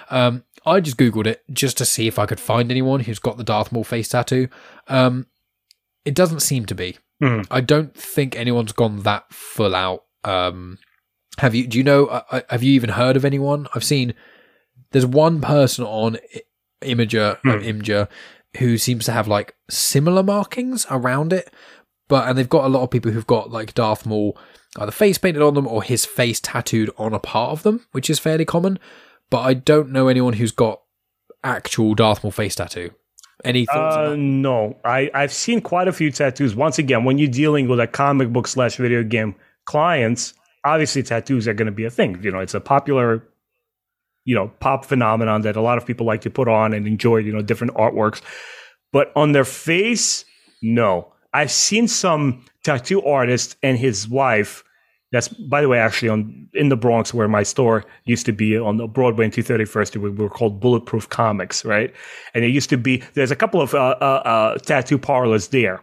Um, I just Googled it just to see if I could find anyone who's got the Darth Maul face tattoo. Um, it doesn't seem to be. Mm. I don't think anyone's gone that full out. Um, have you? Do you know? Uh, have you even heard of anyone? I've seen there's one person on Imager, mm. uh, Imgur who seems to have like similar markings around it. But and they've got a lot of people who've got like Darth Maul either face painted on them or his face tattooed on a part of them, which is fairly common. But I don't know anyone who's got actual Darth Maul face tattoo. Any thoughts uh, on that? No. I, I've seen quite a few tattoos. Once again, when you're dealing with a comic book slash video game clients, obviously tattoos are going to be a thing. You know, it's a popular, you know, pop phenomenon that a lot of people like to put on and enjoy, you know, different artworks. But on their face, no. I've seen some tattoo artist and his wife. That's, by the way, actually on in the Bronx where my store used to be on the Broadway and two thirty-first, we were called Bulletproof Comics, right? And it used to be, there's a couple of uh, uh, uh, tattoo parlors there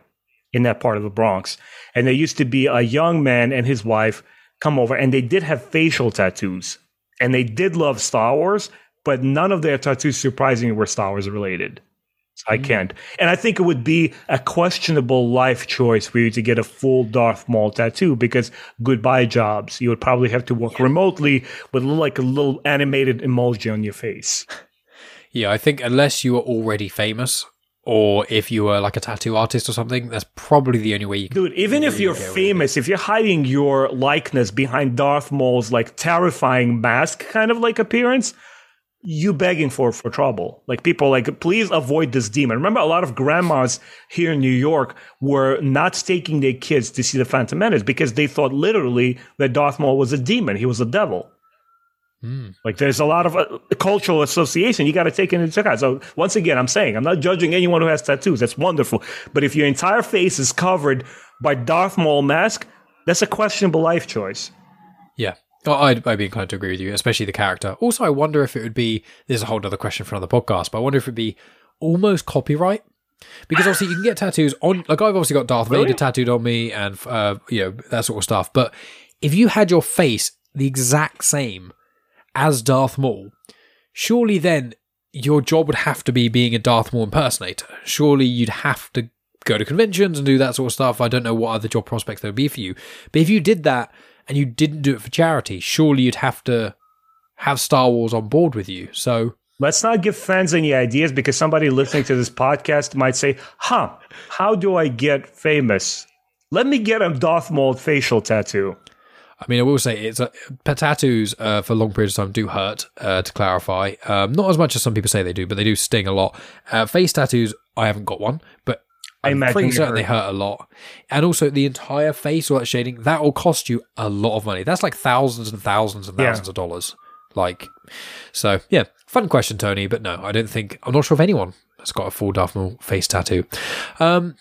in that part of the Bronx. And there used to be a young man and his wife come over, and they did have facial tattoos. And they did love Star Wars, but none of their tattoos, surprisingly, were Star Wars related. So I can't. And I think it would be a questionable life choice for you to get a full Darth Maul tattoo because goodbye jobs. You would probably have to work remotely with like a little animated emoji on your face. Yeah, I think unless you were already famous or if you were like a tattoo artist or something, that's probably the only way you can. Dude, even if you're famous, if you're hiding your likeness behind Darth Maul's like terrifying mask kind of like appearance, you begging for, for trouble. Like people like, please avoid this demon. Remember, a lot of grandmas here in New York were not taking their kids to see the Phantom Menace because they thought literally that Darth Maul was a demon. He was a devil. Mm. Like there's a lot of uh, cultural association. You got to take it into account. So once again, I'm saying, I'm not judging anyone who has tattoos. That's wonderful. But if your entire face is covered by Darth Maul mask, that's a questionable life choice. Yeah. Oh, I'd, I'd be inclined to agree with you, especially the character. Also, I wonder if it would be, there's a whole other question for another podcast, but I wonder if it'd be almost copyright. Because obviously you can get tattoos on, like I've obviously got Darth really? Vader tattooed on me and, uh, you know, that sort of stuff. But if you had your face the exact same as Darth Maul, surely then your job would have to be being a Darth Maul impersonator. Surely you'd have to go to conventions and do that sort of stuff. I don't know what other job prospects there would be for you. But if you did that, and you didn't do it for charity, surely you'd have to have Star Wars on board with you. So let's not give fans any ideas because somebody listening to this podcast might say, huh, how do I get famous? Let me get a Darth Maul facial tattoo. I mean, I will say it's a, tattoos uh, for long periods of time do hurt, uh, to clarify. Um, not as much as some people say they do, but they do sting a lot. Uh, face tattoos, I haven't got one, but I'm pretty certain they hurt a lot. And also the entire face, all that shading, that will cost you a lot of money. That's like thousands and thousands and thousands yeah. of dollars. Like, so yeah, fun question, Tony. But no, I don't think, I'm not sure of anyone that's got a full Darth Maul face tattoo. Um,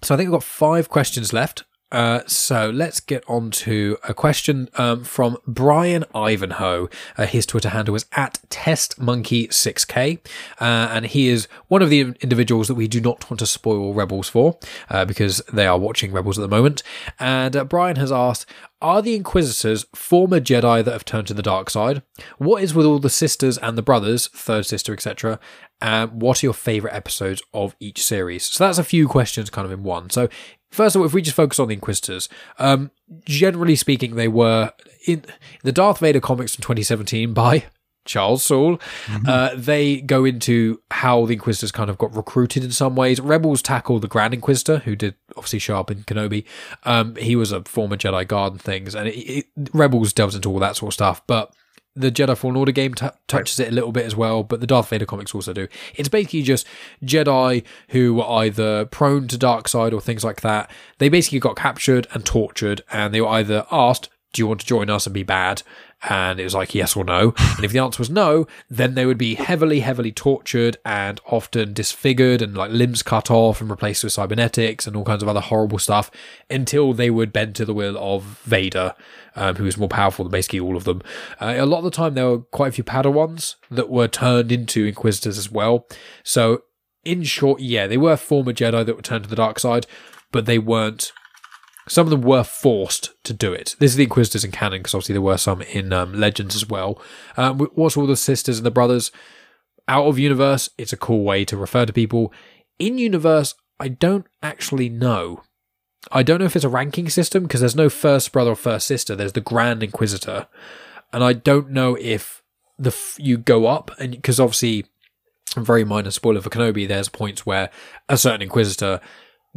so I think we've got five questions left. Uh, so let's get on to a question um, from Brian Ivanhoe. Uh, his Twitter handle is at test monkey six k, uh, and he is one of the individuals that we do not want to spoil Rebels for uh, because they are watching Rebels at the moment. And uh, Brian has asked, are the Inquisitors former Jedi that have turned to the dark side? What is with all the sisters and the brothers, third sister, et cetera? Um, what are your favourite episodes of each series? So that's a few questions kind of in one. So first of all, if we just focus on the Inquisitors, um, generally speaking, they were in the Darth Vader comics from twenty seventeen by Charles Soule. Mm-hmm. Uh, they go into how the Inquisitors kind of got recruited in some ways. Rebels tackle the Grand Inquisitor, who did obviously show up in Kenobi. Um, he was a former Jedi Guard and things, and it, it, Rebels delves into all that sort of stuff. But the Jedi Fallen Order game t- touches it a little bit as well, but the Darth Vader comics also do. It's basically just Jedi who were either prone to dark side or things like that. They basically got captured and tortured, and they were either asked, do you want to join us and be bad? And it was like, yes or no. And if the answer was no, then they would be heavily, heavily tortured and often disfigured and like limbs cut off and replaced with cybernetics and all kinds of other horrible stuff until they would bend to the will of Vader, um, who was more powerful than basically all of them. Uh, a lot of the time, there were quite a few Padawans that were turned into Inquisitors as well. So in short, yeah, they were former Jedi that were turned to the dark side. but they weren't. Some of them were forced to do it. This is the Inquisitors in canon, because obviously there were some in um, Legends as well. Um, what's all the sisters and the brothers? Out of universe, it's a cool way to refer to people. In universe, I don't actually know. I don't know if it's a ranking system, because there's no first brother or first sister. There's the Grand Inquisitor. And I don't know if the f- you go up, and because obviously, very minor spoiler for Kenobi, there's points where a certain Inquisitor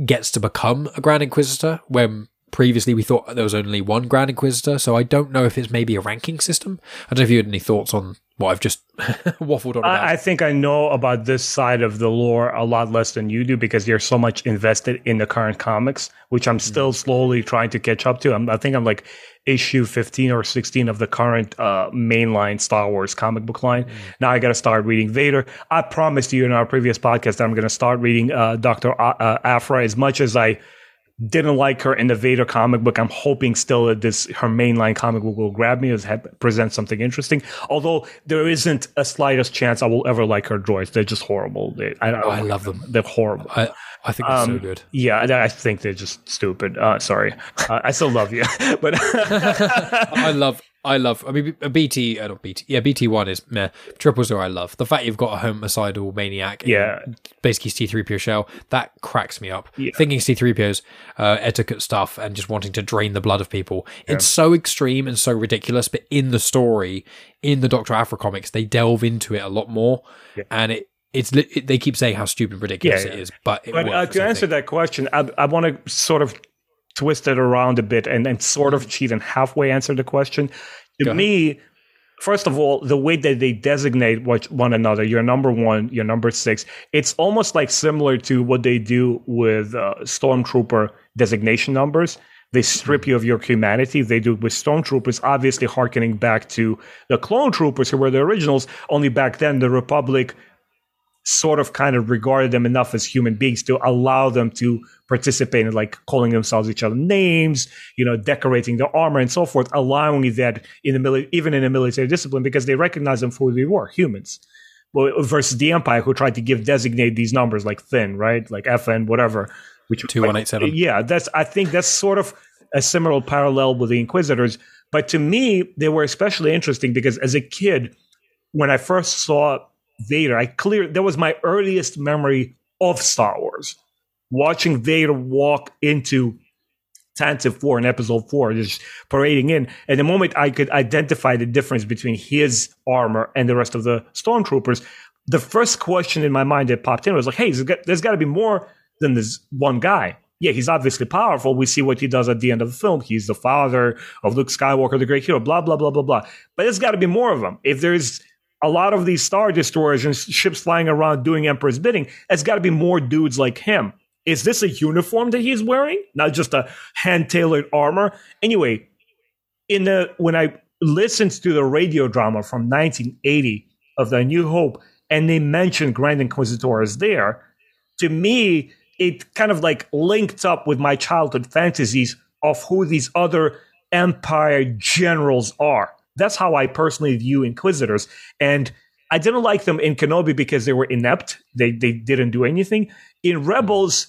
gets to become a Grand Inquisitor, when previously we thought there was only one Grand Inquisitor. So I don't know if it's maybe a ranking system. I don't know if you had any thoughts on what I've just waffled on about. I think I know about this side of the lore a lot less than you do, because you're so much invested in the current comics, which I'm still slowly trying to catch up to. I'm, I think I'm like issue fifteen or sixteen of the current uh, mainline Star Wars comic book line. Mm. Now I got to start reading Vader. I promised you in our previous podcast that I'm going to start reading uh, Doctor A- uh, Aphra. As much as I didn't like her in the Vader comic book, I'm hoping still that this her mainline comic book will grab me and present something interesting. Although there isn't a slightest chance I will ever like her droids. They're just horrible. They, I, don't, oh, I love them. They're horrible. I- I think they're um, so good. Yeah, I think they're just stupid. Uh, sorry, uh, I still love you, but I love, I love. I mean, B T, uh, not B T. Yeah, B T one is meh. Triple Zero, I love. The fact you've got a homicidal maniac. Yeah, basically C three P O shell, that cracks me up. Yeah. Thinking C three P O's uh, etiquette stuff and just wanting to drain the blood of people. Yeah. It's so extreme and so ridiculous. But in the story, in the Doctor Aphra comics, they delve into it a lot more, yeah. and it. It's it, they keep saying how stupid and ridiculous yeah, yeah. it is, but it but uh, to answer thing. that question, I, I want to sort of twist it around a bit and, and sort of cheat and halfway answer the question. To Go me, ahead. First of all, the way that they designate one another, your number one, your number six, it's almost like similar to what they do with uh, Stormtrooper designation numbers. They strip you of your humanity. They do it with Stormtroopers, obviously hearkening back to the Clone Troopers, who were the originals, only back then the Republic sort of kind of regarded them enough as human beings to allow them to participate in, like, calling themselves each other names, you know, decorating their armor and so forth, allowing that in the mili- even in a military discipline, because they recognize them for who they were, humans. Well, versus the Empire, who tried to give designate these numbers like thin, right? Like F N, whatever. Which two one eight seven. Yeah, that's I think that's sort of a similar parallel with the Inquisitors. But to me, they were especially interesting because as a kid, when I first saw Vader, I clear that was my earliest memory of Star Wars. Watching Vader walk into Tantive four in episode four, just parading in. And the moment I could identify the difference between his armor and the rest of the Stormtroopers, the first question in my mind that popped in was like, hey, there's got to be more than this one guy. Yeah, he's obviously powerful. We see what he does at the end of the film. He's the father of Luke Skywalker, the great hero, blah, blah, blah, blah, blah. But there's got to be more of them. If there's a lot of these Star Destroyers and ships flying around doing Emperor's bidding, it's got to be more dudes like him. Is this a uniform that he's wearing? Not just a hand-tailored armor? Anyway, in the when I listened to the radio drama from nineteen eighty of The New Hope, and they mentioned Grand Inquisitors there, to me, it kind of like linked up with my childhood fantasies of who these other Empire generals are. That's how I personally view Inquisitors. And I didn't like them in Kenobi because they were inept. They they didn't do anything. In Rebels,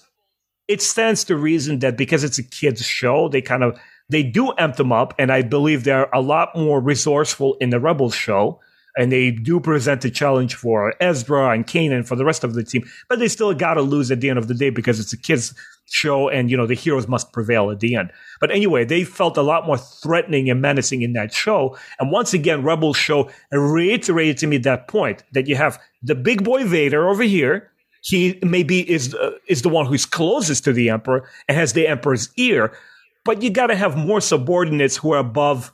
it stands to reason that because it's a kid's show, they kind of, they do amp them up. And I believe they're a lot more resourceful in the Rebels show. And they do present a challenge for Ezra and Kanan for the rest of the team. But they still got to lose at the end of the day because it's a kid's show and, you know, the heroes must prevail at the end. But anyway, they felt a lot more threatening and menacing in that show. And once again, Rebel show reiterated to me that point, that you have the big boy Vader over here. He maybe is, uh, is the one who's closest to the Emperor and has the Emperor's ear. But you got to have more subordinates who are above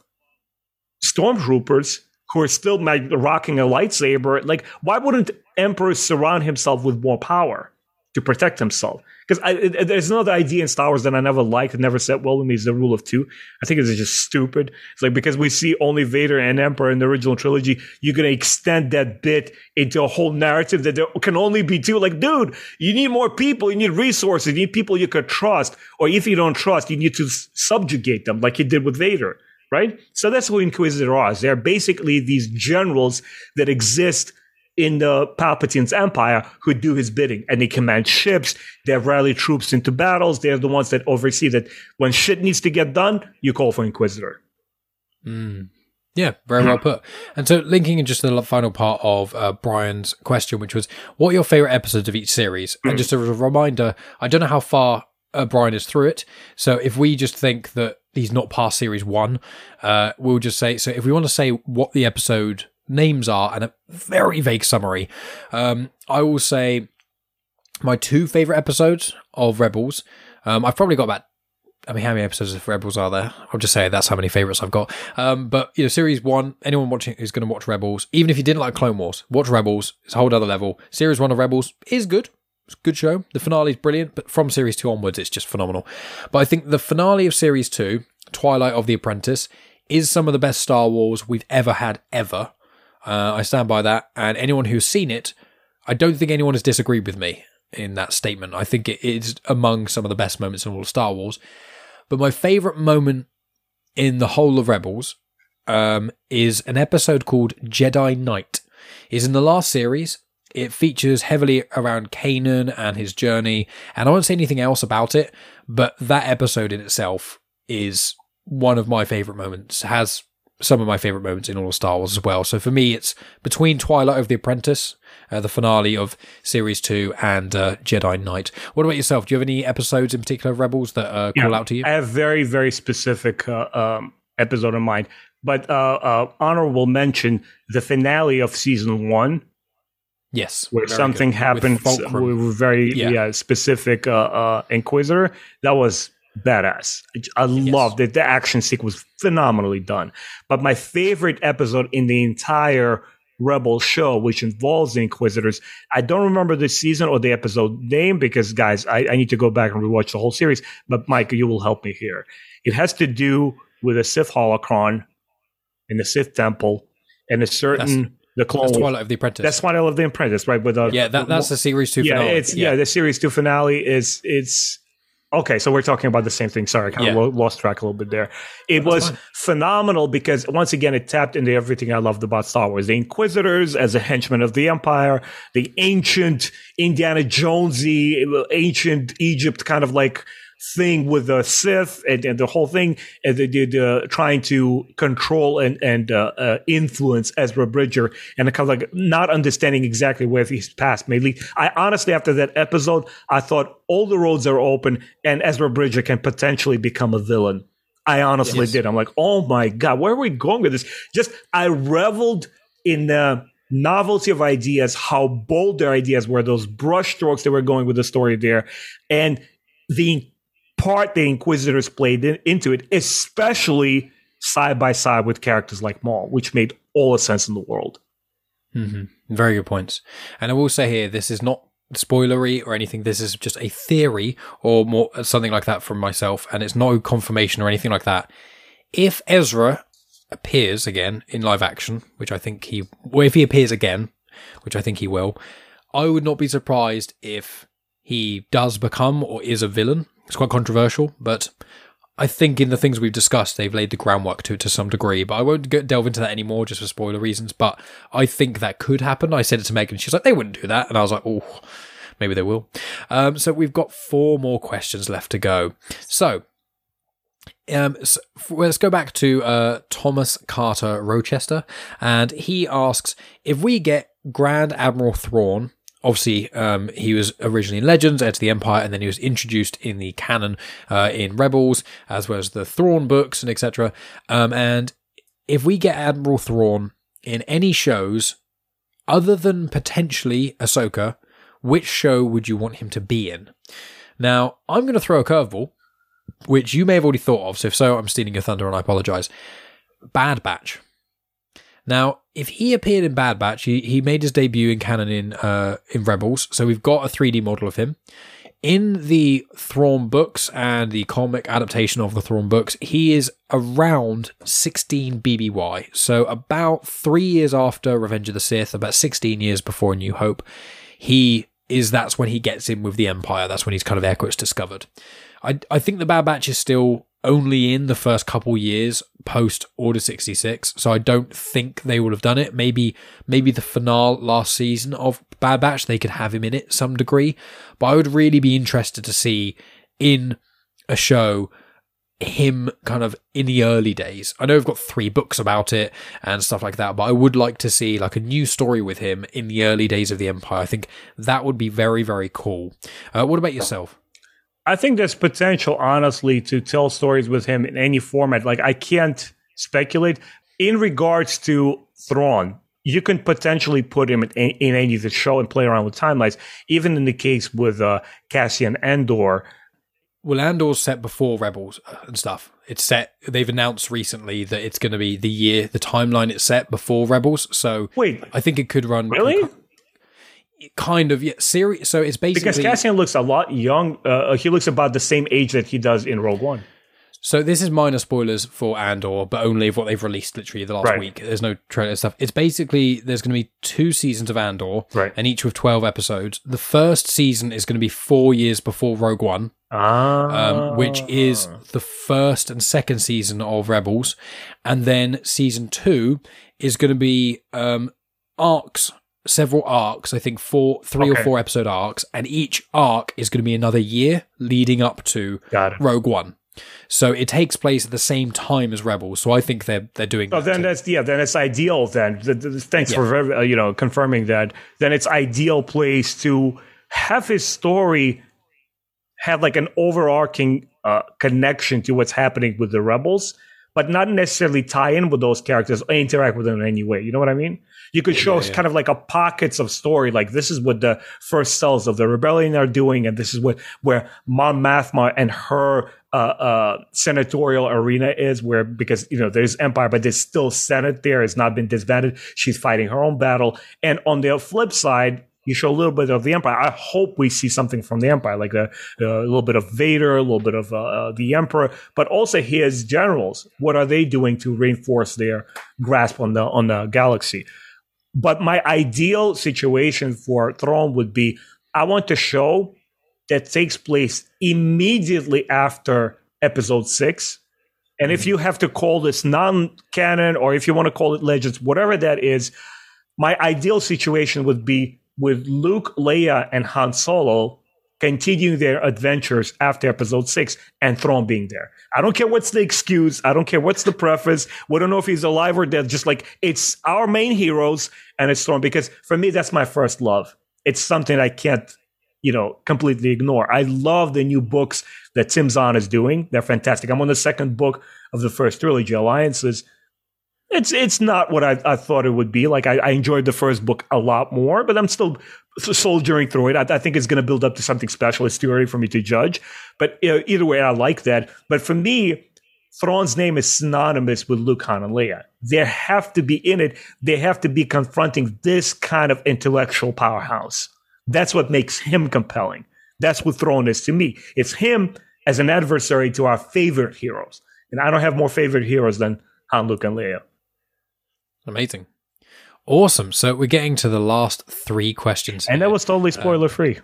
Stormtroopers, who are still like, rocking a lightsaber. Like, why wouldn't Emperor surround himself with more power to protect himself? Because there's another idea in Star Wars that I never liked and never sat well with me, is the rule of two. I think it's just stupid. It's like, because we see only Vader and Emperor in the original trilogy, you're going to extend that bit into a whole narrative that there can only be two. Like, dude, you need more people. You need resources. You need people you could trust. Or if you don't trust, you need to subjugate them like you did with Vader. Right? So that's who Inquisitors are. They're basically these generals that exist in the Palpatine's empire who do his bidding, and they command ships. They rally troops into battles. They're the ones that oversee that when shit needs to get done, you call for Inquisitor. Mm. Yeah, very well put. And so linking in just to the final part of uh, Brian's question, which was, what are your favourite episodes of each series? And just as a reminder, I don't know how far uh, Brian is through it. So if we just think that he's not past series one, uh, we'll just say, so if we want to say what the episode names are and a very vague summary, um, I will say my two favourite episodes of Rebels. Um, I've probably got about I mean, how many episodes of Rebels are there? I'll just say that's how many favourites I've got. Um, but, you know, series one, anyone watching is going to watch Rebels. Even if you didn't like Clone Wars, watch Rebels. It's a whole other level. Series one of Rebels is good. It's a good show. The finale is brilliant, but from series two onwards, it's just phenomenal. But I think the finale of series two, Twilight of the Apprentice, is some of the best Star Wars we've ever had, ever. Uh, I stand by that. And anyone who's seen it, I don't think anyone has disagreed with me in that statement. I think it is among some of the best moments in all of Star Wars. But my favourite moment in the whole of Rebels um, is an episode called Jedi Knight. It's in the last series. It features heavily around Kanan and his journey. And I won't say anything else about it, but that episode in itself is one of my favourite moments. Has some of my favourite moments in all of Star Wars as well. So for me, it's between Twilight of the Apprentice, uh, the finale of Series two, and uh, Jedi Knight. What about yourself? Do you have any episodes in particular of Rebels that uh, call yeah, out to you? I have very, very specific uh, um, episode in mind. But uh, uh, honorable mention, the finale of Season one. Yes. Where something good. happened with we were very yeah. Yeah, specific uh, uh, Inquisitor. That was badass. I loved yes. it. The action sequence was phenomenally done. But my favorite episode in the entire Rebel show, which involves the Inquisitors, I don't remember the season or the episode name because, guys, I, I need to go back and rewatch the whole series. But, Mike, you will help me here. It has to do with a Sith holocron in the Sith temple and a certain... That's- The Clone That's Twilight of the Apprentice. That's Twilight of the Apprentice, right? With a, yeah, that, that's the Series two yeah, finale. It's, yeah. yeah, the Series two finale is... it's Okay, so we're talking about the same thing. Sorry, I kind yeah. of lo- lost track a little bit there. It was fun. phenomenal because, once again, it tapped into everything I loved about Star Wars. The Inquisitors as a henchman of the Empire, the ancient Indiana Jonesy, ancient Egypt kind of like... thing with the Sith and, and the whole thing, and they did uh, trying to control and and uh, uh, influence Ezra Bridger, and kind of like not understanding exactly where his past may lead. I honestly, after that episode, I thought all the roads are open, and Ezra Bridger can potentially become a villain. I honestly yes. did. I'm like, oh my god, where are we going with this? Just I reveled in the novelty of ideas, how bold their ideas were, those brushstrokes they were going with the story there, and the part the Inquisitors played in, into it, especially side by side with characters like Maul, which made all the sense in the world. Mm-hmm. Very good points. And I will say here, this is not spoilery or anything. This is just a theory or more something like that from myself, and it's no confirmation or anything like that. If Ezra appears again in live action, which I think he... Well, if he appears again, which I think he will, I would not be surprised if he does become or is a villain. It's quite controversial, but I think in the things we've discussed, they've laid the groundwork to to some degree. But I won't get, delve into that anymore just for spoiler reasons. But I think that could happen. I said it to Megan. She's like, they wouldn't do that. And I was like, oh, maybe they will. Um, so we've got four more questions left to go. So, um, so let's go back to uh, Thomas Carter Rochester. And he asks, if we get Grand Admiral Thrawn... Obviously, um, he was originally in Legends, heir to the Empire, and then he was introduced in the canon uh, in Rebels, as well as the Thrawn books and et cetera. Um, and if we get Admiral Thrawn in any shows, other than potentially Ahsoka, which show would you want him to be in? Now, I'm going to throw a curveball, which you may have already thought of, so if so, I'm stealing your thunder and I apologise. Bad Batch. Now, if he appeared in Bad Batch, he, he made his debut in canon in uh, in Rebels, so we've got a three D model of him. In the Thrawn books and the comic adaptation of the Thrawn books, he is around sixteen B B Y, so about three years after Revenge of the Sith, about sixteen years before A New Hope, he is. That's when he gets in with the Empire. That's when he's kind of air quotes discovered. I I think the Bad Batch is still only in the first couple years post Order sixty-six, so I don't think they will have done it. Maybe maybe the finale last season of Bad Batch, they could have him in it to some degree, but I would really be interested to see in a show him kind of in the early days. I know I've got three books about it and stuff like that, but I would like to see like a new story with him in the early days of the Empire. I think that would be very, very cool. Uh, what about yourself? I think there's potential, honestly, to tell stories with him in any format. Like, I can't speculate. In regards to Thrawn, you can potentially put him in, in any of the show and play around with timelines, even in the case with uh, Cassian Andor. Well, Andor's set before Rebels and stuff. It's set, they've announced recently that it's going to be the year, the timeline it's set before Rebels. So wait, I think it could run. Really? Conc- Kind of, yeah. Series, so it's basically because Cassian looks a lot young. Uh, he looks about the same age that he does in Rogue One. So this is minor spoilers for Andor, but only of what they've released literally the last right. week. There's no trailer stuff. It's basically there's going to be two seasons of Andor, right. and each with twelve episodes. The first season is going to be four years before Rogue One, ah. um, which is the first and second season of Rebels, and then season two is going to be um, arcs. Several arcs, I think four, three okay. or four episode arcs, and each arc is going to be another year leading up to Rogue One. So it takes place at the same time as Rebels. So I think they're they're doing. Oh, that then too. that's yeah, then it's ideal. Then the, the, thanks yeah. for uh, you know confirming that. Then it's ideal place to have his story have like an overarching uh, connection to what's happening with the Rebels, but not necessarily tie in with those characters or interact with them in any way. You know what I mean? You could show yeah, yeah. kind of like a pockets of story, like this is what the first cells of the rebellion are doing, and this is what where Mon Mothma and her uh, uh, senatorial arena is, where because you know there's Empire, but there's still Senate there. It's not been disbanded. She's fighting her own battle. And on the flip side, you show a little bit of the Empire. I hope we see something from the Empire, like a, a little bit of Vader, a little bit of uh, the Emperor, but also his generals. What are they doing to reinforce their grasp on the on the galaxy? But my ideal situation for Thrawn would be, I want a show that takes place immediately after Episode six. And if you have to call this non-canon, or if you want to call it Legends, whatever that is, my ideal situation would be with Luke, Leia, and Han Solo continuing their adventures after Episode six and Thrawn being there. I don't care what's the excuse. I don't care what's the preface. We don't know if he's alive or dead. Just like, it's our main heroes and it's Thrawn. Because for me, that's my first love. It's something I can't, you know, completely ignore. I love the new books that Tim Zahn is doing. They're fantastic. I'm on the second book of the first trilogy, Alliances. It's it's not what I, I thought it would be. Like I, I enjoyed the first book a lot more, but I'm still soldiering through it. I, I think it's going to build up to something special. It's too early for me to judge. But uh, either way, I like that. But for me, Thrawn's name is synonymous with Luke, Han, and Leia. They have to be in it. They have to be confronting this kind of intellectual powerhouse. That's what makes him compelling. That's what Thrawn is to me. It's him as an adversary to our favorite heroes. And I don't have more favorite heroes than Han, Luke, and Leia. Amazing. Awesome. So we're getting to the last three questions. And here. That was totally spoiler uh, free.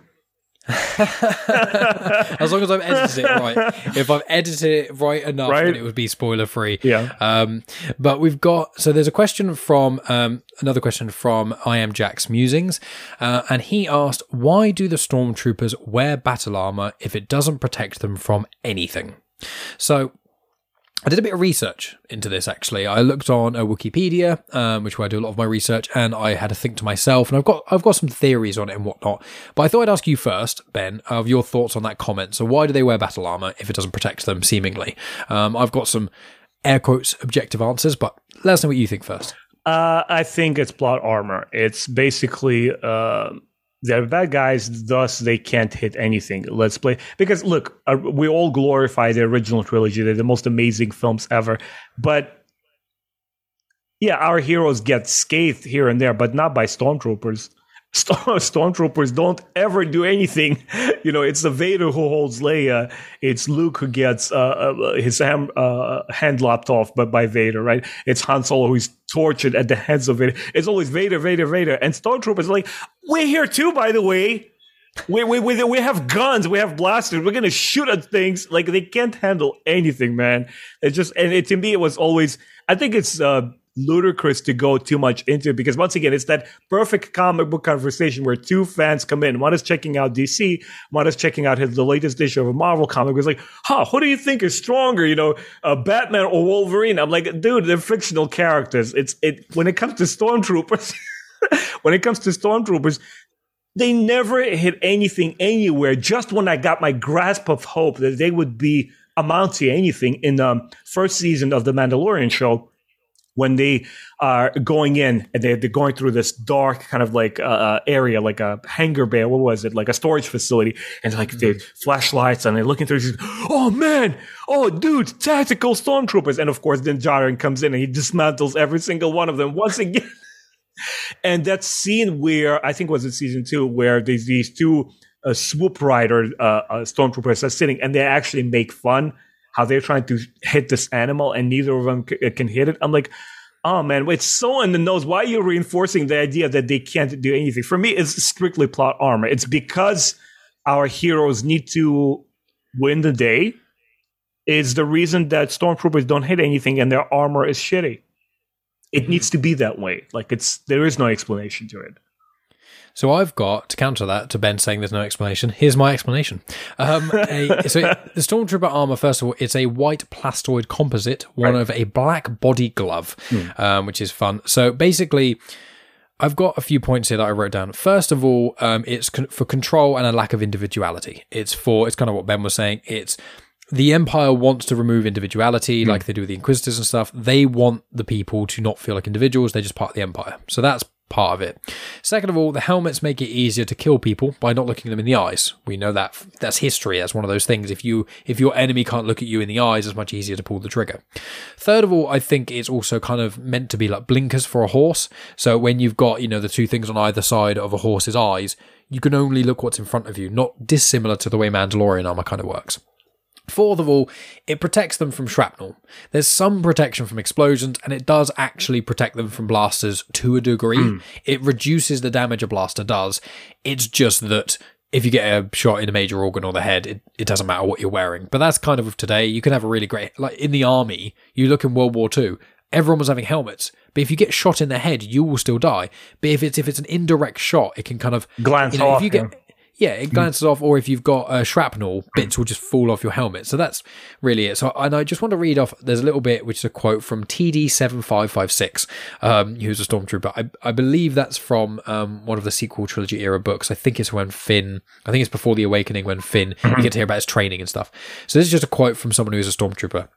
As long as I've edited it right. If I've edited it right enough, right? then it would be spoiler free. Yeah. Um, but we've got, so there's a question from, um, another question from I Am Jack's Musings. Uh, and he asked, why do the stormtroopers wear battle armor if it doesn't protect them from anything? So, I did a bit of research into this, actually. I looked on a Wikipedia, um, which where I do a lot of my research, and I had to think to myself, and I've got I've got some theories on it and whatnot. But I thought I'd ask you first, Ben, of your thoughts on that comment. So why do they wear battle armor if it doesn't protect them, seemingly? Um, I've got some air quotes objective answers, but let us know what you think first. Uh, I think it's plot armor. It's basically uh, they're bad guys, thus they can't hit anything. Let's play. Because look, uh, we all glorify the original trilogy. They're the most amazing films ever. But yeah, our heroes get scathed here and there, but not by stormtroopers. Storm- stormtroopers don't ever do anything. You know, it's the Vader who holds Leia. It's Luke who gets uh, uh, his ham- uh, hand lopped off but by Vader, right? It's Han Solo who's tortured at the hands of Vader. It's always Vader, Vader, Vader. And stormtroopers are like, we're here too, by the way. We we we we have guns. We have blasters. We're gonna shoot at things. Like, they can't handle anything, man. It's just, and it, to me, it was always. I think it's uh, ludicrous to go too much into it, because once again, it's that perfect comic book conversation where two fans come in. One is checking out D C. One is checking out his the latest issue of a Marvel comic. It's like, huh, who do you think is stronger? You know, uh, Batman or Wolverine? I'm like, dude, they're fictional characters. It's it when it comes to stormtroopers. when it comes to stormtroopers. They never hit anything anywhere. Just when I got my grasp of hope that they would be amount to anything in the first season of The Mandalorian show, when they are going in and they're going through this dark kind of like uh, area, like a hangar bay, what was it? Like a storage facility. And like mm-hmm. the flashlights, and they're looking through. Oh, man. Oh, dude, tactical stormtroopers. And of course, then Jaren comes in and he dismantles every single one of them once again. And that scene where, I think it was in season two, where there's these two uh, swoop rider uh, uh, stormtroopers are sitting, and they actually make fun how they're trying to hit this animal, and neither of them c- can hit it. I'm like, oh man, it's so in the nose. Why are you reinforcing the idea that they can't do anything? For me, it's strictly plot armor. It's because our heroes need to win the day. It's the reason that stormtroopers don't hit anything and their armor is shitty. It needs to be that way. Like, it's there is no explanation to it. So I've got, to counter that, to Ben saying there's no explanation, here's my explanation. Um, a, so it, the Stormtrooper armor, first of all, it's a white plastoid composite worn right. over a black body glove, mm. um, which is fun. So basically, I've got a few points here that I wrote down. First of all, um, it's con- for control and a lack of individuality. It's for, it's kind of what Ben was saying, it's... The Empire wants to remove individuality, mm. like they do with the Inquisitors and stuff. They want the people to not feel like individuals. They're just part of the Empire. So that's part of it. Second of all, the helmets make it easier to kill people by not looking them in the eyes. We know that. That's history. That's one of those things. If you if your enemy can't look at you in the eyes, it's much easier to pull the trigger. Third of all, I think it's also kind of meant to be like blinkers for a horse. So when you've got, you know, the two things on either side of a horse's eyes, you can only look what's in front of you, not dissimilar to the way Mandalorian armor kind of works. Fourth of all, it protects them from shrapnel. There's some protection from explosions, and it does actually protect them from blasters to a degree. Mm. It reduces the damage a blaster does. It's just that if you get a shot in a major organ or the head, it, it doesn't matter what you're wearing. But that's kind of with today. You can have a really great... Like, in the army, you look in World War Two, everyone was having helmets. But if you get shot in the head, you will still die. But if it's if it's an indirect shot, it can kind of... Glance you know, off, if you get, yeah. Yeah, it glances off, or if you've got uh, shrapnel, bits will just fall off your helmet. So that's really it. So, and I just want to read off, there's a little bit, which is a quote from T D seven five five six, um, who's a stormtrooper. I, I believe that's from um, one of the sequel trilogy era books. I think it's when Finn, I think it's before The Awakening, when Finn, you get to hear about his training and stuff. So this is just a quote from someone who's a stormtrooper.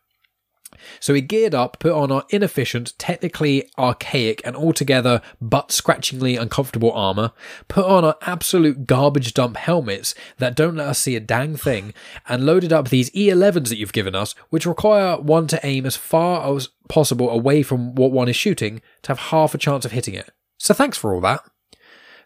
So he geared up, put on our inefficient, technically archaic, and altogether butt-scratchingly uncomfortable armour, put on our absolute garbage dump helmets that don't let us see a dang thing, and loaded up these E elevens that you've given us, which require one to aim as far as possible away from what one is shooting to have half a chance of hitting it. So thanks for all that.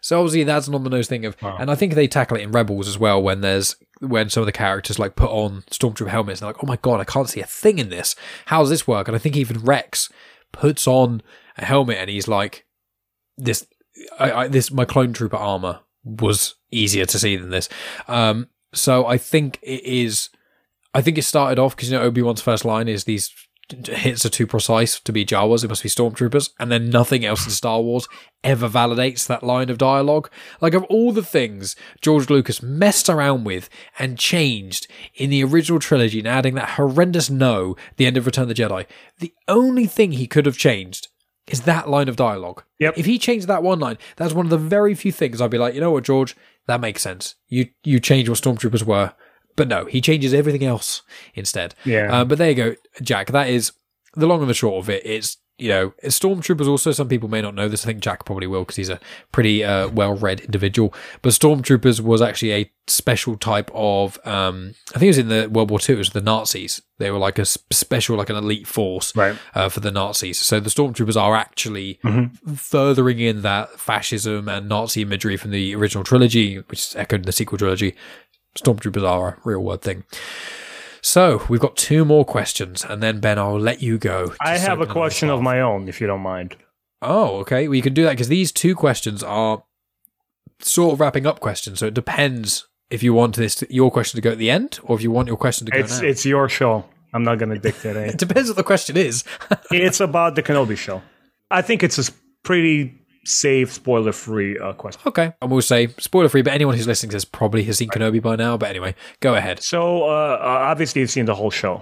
So obviously that's an on-the-nose thing of, wow. And I think they tackle it in Rebels as well when there's when some of the characters like put on stormtrooper helmets and they're like, oh my god, I can't see a thing in this. How does this work? And I think even Rex puts on a helmet and he's like, this, I, I, this my clone trooper armor was easier to see than this. Um, so I think it is. I think it started off because you know Obi-Wan's first line is these hits are too precise to be Jawas, it must be stormtroopers, and then nothing else in Star Wars ever validates that line of dialogue. Like, of all the things George Lucas messed around with and changed in the original trilogy and adding that horrendous no at the end of Return of the Jedi, the only thing he could have changed is that line of dialogue. Yep. If he changed that one line, that's one of the very few things I'd be like, you know what, George, that makes sense. You, you change what stormtroopers were. But no, he changes everything else instead. Yeah. Um, but there you go, Jack. That is the long and the short of it. It's, you know, stormtroopers also, some people may not know this. I think Jack probably will because he's a pretty uh, well-read individual. But stormtroopers was actually a special type of, um, I think it was in the World War Two, it was the Nazis. They were like a special, like an elite force right. uh, for the Nazis. So the stormtroopers are actually mm-hmm. furthering in that fascism and Nazi imagery from the original trilogy, which is echoed in the sequel trilogy. Stormtroopers are a real world thing. So we've got two more questions, and then Ben, I'll let you go. I have a question of my own, if you don't mind. Oh, okay. Well, you can do that because these two questions are sort of wrapping up question, so it depends if you want this to, your question to go at the end, or if you want your question to go it's, now. It's your show. I'm not going to dictate it. It depends what the question is. It's about the Kenobi show. I think it's a pretty safe, spoiler-free uh, question. Okay. And we'll say spoiler-free, but anyone who's listening says probably has seen right. Kenobi by now. But anyway, go ahead. So, uh, obviously, you've seen the whole show.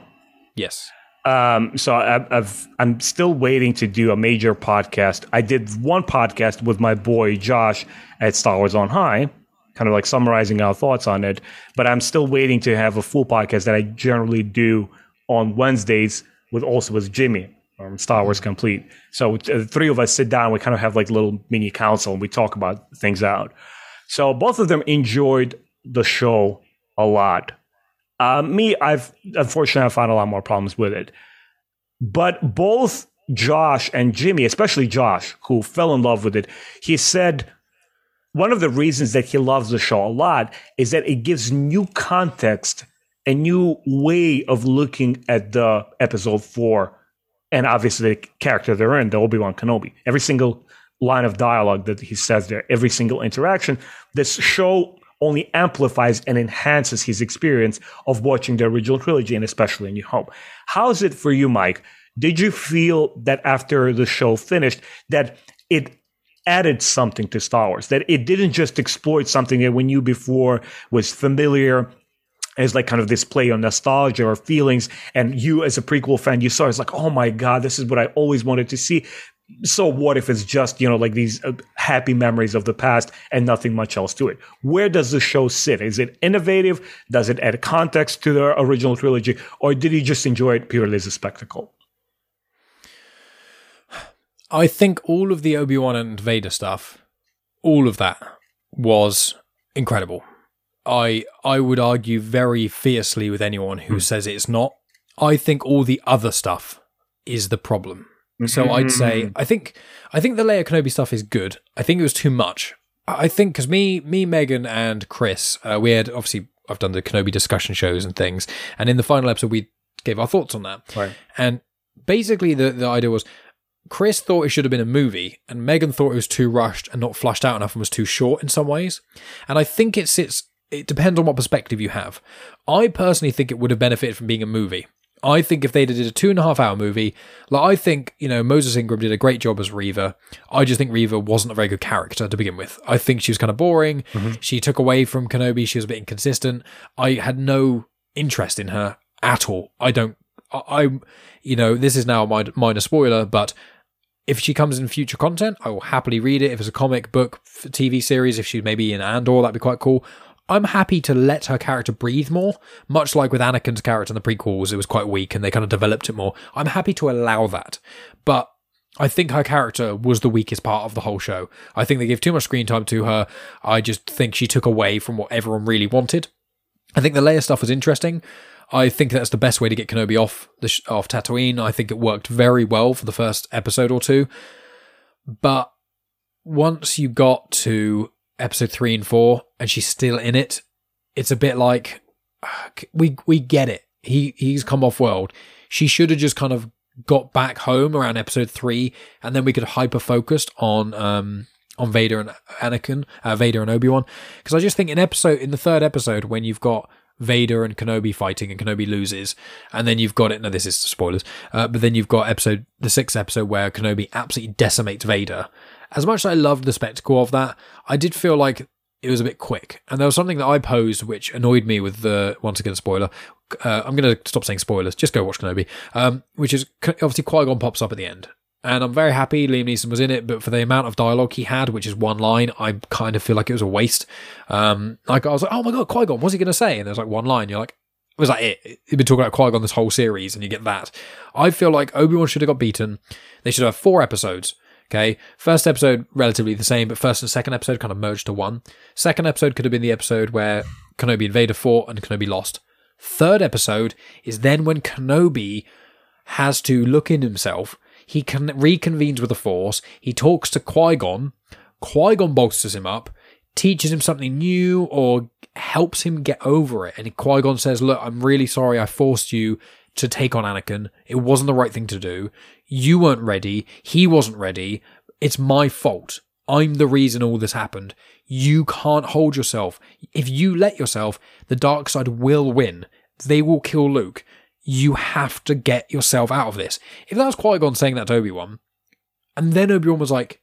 Yes. Um, so I, I've, I'm still waiting to do a major podcast. I did one podcast with my boy Josh at Star Wars on High, kind of like summarizing our thoughts on it. But I'm still waiting to have a full podcast that I generally do on Wednesdays with also with Jimmy from Star Wars Complete. So the three of us sit down. We kind of have like little mini council and we talk about things out. So both of them enjoyed the show a lot. Uh, me, I've unfortunately I found a lot more problems with it. But both Josh and Jimmy, especially Josh, who fell in love with it, he said one of the reasons that he loves the show a lot is that it gives new context, a new way of looking at the episode four and obviously the character they're in, the Obi-Wan Kenobi. Every single line of dialogue that he says there, every single interaction, this show only amplifies and enhances his experience of watching the original trilogy and especially New Hope. How is it for you, Mike? Did you feel that after the show finished that it added something to Star Wars, that it didn't just exploit something that we knew before was familiar as like kind of this play on nostalgia or feelings, and you as a prequel fan, you saw it's like, oh my God, this is what I always wanted to see. So what if it's just, you know, like these uh, happy memories of the past and nothing much else to it? Where does the show sit? Is it innovative? Does it add context to the original trilogy? Or did you just enjoy it purely as a spectacle? I think all of the Obi-Wan and Vader stuff, all of that was incredible. I I would argue very fiercely with anyone who mm. says it's not. I think all the other stuff is the problem. So I'd say I think I think the Leia Kenobi stuff is good. I think it was too much. I think because me, me, Megan, and Chris, uh, we had obviously I've done the Kenobi discussion shows and things, and in the final episode we gave our thoughts on that. Right. And basically the the idea was Chris thought it should have been a movie, and Megan thought it was too rushed and not flushed out enough and was too short in some ways. And I think it sits. It depends on what perspective you have. I personally think it would have benefited from being a movie. I think if they did a two and a half hour movie, like I think, you know, Moses Ingram did a great job as Reva. I just think Reva wasn't a very good character to begin with. I think she was kind of boring. Mm-hmm. She took away from Kenobi. She was a bit inconsistent. I had no interest in her at all. I don't, I, I you know, this is now my minor spoiler, but if she comes in future content, I will happily read it. If it's a comic book, T V series, if she's maybe in Andor, that'd be quite cool. I'm happy to let her character breathe more, much like with Anakin's character in the prequels, it was quite weak and they kind of developed it more. I'm happy to allow that. But I think her character was the weakest part of the whole show. I think they gave too much screen time to her. I just think she took away from what everyone really wanted. I think the Leia stuff was interesting. I think that's the best way to get Kenobi off the sh- off Tatooine. I think it worked very well for the first episode or two. But once you got to episode three and four, and she's still in it, it's a bit like, we we get it. He He's come off world. She should have just kind of got back home around episode three, and then we could have hyper-focused on um, on Vader and Anakin, uh, Vader and Obi-Wan. Because I just think in episode in the third episode, when you've got Vader and Kenobi fighting and Kenobi loses, and then you've got it, no, this is spoilers, uh, but then you've got episode the sixth episode where Kenobi absolutely decimates Vader. As much as I loved the spectacle of that, I did feel like it was a bit quick. And there was something that I posed which annoyed me with the, once again, spoiler. Uh, I'm going to stop saying spoilers. Just go watch Kenobi. Um, which is, obviously, Qui-Gon pops up at the end. And I'm very happy Liam Neeson was in it, but for the amount of dialogue he had, which is one line, I kind of feel like it was a waste. Um, like I was like, oh my God, Qui-Gon, what's he going to say? And there's like one line. You're like, was that it? You've been talking about Qui-Gon this whole series, and you get that. I feel like Obi-Wan should have got beaten. They should have four episodes. Okay, first episode, relatively the same, but first and second episode kind of merged to one. Second episode could have been the episode where Kenobi and Vader fought and Kenobi lost. Third episode is then when Kenobi has to look in himself. He can- reconvenes with the Force. He talks to Qui-Gon. Qui-Gon bolsters him up, teaches him something new, or helps him get over it. And Qui-Gon says, look, I'm really sorry I forced you to take on Anakin. It wasn't the right thing to do. You weren't ready. He wasn't ready. It's my fault. I'm the reason all this happened. You can't hold yourself. If you let yourself, the dark side will win. They will kill Luke. You have to get yourself out of this. If that was Qui-Gon saying that to Obi-Wan, and then Obi-Wan was like,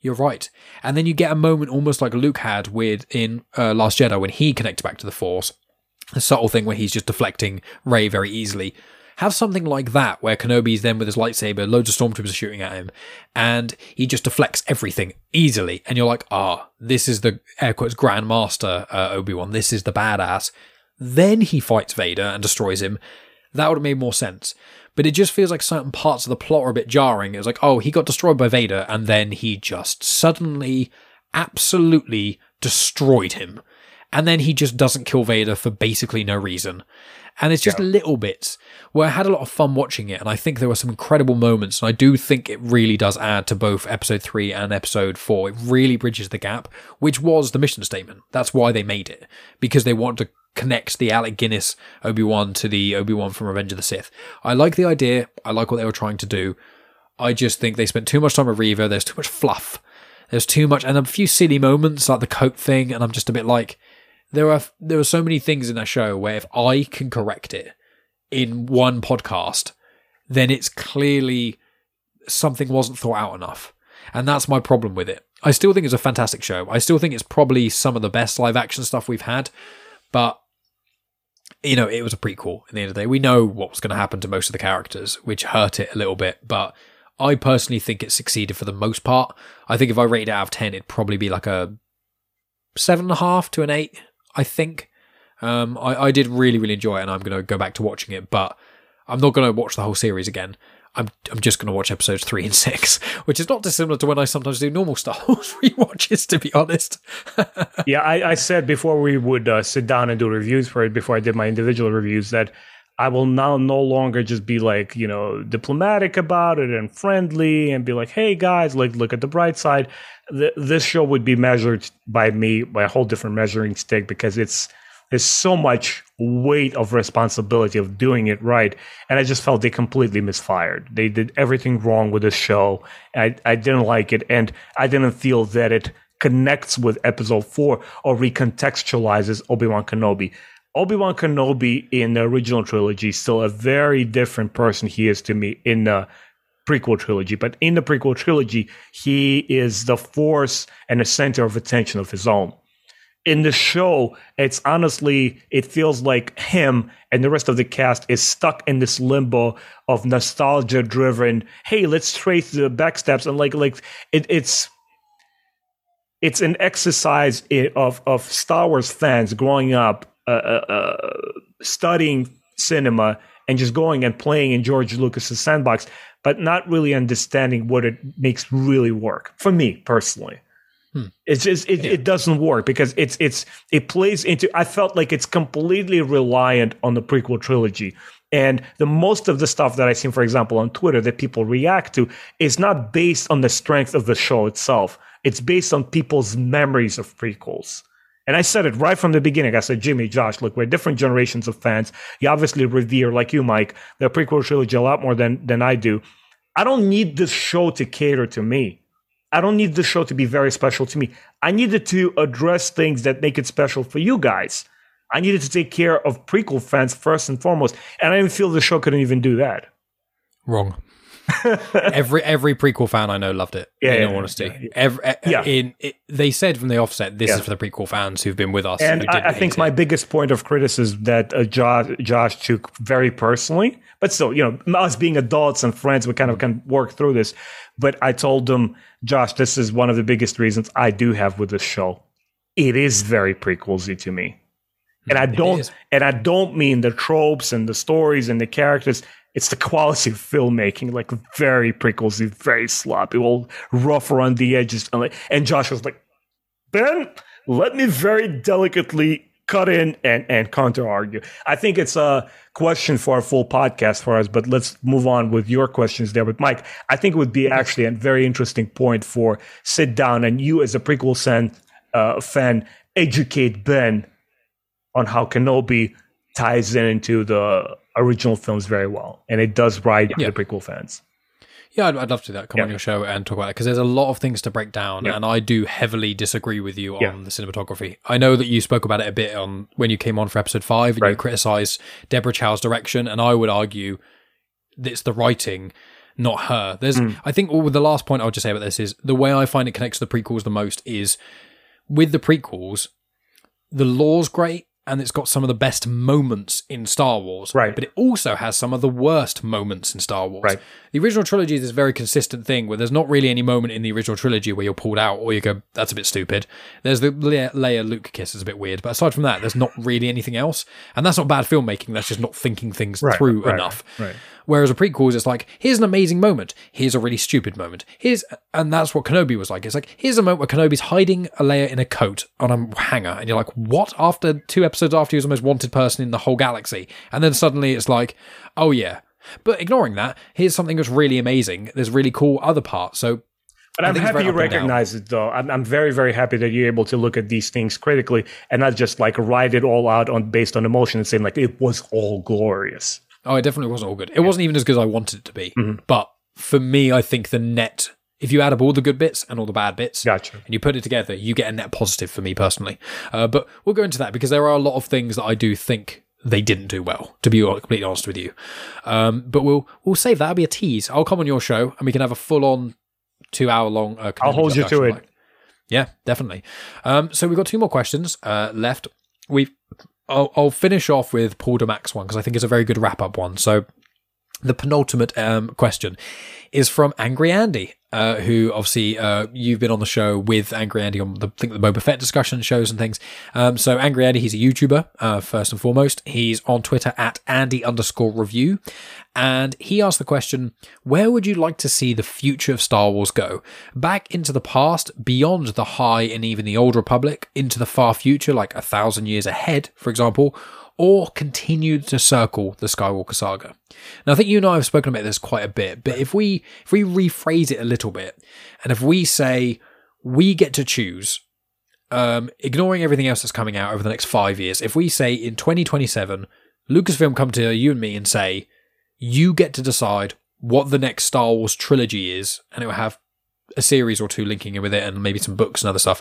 you're right. And then you get a moment almost like Luke had with in uh, Last Jedi when he connected back to the Force. A subtle thing where he's just deflecting Rey very easily. Have something like that where Kenobi's then with his lightsaber, loads of stormtroopers are shooting at him, and he just deflects everything easily. And you're like, ah, oh, this is the air quotes Grandmaster uh, Obi-Wan. This is the badass. Then he fights Vader and destroys him. That would have made more sense. But it just feels like certain parts of the plot are a bit jarring. It was like, oh, he got destroyed by Vader, and then he just suddenly, absolutely destroyed him. And then he just doesn't kill Vader for basically no reason. And it's just yeah. little bits where I had a lot of fun watching it, and I think there were some incredible moments, and I do think it really does add to both Episode three and Episode four. It really bridges the gap, which was the mission statement. That's why they made it, because they wanted to connect the Alec Guinness Obi-Wan to the Obi-Wan from Revenge of the Sith. I like the idea. I like what they were trying to do. I just think they spent too much time with Reva. There's too much fluff. There's too much, and a few silly moments like the coat thing, and I'm just a bit like, there are there are so many things in that show where if I can correct it in one podcast, then it's clearly something wasn't thought out enough. And that's my problem with it. I still think it's a fantastic show. I still think it's probably some of the best live action stuff we've had. But, you know, it was a prequel at the end of the day. We know what was going to happen to most of the characters, which hurt it a little bit. But I personally think it succeeded for the most part. I think if I rated it out of ten, it'd probably be like a seven point five to an eight, I think. Um, I, I did really, really enjoy it, and I'm going to go back to watching it. But I'm not going to watch the whole series again. I'm I'm just going to watch episodes three and six, which is not dissimilar to when I sometimes do normal Star Wars rewatches, to be honest. yeah, I, I said before we would uh, sit down and do reviews for it, before I did my individual reviews, that I will now no longer just be like, you know, diplomatic about it and friendly and be like, hey guys, like look at the bright side. The, this show would be measured by me by a whole different measuring stick, because it's there's so much weight of responsibility of doing it right. And I just felt they completely misfired. They did everything wrong with the show. I, I didn't like it. And I didn't feel that it connects with episode four or recontextualizes Obi-Wan Kenobi. Obi-Wan Kenobi in the original trilogy is still a very different person he is to me in the prequel trilogy. But in the prequel trilogy, he is the force and the center of attention of his own. In the show, it's honestly, it feels like him and the rest of the cast is stuck in this limbo of nostalgia-driven, hey, let's trace the backsteps. And like, like it, it's it's an exercise of, of Star Wars fans growing up, uh, uh, studying cinema and just going and playing in George Lucas's sandbox, but not really understanding what it makes really work, for me personally. Hmm. It's just it, yeah. it doesn't work because it's it's it plays into. I felt like it's completely reliant on the prequel trilogy, and the most of the stuff that I see, for example, on Twitter that people react to is not based on the strength of the show itself. It's based on people's memories of prequels. And I said it right from the beginning. I said, Jimmy, Josh, look, we're different generations of fans. You obviously revere, like you, Mike, the prequel trilogy a lot more than than I do. I don't need this show to cater to me. I don't need the show to be very special to me. I needed to address things that make it special for you guys. I needed to take care of prequel fans first and foremost. And I didn't feel the show couldn't even do that. Wrong. every every prequel fan I know loved it, yeah, in yeah, honesty. Yeah, yeah. Every, yeah. In, it, they said from the offset, this yeah. is for the prequel fans who've been with us. And, and I, I think my it. biggest point of criticism that uh, Josh, Josh took very personally, but still, you know, us being adults and friends, we kind of can work through this. But I told them, Josh, this is one of the biggest reasons I do have with this show. It is very prequelsy to me. And I don't and I don't mean the tropes and the stories and the characters. It's the quality of filmmaking, like very prequelsy, very sloppy, all rough around the edges. And, like, and Josh was like, Ben, let me very delicately cut in and, and counter-argue. I think it's a question for a full podcast for us, but let's move on with your questions there. But Mike, I think it would be actually a very interesting point for sit down and you as a prequel fan, uh, fan educate Ben on how Kenobi ties in into the original films very well. And it does ride yeah. the prequel fans. Yeah, I'd, I'd love to do that. Come yeah. on your show and talk about it, because there's a lot of things to break down, yeah. and I do heavily disagree with you yeah. on the cinematography. I know that you spoke about it a bit on when you came on for episode five, and right. you criticised Deborah Chow's direction, and I would argue that it's the writing, not her. There's, mm. I think all, the last point I would just say about this is, the way I find it connects to the prequels the most is, with the prequels, the lore's great, and it's got some of the best moments in Star Wars. Right. But it also has some of the worst moments in Star Wars. Right. The original trilogy is this very consistent thing where there's not really any moment in the original trilogy where you're pulled out or you go, that's a bit stupid. There's the Le- Leia Luke kiss is a bit weird. But aside from that, there's not really anything else. And that's not bad filmmaking. That's just not thinking things right, through right, enough. Right. Whereas a prequels, it's like, here's an amazing moment. Here's a really stupid moment. Here's, and that's what Kenobi was like. It's like, here's a moment where Kenobi's hiding a Leia in a coat on a hanger. And you're like, what? After two episodes after he was the most wanted person in the whole galaxy, and then suddenly it's like, oh yeah, but ignoring that, here's something that's really amazing, there's really cool other parts. So but I'm happy you recognize it though. I'm, I'm very very happy that you're able to look at these things critically and not just like write it all out on based on emotion and saying like it was all glorious. Oh, it definitely wasn't all good. It yeah. wasn't even as good as I wanted it to be, mm-hmm. but for me, I think the net, if you add up all the good bits and all the bad bits, gotcha. And you put it together, you get a net positive for me personally. Uh, but we'll go into that because there are a lot of things that I do think they didn't do well, to be completely honest with you. Um, but we'll we'll save that. That'll be a tease. I'll come on your show and we can have a full-on two-hour-long... Uh, I'll hold you to it. Like. Yeah, definitely. Um, so we've got two more questions uh, left. We've. I'll, I'll finish off with Paul DeMac's one because I think it's a very good wrap-up one. So the penultimate um, question is from Angry Andy. Uh, who obviously uh, you've been on the show with Angry Andy on the I think the Boba Fett discussion shows and things. Um, so Angry Andy, he's a YouTuber uh, first and foremost. He's on Twitter at Andy underscore review, and he asked the question: where would you like to see the future of Star Wars go? Back into the past, beyond the High and even the Old Republic, into the far future, like a thousand years ahead, for example, or continue to circle the Skywalker saga? Now, I think you and I have spoken about this quite a bit, but if we if we rephrase it a little bit, and if we say we get to choose, um, ignoring everything else that's coming out over the next five years, if we say in twenty twenty-seven, Lucasfilm come to you and me and say, you get to decide what the next Star Wars trilogy is, and it will have a series or two linking in with it, and maybe some books and other stuff,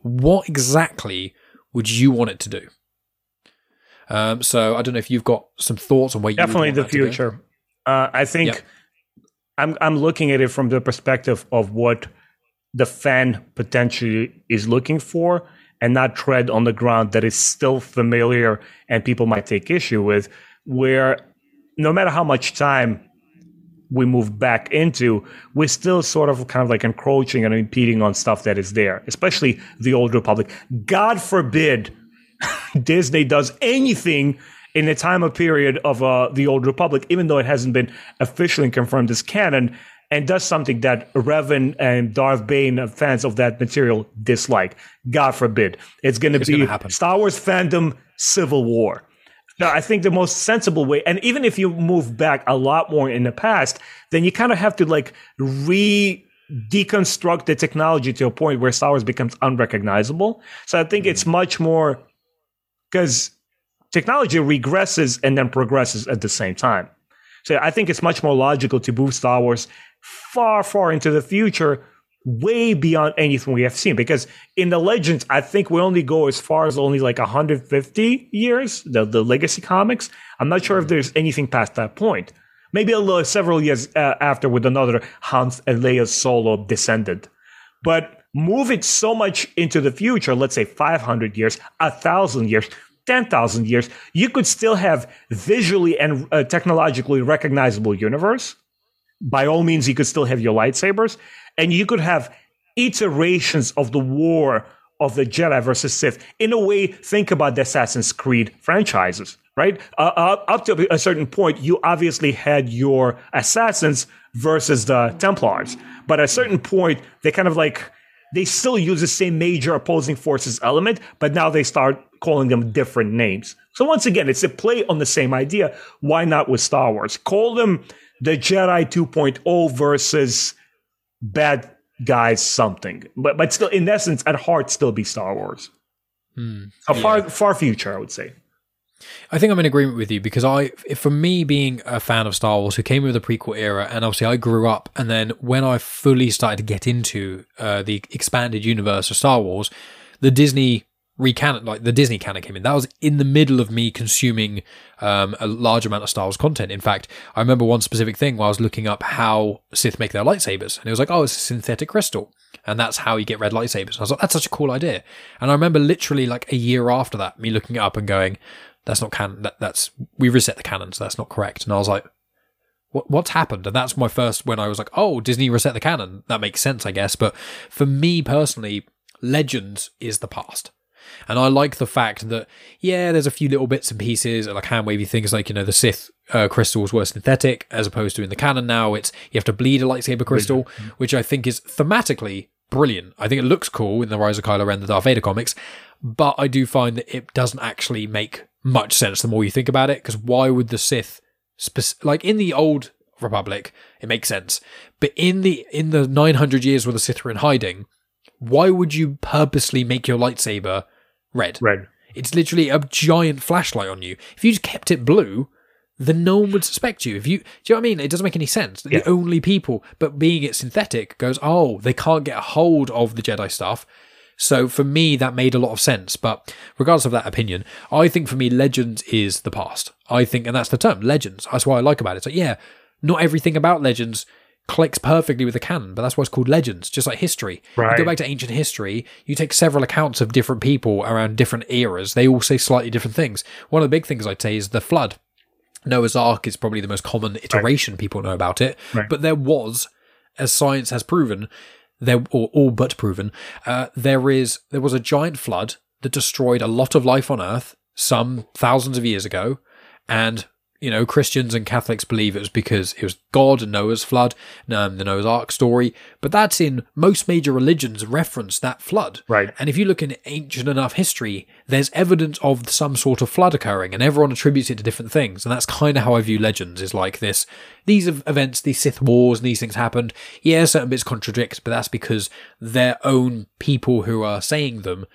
what exactly would you want it to do? Um, so I don't know if you've got some thoughts on where you definitely the future. Uh, I think yep. I'm I'm looking at it from the perspective of what the fan potentially is looking for, and not tread on the ground that is still familiar and people might take issue with. Where no matter how much time we move back into, we're still sort of kind of like encroaching and impeding on stuff that is there, especially the Old Republic. God forbid Disney does anything in the time or period of uh, the Old Republic, even though it hasn't been officially confirmed as canon, and does something that Revan and Darth Bane, fans of that material, dislike. God forbid. It's going to be Star Wars fandom civil war. Now, I think the most sensible way, and even if you move back a lot more in the past, then you kind of have to like re- deconstruct the technology to a point where Star Wars becomes unrecognizable. So I think mm-hmm. it's much more... because technology regresses and then progresses at the same time. So I think it's much more logical to move Star Wars far, far into the future, way beyond anything we have seen. Because in the Legends, I think we only go as far as only like one hundred fifty years, the, the legacy comics. I'm not sure if there's anything past that point. Maybe a little, several years uh, after with another Han and Leia Solo descendant. But move it so much into the future, let's say five hundred years, one thousand years, ten thousand years, you could still have visually and uh, technologically recognizable universe. By all means, you could still have your lightsabers, and you could have iterations of the war of the Jedi versus Sith. In a way, think about the Assassin's Creed franchises, right? Uh, uh, up to a certain point, you obviously had your assassins versus the Templars. But at a certain point, they kind of like... they still use the same major opposing forces element, but now they start calling them different names. So once again, it's a play on the same idea. Why not with Star Wars? Call them the Jedi two point oh versus bad guys something. But but still, in essence, at heart, still be Star Wars. Hmm. A far, yeah. far future, I would say. I think I'm in agreement with you, because I, for me, being a fan of Star Wars who came with the prequel era, and obviously I grew up, and then when I fully started to get into uh, the expanded universe of Star Wars, the Disney recanon, like the Disney canon came in. That was in the middle of me consuming um, a large amount of Star Wars content. In fact, I remember one specific thing where I was looking up how Sith make their lightsabers, and it was like, oh, it's a synthetic crystal, and that's how you get red lightsabers. And I was like, that's such a cool idea. And I remember literally like a year after that, me looking it up and going, that's not canon. That, that's we reset the canon, so that's not correct. And I was like, what, what's happened? And that's my first, when I was like, oh, Disney reset the canon. That makes sense, I guess. But for me personally, Legends is the past. And I like the fact that, yeah, there's a few little bits and pieces, like hand-wavy things, like, you know, the Sith uh, crystals were synthetic, as opposed to in the canon now, it's you have to bleed a lightsaber crystal, mm-hmm. which I think is thematically brilliant. I think it looks cool in the Rise of Kylo Ren, the Darth Vader comics, but I do find that it doesn't actually make much sense the more you think about it, because why would the Sith spec- like in the old Republic it makes sense, but in the in the nine hundred years where the Sith were in hiding, why would you purposely make your lightsaber red red It's literally a giant flashlight on you. If you just kept it blue, then no one would suspect you. If you do you know what I mean? It doesn't make any sense. Yeah. The only people, but being it synthetic goes, oh, they can't get a hold of the Jedi stuff. So for me, that made a lot of sense. But regardless of that opinion, I think for me, Legends is the past. I think, and that's the term, Legends. That's what I like about it. So yeah, not everything about Legends clicks perfectly with the canon, but that's why it's called Legends, just like history. Right. You go back to ancient history, you take several accounts of different people around different eras. They all say slightly different things. One of the big things I'd say is the Flood. Noah's Ark is probably the most common iteration right. people know about it. Right. But there was, as science has proven, There, or all but proven, uh, there is there was a giant flood that destroyed a lot of life on Earth some thousands of years ago, and you know Christians and Catholics believe it was because it was God and Noah's flood, um, the Noah's Ark story. But that's in most major religions reference that flood, right? And if you look in ancient enough history, there's evidence of some sort of flood occurring, and everyone attributes it to different things. And that's kind of how I view Legends, is like this. These events, these Sith wars, and these things happened. Yeah, certain bits contradict, but that's because their own people who are saying them,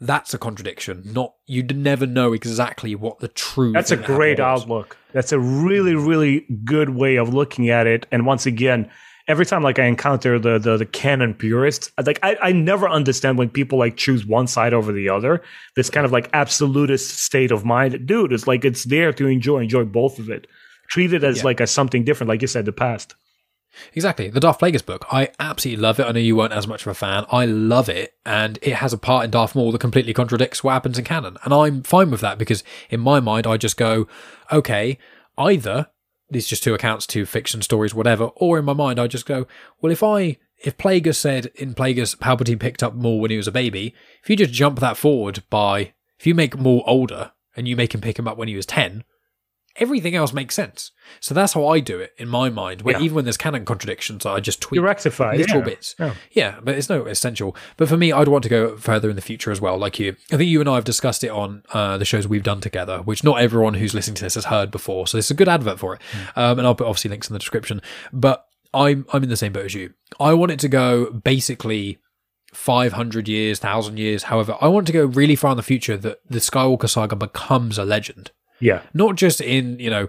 that's a contradiction. Not You'd never know exactly what the true That's a great was. outlook. That's a really, really good way of looking at it. And once again, every time like I encounter the the, the canon purists, like I, I never understand when people like choose one side over the other. This kind of like absolutist state of mind. Dude, it's like it's there to enjoy, enjoy both of it. Treat it as yeah. like a something different, like you said, the past. Exactly. The Darth Plagueis book, I absolutely love it. I know you weren't as much of a fan. I love it, and it has a part in Darth Maul that completely contradicts what happens in canon, and I'm fine with that, because in my mind I just go, okay, either these just two accounts, two fiction stories, whatever, or in my mind I just go, well, if I if Plagueis said in Plagueis Palpatine picked up Maul when he was a baby, if you just jump that forward by if you make Maul older and you make him pick him up when he was ten, everything else makes sense. So that's how I do it in my mind, where yeah. even when there's canon contradictions, I just tweak you rectify, little yeah. bits. Yeah. yeah, but it's no essential. But for me, I'd want to go further in the future as well, like you. I think you and I have discussed it on uh, the shows we've done together, which not everyone who's listening to this has heard before. So this is a good advert for it. Mm. Um, and I'll put obviously links in the description. But I'm, I'm in the same boat as you. I want it to go basically five hundred years, one thousand years, however. I want to go really far in the future that the Skywalker saga becomes a legend. Yeah, not just in you know,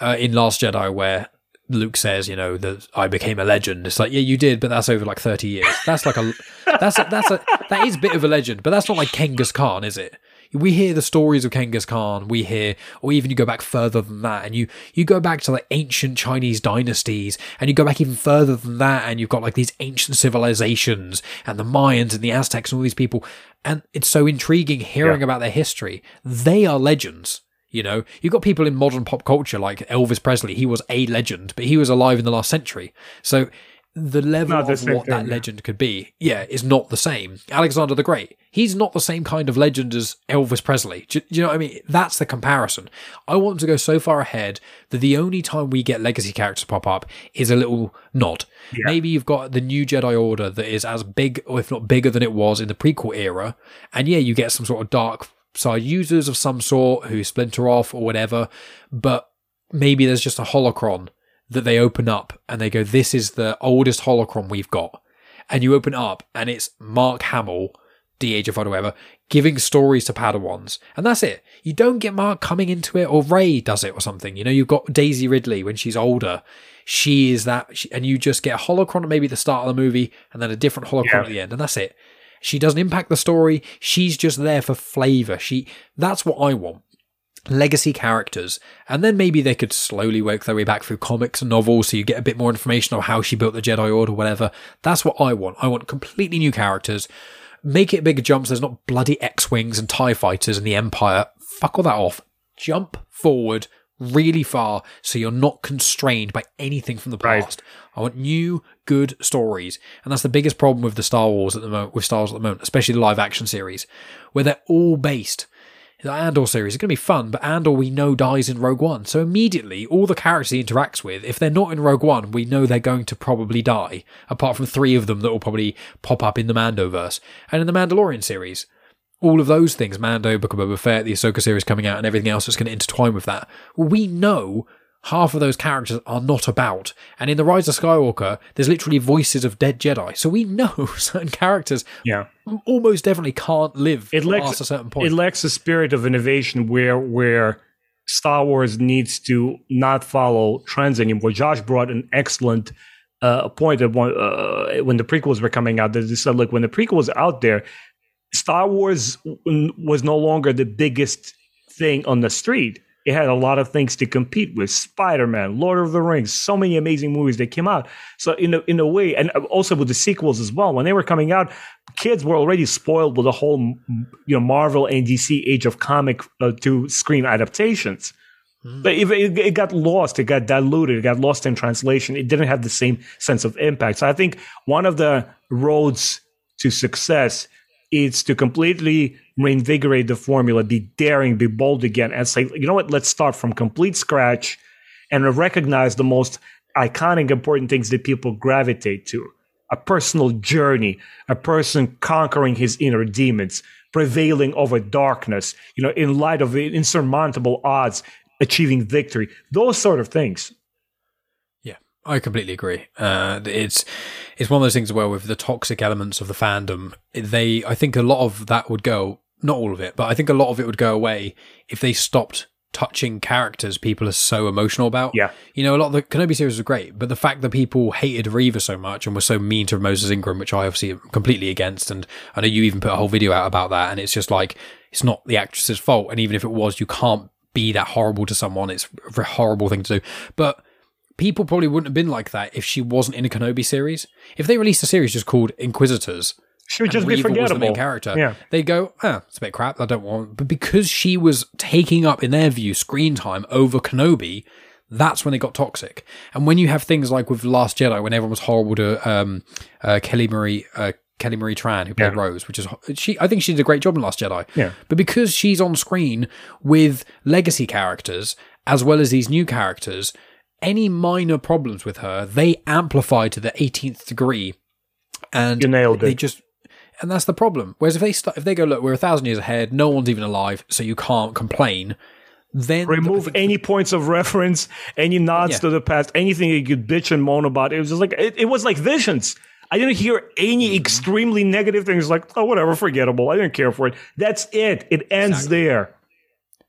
uh, in Last Jedi where Luke says you know that I became a legend. It's like, yeah, you did, but that's over like thirty years. That's like a that's a, that's a that is a bit of a legend, but that's not like Genghis Khan, is it? We hear the stories of Genghis Khan. We hear, or even you go back further than that, and you you go back to like ancient Chinese dynasties, and you go back even further than that, and you've got like these ancient civilizations and the Mayans and the Aztecs and all these people, and it's so intriguing hearing yeah. about their history. They are legends. You know, you've got people in modern pop culture like Elvis Presley. He was a legend, but he was alive in the last century. So the level of what that legend could be, yeah, is not the same. Alexander the Great, he's not the same kind of legend as Elvis Presley. Do, do you know what I mean? That's the comparison. I want to go so far ahead that the only time we get legacy characters pop up is a little nod. Yeah. Maybe you've got the new Jedi Order that is as big, or if not bigger than it was in the prequel era. And yeah, you get some sort of dark side users of some sort who splinter off or whatever, but maybe there's just a holocron that they open up and they go, this is the oldest holocron we've got, and you open up and it's Mark Hamill de-agified or whatever, giving stories to Padawans. And that's it. You don't get Mark coming into it, or Ray does it or something. You know, you've got Daisy Ridley when she's older. She is that, she, and you just get a holocron at maybe the start of the movie and then a different holocron yeah. at the end, and that's it. She doesn't impact the story. She's just there for flavor. She, that's what I want. Legacy characters, and then maybe they could slowly work their way back through comics and novels, so you get a bit more information on how she built the Jedi Order, whatever. That's what I want. I want completely new characters. Make it bigger jumps. There's not bloody X-Wings and TIE fighters and the Empire. Fuck all that off. Jump forward really far so you're not constrained by anything from the past. Right. I want new, good stories. And that's the biggest problem with the Star Wars at the moment, with Star Wars at the moment, especially the live action series, where they're all based. The Andor series is going to be fun, but Andor we know dies in Rogue One. So immediately, all the characters he interacts with, if they're not in Rogue One, we know they're going to probably die, apart from three of them that will probably pop up in the Mandoverse. And in the Mandalorian series, all of those things, Mando, Book of Boba Fett, the Ahsoka series coming out, and everything else that's going to intertwine with that, we know half of those characters are not about. And in The Rise of Skywalker, there's literally voices of dead Jedi. So we know certain characters yeah. almost definitely can't live it lacks, past a certain point. It lacks a spirit of innovation where where Star Wars needs to not follow trends anymore. Josh brought an excellent uh, point of one, uh, when the prequels were coming out. They said, look, when the prequels are out there, Star Wars was no longer the biggest thing on the street. It had a lot of things to compete with. Spider-Man, Lord of the Rings, so many amazing movies that came out. So in a, in a way, and also with the sequels as well, when they were coming out, kids were already spoiled with the whole, you know, Marvel and D C Age of Comic uh, to screen adaptations. Mm. But it, it, it got lost, it got diluted, it got lost in translation. It didn't have the same sense of impact. So I think one of the roads to success is to completely reinvigorate the formula, be daring, be bold again, and say, you know what, let's start from complete scratch and recognize the most iconic, important things that people gravitate to. A personal journey, a person conquering his inner demons, prevailing over darkness, you know, in light of insurmountable odds, achieving victory, those sort of things. Yeah, I completely agree. Uh, it's... It's one of those things as well with the toxic elements of the fandom. They, I think a lot of that would go, not all of it, but I think a lot of it would go away if they stopped touching characters people are so emotional about. Yeah. You know, a lot of the Kenobi series was great, but the fact that people hated Reeva so much and were so mean to Moses Ingram, which I obviously am completely against, and I know you even put a whole video out about that, and it's just like, it's not the actress's fault, and even if it was, you can't be that horrible to someone. It's a horrible thing to do. But people probably wouldn't have been like that if she wasn't in a Kenobi series. If they released a series just called Inquisitors, she would just be forgettable. Was the main character. Yeah. They go, ah, oh, it's a bit crap. I don't want. But because she was taking up, in their view, screen time over Kenobi, that's when it got toxic. And when you have things like with Last Jedi, when everyone was horrible to um, uh, Kelly Marie uh, Kelly Marie Tran, who played yeah. Rose, which is she. I think she did a great job in Last Jedi. Yeah. But because she's on screen with legacy characters as well as these new characters, any minor problems with her, they amplify to the eighteenth degree, and you nailed they it. Just, and that's the problem. Whereas if they start, if they go, look, we're a thousand years ahead, no one's even alive, so you can't complain. Then remove the, any points of reference, any nods yeah. to the past, anything you could bitch and moan about. It was just like it, it was like Visions. I didn't hear any extremely negative things. Like, oh, whatever, forgettable. I didn't care for it. That's it. It ends exactly. there.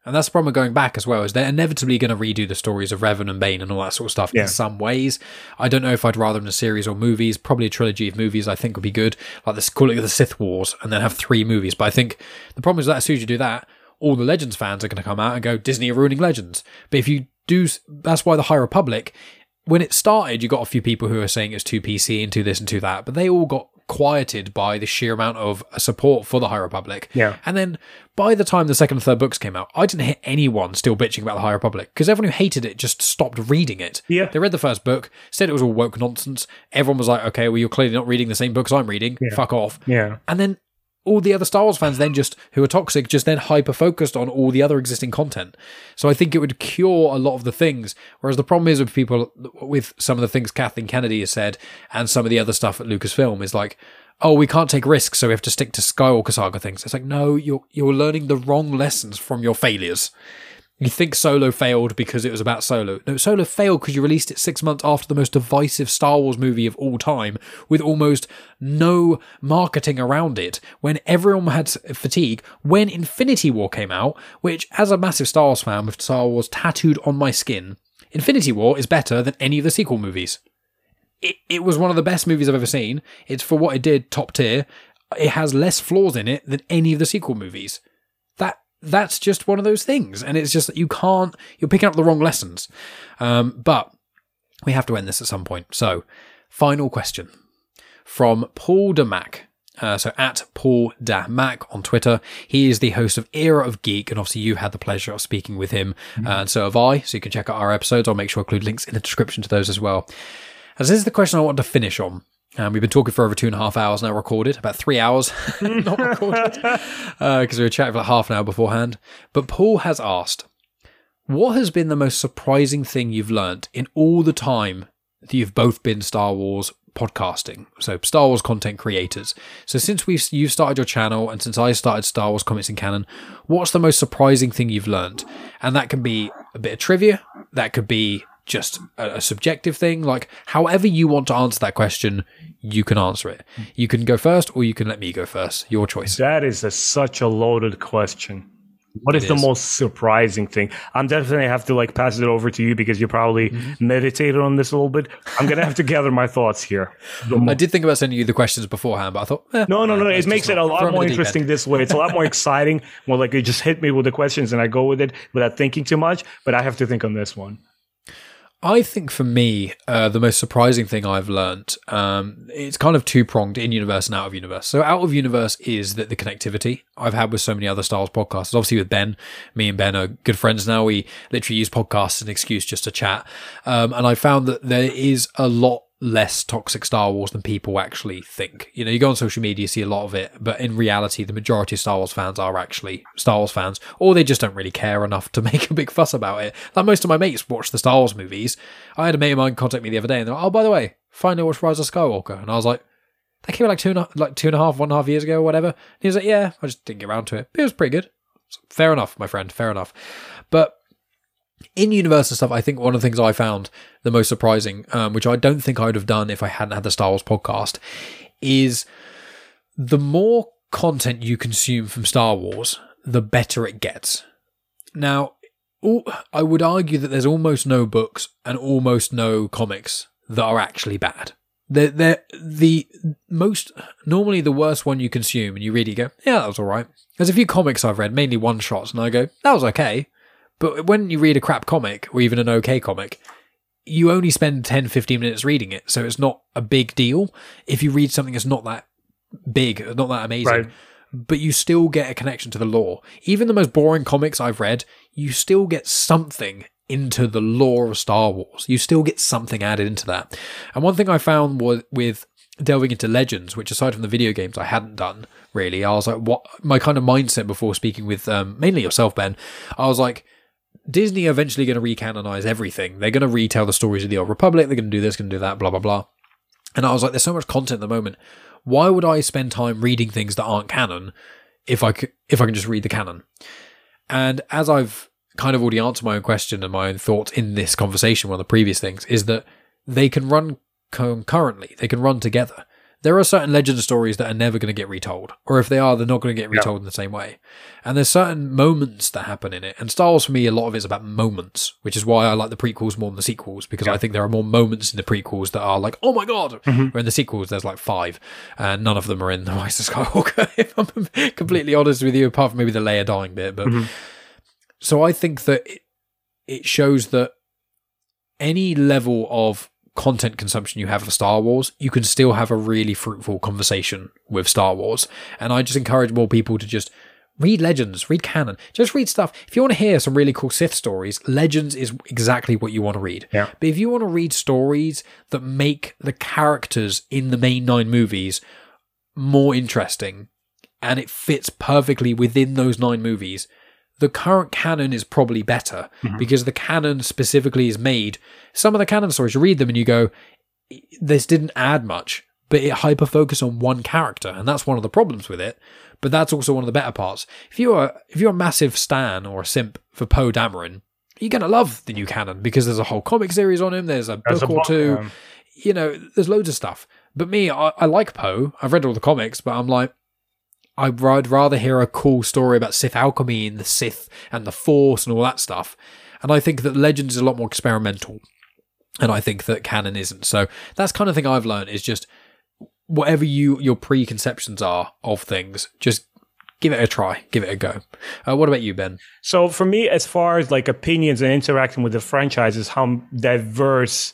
And that's the problem with going back as well, is they're inevitably going to redo the stories of Revan and Bane and all that sort of stuff yeah. in some ways. I don't know if I'd rather in a series or movies. Probably a trilogy of movies I think would be good. Like this, call it the Sith Wars, and then have three movies. But I think the problem is that as soon as you do that, all the Legends fans are going to come out and go, Disney are ruining Legends. But if you do, that's why the High Republic, when it started, you got a few people who are saying it's too P C and too this and too that, but they all got quieted by the sheer amount of support for the High Republic. Yeah. And then by the time the second and third books came out, I didn't hear anyone still bitching about the High Republic, because everyone who hated it just stopped reading it. Yeah. They read the first book, said it was all woke nonsense. Everyone was like, okay, well, you're clearly not reading the same books I'm reading. Yeah. Fuck off. Yeah. And then all the other Star Wars fans then just, who are toxic, just then hyper-focused on all the other existing content. So I think it would cure a lot of the things, whereas the problem is with people, with some of the things Kathleen Kennedy has said, and some of the other stuff at Lucasfilm is like, oh, we can't take risks, so we have to stick to Skywalker Saga things. It's like, no, you're you're learning the wrong lessons from your failures. You think Solo failed because it was about Solo. No, Solo failed because you released it six months after the most divisive Star Wars movie of all time, with almost no marketing around it, when everyone had fatigue, when Infinity War came out, which, as a massive Star Wars fan with Star Wars tattooed on my skin, Infinity War is better than any of the sequel movies. It, it was one of the best movies I've ever seen. It's, for what it did, top tier. It has less flaws in it than any of the sequel movies. That That's just one of those things. And it's just that you can't... You're picking up the wrong lessons. Um, but we have to end this at some point. So, final question. From Paul DeMac. Uh, so, at Paul DeMac on Twitter. He is the host of Era of Geek. And obviously, you had the pleasure of speaking with him. Mm-hmm. Uh, and so have I. So, you can check out our episodes. I'll make sure I include links in the description to those as well. As this is the question I wanted to finish on. Um, we've been talking for over two and a half hours now recorded, about three hours not recorded, because uh, we were chatting for like half an hour beforehand. But Paul has asked, what has been the most surprising thing you've learnt in all the time that you've both been Star Wars podcasting, so Star Wars content creators? So since we've you've started your channel and since I started Star Wars Comics in Canon, what's the most surprising thing you've learnt? And that can be a bit of trivia, that could be just a subjective thing, like however you want to answer that question, you can answer it. You can go first or you can let me go first. Your choice. That is a, such a loaded question. What is, is the most surprising thing? I'm definitely have to like pass it over to you because you probably mm-hmm. meditated on this a little bit. I'm going to have to gather my thoughts here. I did think about sending you the questions beforehand, but I thought... Eh, no, no, no. no it makes it a lot more interesting this way. It's a lot more exciting when like you just hit me with the questions and I go with it without thinking too much, but I have to think on this one. I think for me, uh, the most surprising thing I've learnt, um, it's kind of two-pronged, in-universe and out-of-universe. So out-of-universe is that the connectivity I've had with so many other Star Wars podcasts. Obviously with Ben, me and Ben are good friends now. We literally use podcasts as an excuse just to chat. Um, and I found that there is a lot less toxic Star Wars than people actually think. You know, you go on social media, you see a lot of it, but in reality, the majority of Star Wars fans are actually Star Wars fans, or they just don't really care enough to make a big fuss about it. Like most of my mates watch the Star Wars movies. I had a mate of mine contact me the other day, and they're like, "Oh, by the way, finally watched Rise of Skywalker," and I was like, "That came out like two and like two and a half, one and a half years ago, or whatever." And he was like, "Yeah, I just didn't get around to it, but it was pretty good." So, fair enough, my friend. Fair enough, but. In universe and stuff, I think one of the things I found the most surprising, um, which I don't think I would have done if I hadn't had the Star Wars podcast, is the more content you consume from Star Wars, the better it gets. Now, all, I would argue that there's almost no books and almost no comics that are actually bad. They're, they're the most, normally the worst one you consume and you read, you go, yeah, that was all right. There's a few comics I've read, mainly one-shots, and I go, that was okay. But when you read a crap comic, or even an okay comic, you only spend ten, fifteen minutes reading it, so it's not a big deal. If you read something that's not that big, not that amazing, right. But you still get a connection to the lore. Even the most boring comics I've read, you still get something into the lore of Star Wars. You still get something added into that. And one thing I found was with delving into Legends, which aside from the video games I hadn't done, really, I was like, what my kind of mindset before speaking with um, mainly yourself, Ben, I was like, Disney are eventually going to recanonize everything. They're going to retell the stories of the Old Republic. They're going to do this, going to do that, blah, blah, blah. And I was like, there's so much content at the moment. Why would I spend time reading things that aren't canon if I could, if I can just read the canon? And as I've kind of already answered my own question and my own thoughts in this conversation, one of the previous things is that they can run concurrently. They can run together. There are certain legend stories that are never going to get retold. Or if they are, they're not going to get retold yeah. in the same way. And there's certain moments that happen in it. And Star Wars, for me, a lot of it's about moments, which is why I like the prequels more than the sequels, because yeah. I think there are more moments in the prequels that are like, oh my God! Mm-hmm. Where in the sequels, there's like five. And none of them are in The Rise of Skywalker, if I'm completely honest with you, apart from maybe the Leia dying bit. But mm-hmm. So I think that it, it shows that any level of content consumption you have for Star Wars, you can still have a really fruitful conversation with Star Wars. And I just encourage more people to just read Legends, read canon, just read stuff. If you want to hear some really cool Sith stories, Legends is exactly what you want to read. Yeah. But if you want to read stories that make the characters in the main nine movies more interesting, and it fits perfectly within those nine movies, the current canon is probably better mm-hmm. because the canon specifically is made. Some of the canon stories, you read them and you go, this didn't add much, but it hyper-focused on one character, and that's one of the problems with it, but that's also one of the better parts. If you're, if you're a massive stan or a simp for Poe Dameron, you're going to love the new canon, because there's a whole comic series on him, there's a book there's a or book, two, um... you know, there's loads of stuff. But me, I, I like Poe, I've read all the comics, but I'm like, I'd rather hear a cool story about Sith alchemy and the Sith and the Force and all that stuff. And I think that Legends is a lot more experimental, and I think that canon isn't. So that's kind of thing I've learned, is just whatever you your preconceptions are of things, just give it a try, give it a go. Uh, what about you, Ben? So for me, as far as like opinions and interacting with the franchises, how diverse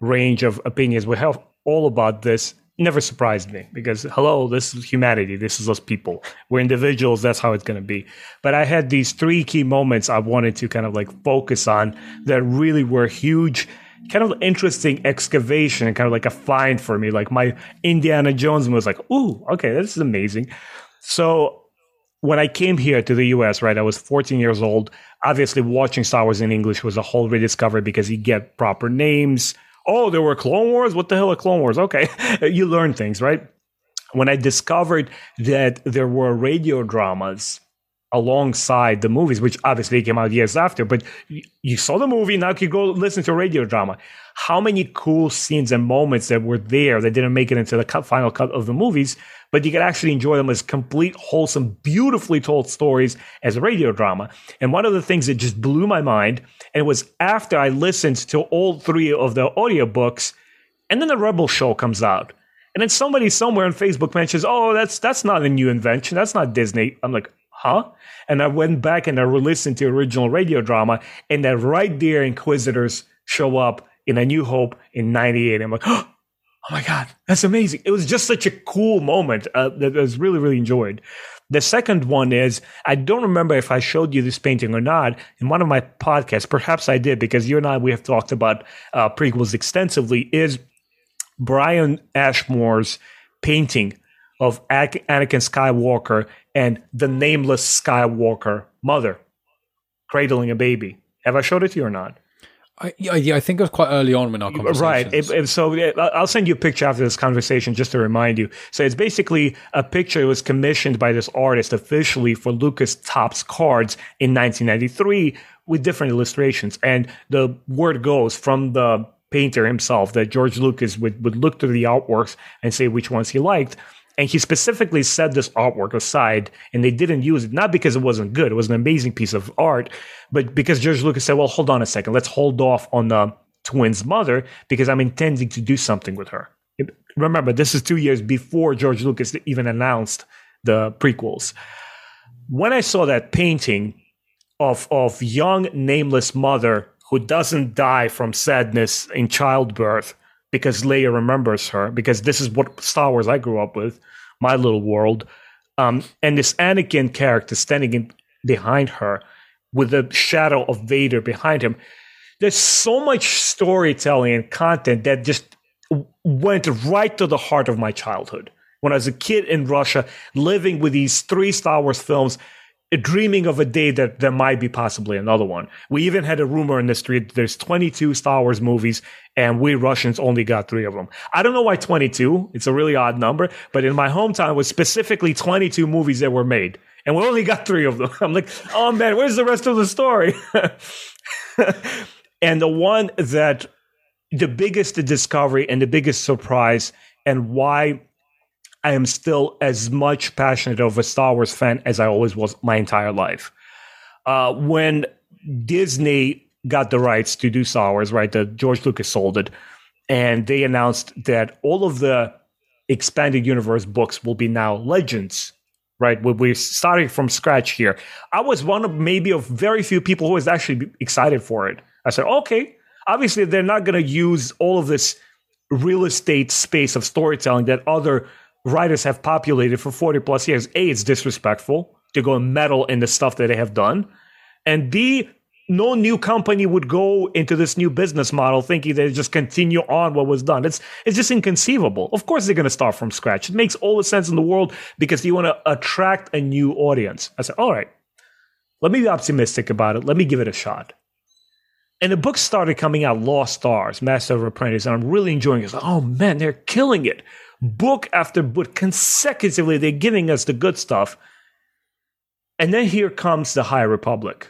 range of opinions we have all about this never surprised me, because hello, this is humanity, this is us people, we're individuals, that's how it's going to be. But I had these three key moments I wanted to kind of like focus on that really were huge, kind of interesting excavation and kind of like a find for me. Like my Indiana Jones was like, ooh, okay, this is amazing. So when I came here to the U S, right, I was fourteen years old. Obviously watching Star Wars in English was a whole rediscovery, because you get proper names. Oh, there were Clone Wars? What the hell are Clone Wars? Okay, you learn things, right? When I discovered that there were radio dramas alongside the movies, which obviously came out years after, but you saw the movie, now you go listen to a radio drama. How many cool scenes and moments that were there that didn't make it into the cut, final cut of the movies, but you could actually enjoy them as complete, wholesome, beautifully told stories as a radio drama. And one of the things that just blew my mind, and it was after I listened to all three of the audiobooks, and then the Rebel show comes out. And then somebody somewhere on Facebook mentions, oh, that's that's not a new invention, that's not Disney. I'm like, huh? And I went back and I re-listened to the original radio drama, and then right there Inquisitors show up in A New Hope in ninety-eight. I'm like, oh my God, that's amazing. It was just such a cool moment uh, that I was really, really enjoyed. The second one is, I don't remember if I showed you this painting or not in one of my podcasts, perhaps I did, because you and I, we have talked about uh, prequels extensively, is Brian Ashmore's painting of Anakin Skywalker and the nameless Skywalker mother cradling a baby. Have I showed it to you or not? I, yeah, I think it was quite early on in our conversation. Right. It, it, so I'll send you a picture after this conversation just to remind you. So it's basically a picture that was commissioned by this artist officially for Lucas Topps Cards in nineteen ninety-three with different illustrations. And the word goes from the painter himself that George Lucas would, would look through the artworks and say which ones he liked. And he specifically set this artwork aside, and they didn't use it, not because it wasn't good, it was an amazing piece of art, but because George Lucas said, well, hold on a second, let's hold off on the twins' mother, because I'm intending to do something with her. Remember, this is two years before George Lucas even announced the prequels. When I saw that painting of, of young, nameless mother who doesn't die from sadness in childbirth, because Leia remembers her, because this is what Star Wars I grew up with, my little world. Um, and this Anakin character standing in behind her with the shadow of Vader behind him. There's so much storytelling and content that just went right to the heart of my childhood. When I was a kid in Russia, living with these three Star Wars films, dreaming of a day that there might be possibly another one. We even had a rumor in the street, there's twenty-two Star Wars movies, and we Russians only got three of them. I don't know why twenty-two, it's a really odd number, but in my hometown it was specifically twenty-two movies that were made, and we only got three of them. I'm like, oh man, where's the rest of the story? And the one that, the biggest discovery and the biggest surprise, and why I am still as much passionate of a Star Wars fan as I always was my entire life. Uh, when Disney got the rights to do Star Wars, right, that George Lucas sold it, and they announced that all of the expanded universe books will be now Legends, right? We're starting from scratch here. I was one of maybe of very few people who was actually excited for it. I said, okay, obviously they're not going to use all of this real estate space of storytelling that other writers have populated for forty plus years. A, it's disrespectful to go and meddle in the stuff that they have done. And B, no new company would go into this new business model thinking they just continue on what was done. It's it's just inconceivable. Of course they're going to start from scratch. It makes all the sense in the world because you want to attract a new audience. I said, all right, let me be optimistic about it. Let me give it a shot. And the books started coming out, Lost Stars, Master of Apprentice, and I'm really enjoying it. It's like, oh man, they're killing it. book after book, consecutively, they're giving us the good stuff. And then here comes the High Republic.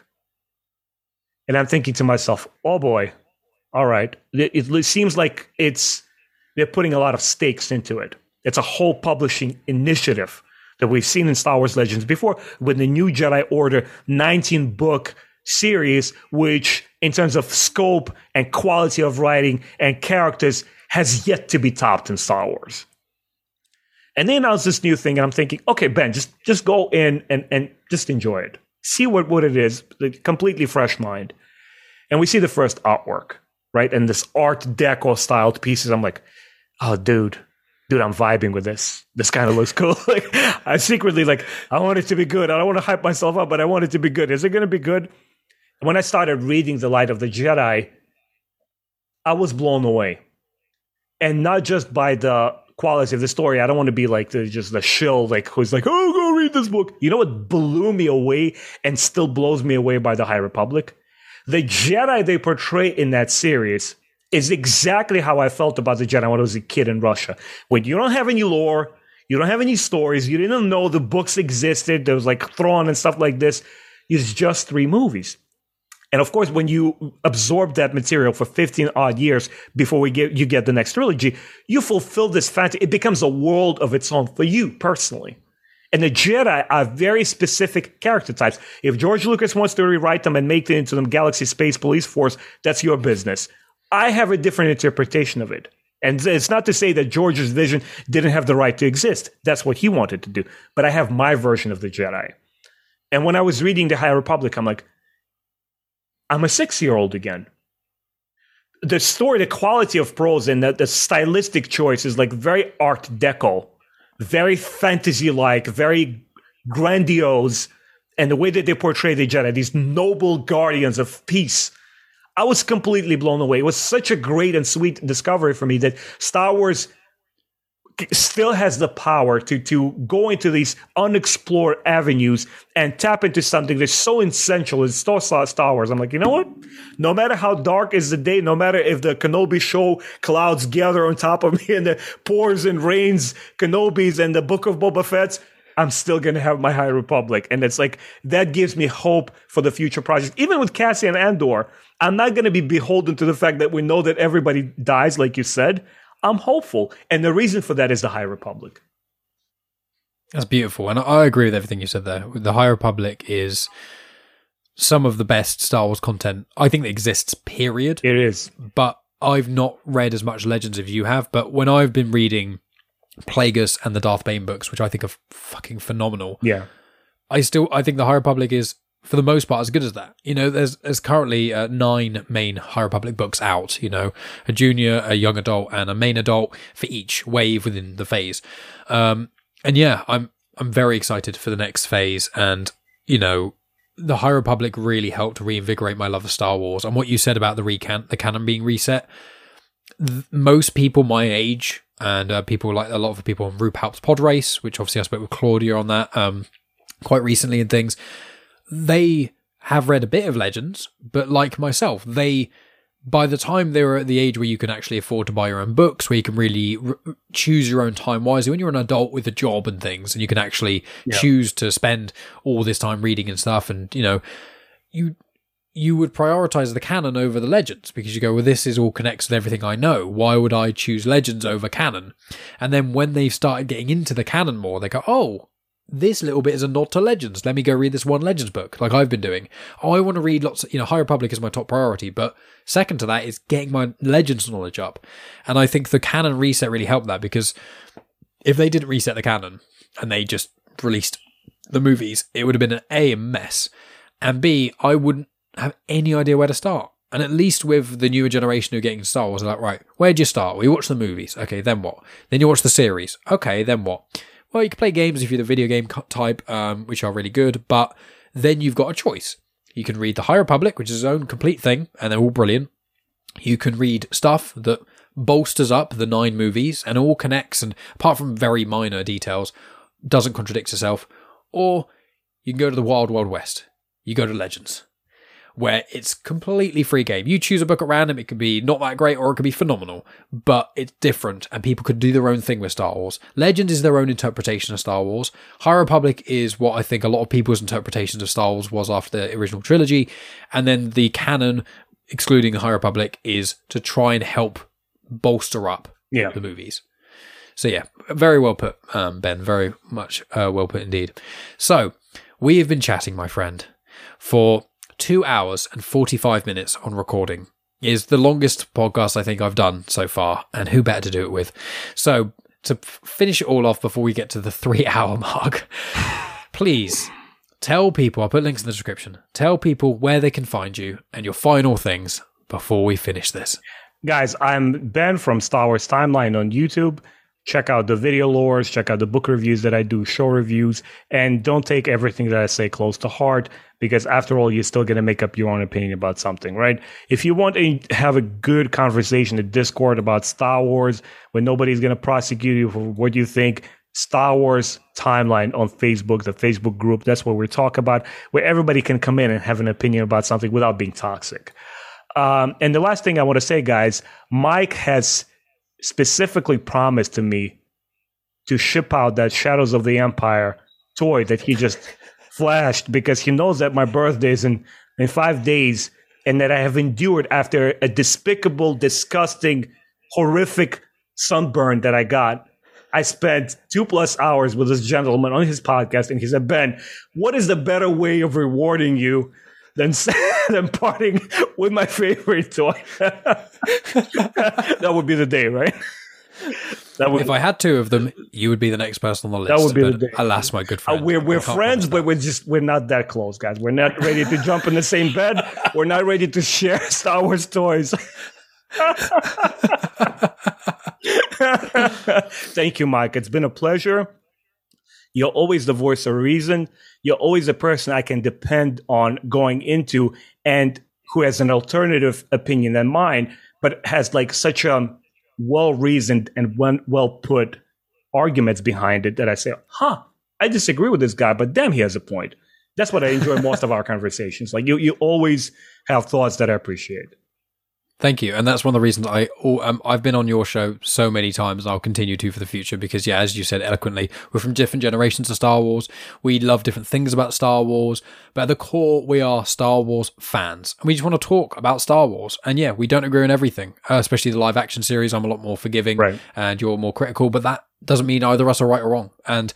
And I'm thinking to myself, oh boy, all right. It seems like it's they're putting a lot of stakes into it. It's a whole publishing initiative that we've seen in Star Wars Legends before with the New Jedi Order nineteen book series, which in terms of scope and quality of writing and characters has yet to be topped in Star Wars. And they announced this new thing, and I'm thinking, okay, Ben, just, just go in and, and just enjoy it. See what, what it is, the completely fresh mind. And we see the first artwork, right? And this Art Deco styled pieces. I'm like, oh, dude. Dude, I'm vibing with this. This kind of looks cool. Like, I secretly like, I want it to be good. I don't want to hype myself up, but I want it to be good. Is it going to be good? And when I started reading The Light of the Jedi, I was blown away. And not just by the quality of the story. I don't want to be like the, just the shill like who's like, oh, go read this book. You know what blew me away and still blows me away by the High Republic? The Jedi they portray in that series is exactly how I felt about the Jedi when I was a kid in Russia. When you don't have any lore, you don't have any stories, you didn't know the books existed, there was like Thrawn and stuff like this. It's just three movies. And of course, when you absorb that material for fifteen odd years before we get you get the next trilogy, you fulfill this fantasy. It becomes a world of its own for you personally. And the Jedi are very specific character types. If George Lucas wants to rewrite them and make them into the Galaxy Space Police Force, that's your business. I have a different interpretation of it. And it's not to say that George's vision didn't have the right to exist. That's what he wanted to do. But I have my version of the Jedi. And when I was reading The High Republic, I'm like, I'm a six-year-old again. The story, the quality of prose and the, the stylistic choice is like very Art Deco, very fantasy-like, very grandiose. And the way that they portray the Jedi, these noble guardians of peace, I was completely blown away. It was such a great and sweet discovery for me that Star Wars still has the power to, to go into these unexplored avenues and tap into something that's so essential as Star Wars. I'm like, you know what? No matter how dark is the day, no matter if the Kenobi show clouds gather on top of me and the pours and rains Kenobis and the Book of Boba Fett's, I'm still going to have my High Republic. And it's like, that gives me hope for the future projects. Even with Cassian Andor, I'm not going to be beholden to the fact that we know that everybody dies, like you said. I'm hopeful. And the reason for that is the High Republic. That's beautiful. And I agree with everything you said there. The High Republic is some of the best Star Wars content I think that exists, period. It is. But I've not read as much Legends as you have. But when I've been reading Plagueis and the Darth Bane books, which I think are fucking phenomenal. Yeah, I still I think the High Republic is for the most part as good as that. You know, there's there's currently uh, nine main High Republic books out. You know, a junior, a young adult, and a main adult for each wave within the phase. Um, and yeah, I'm I'm very excited for the next phase. And you know, the High Republic really helped reinvigorate my love of Star Wars. And what you said about the recant, the canon being reset. Th- most people my age. And uh, people like a lot of people on Rupaul's Pod Race, which obviously I spoke with Claudia on that um, quite recently and things. They have read a bit of Legends, but like myself, they by the time they were at the age where you can actually afford to buy your own books, where you can really re- choose your own time wisely, when you're an adult with a job and things, and you can actually yeah. choose to spend all this time reading and stuff, and you know, you. you would prioritize the canon over the Legends because you go, well, this is all connects with everything I know. Why would I choose Legends over canon? And then when they started getting into the canon more, they go, oh, this little bit is a nod to Legends. Let me go read this one Legends book like I've been doing. Oh, I want to read lots of, you know, High Republic is my top priority, but second to that is getting my Legends knowledge up. And I think the canon reset really helped that because if they didn't reset the canon and they just released the movies, it would have been an A, a mess. And B, I wouldn't have any idea where to start. And at least with the newer generation who are getting Star Wars, they're like, right, where do you start? Well, you watch the movies. Okay, then what? Then you watch the series. Okay, then what? Well, you can play games if you're the video game type, um, which are really good, but then you've got a choice. You can read The High Republic, which is its own complete thing, and they're all brilliant. You can read stuff that bolsters up the nine movies and all connects, and apart from very minor details, doesn't contradict itself. Or you can go to the Wild Wild West. You go to Legends. where it's completely free game. You choose a book at random, it could be not that great or it could be phenomenal, but it's different and people could do their own thing with Star Wars. Legends is their own interpretation of Star Wars. High Republic is what I think a lot of people's interpretations of Star Wars was after the original trilogy, and then the canon, excluding the High Republic, is to try and help bolster up yeah. the movies. So yeah, very well put, um, Ben, very much uh, well put indeed. So we have been chatting, my friend, for two hours and forty-five minutes on recording. It is the longest podcast I think I've done so far, and who better to do it with? So to finish it all off before we get to the three hour mark, please tell people, I'll put links in the description, tell people where they can find you and your final things before we finish this. Guys, I'm Ben from Star Wars Timeline on YouTube. Check out the video lores, check out the book reviews that I do, show reviews, and don't take everything that I say close to heart, because after all, you're still going to make up your own opinion about something, right? If you want to have a good conversation in Discord about Star Wars, where nobody's going to prosecute you for what you think, Star Wars Timeline on Facebook, the Facebook group, that's what we're talking about, where everybody can come in and have an opinion about something without being toxic. Um, and the last thing I want to say, guys, Mike has specifically promised to me to ship out that Shadows of the Empire toy that he just flashed, because he knows that my birthday is in, in five days and that I have endured after a despicable, disgusting, horrific sunburn that I got. I spent two plus hours with this gentleman on his podcast, and he said, Ben, what is the better way of rewarding you than, than parting with my favorite toy? That would be the day, right? That would, if I had two of them, you would be the next person on the list. That would be the day. Alas, my good friend. Uh, we're we're friends, but we're just we're not that close, guys. We're not ready to jump in the same bed. We're not ready to share Star Wars toys. Thank you, Mike. It's been a pleasure. You're always the voice of reason. You're always the person I can depend on going into, and who has an alternative opinion than mine, but has like such a well-reasoned and well-put arguments behind it that I say, huh, I disagree with this guy, but damn, he has a point. That's what I enjoy most of our conversations. Like you, you always have thoughts that I appreciate. Thank you. And that's one of the reasons I, um, I've been on your show so many times, and I'll continue to for the future, because, yeah, as you said eloquently, we're from different generations of Star Wars. We love different things about Star Wars, but at the core, we are Star Wars fans, and we just want to talk about Star Wars. And, yeah, we don't agree on everything, uh, especially the live action series. I'm a lot more forgiving, right, and you're more critical, but that doesn't mean either of us are right or wrong. And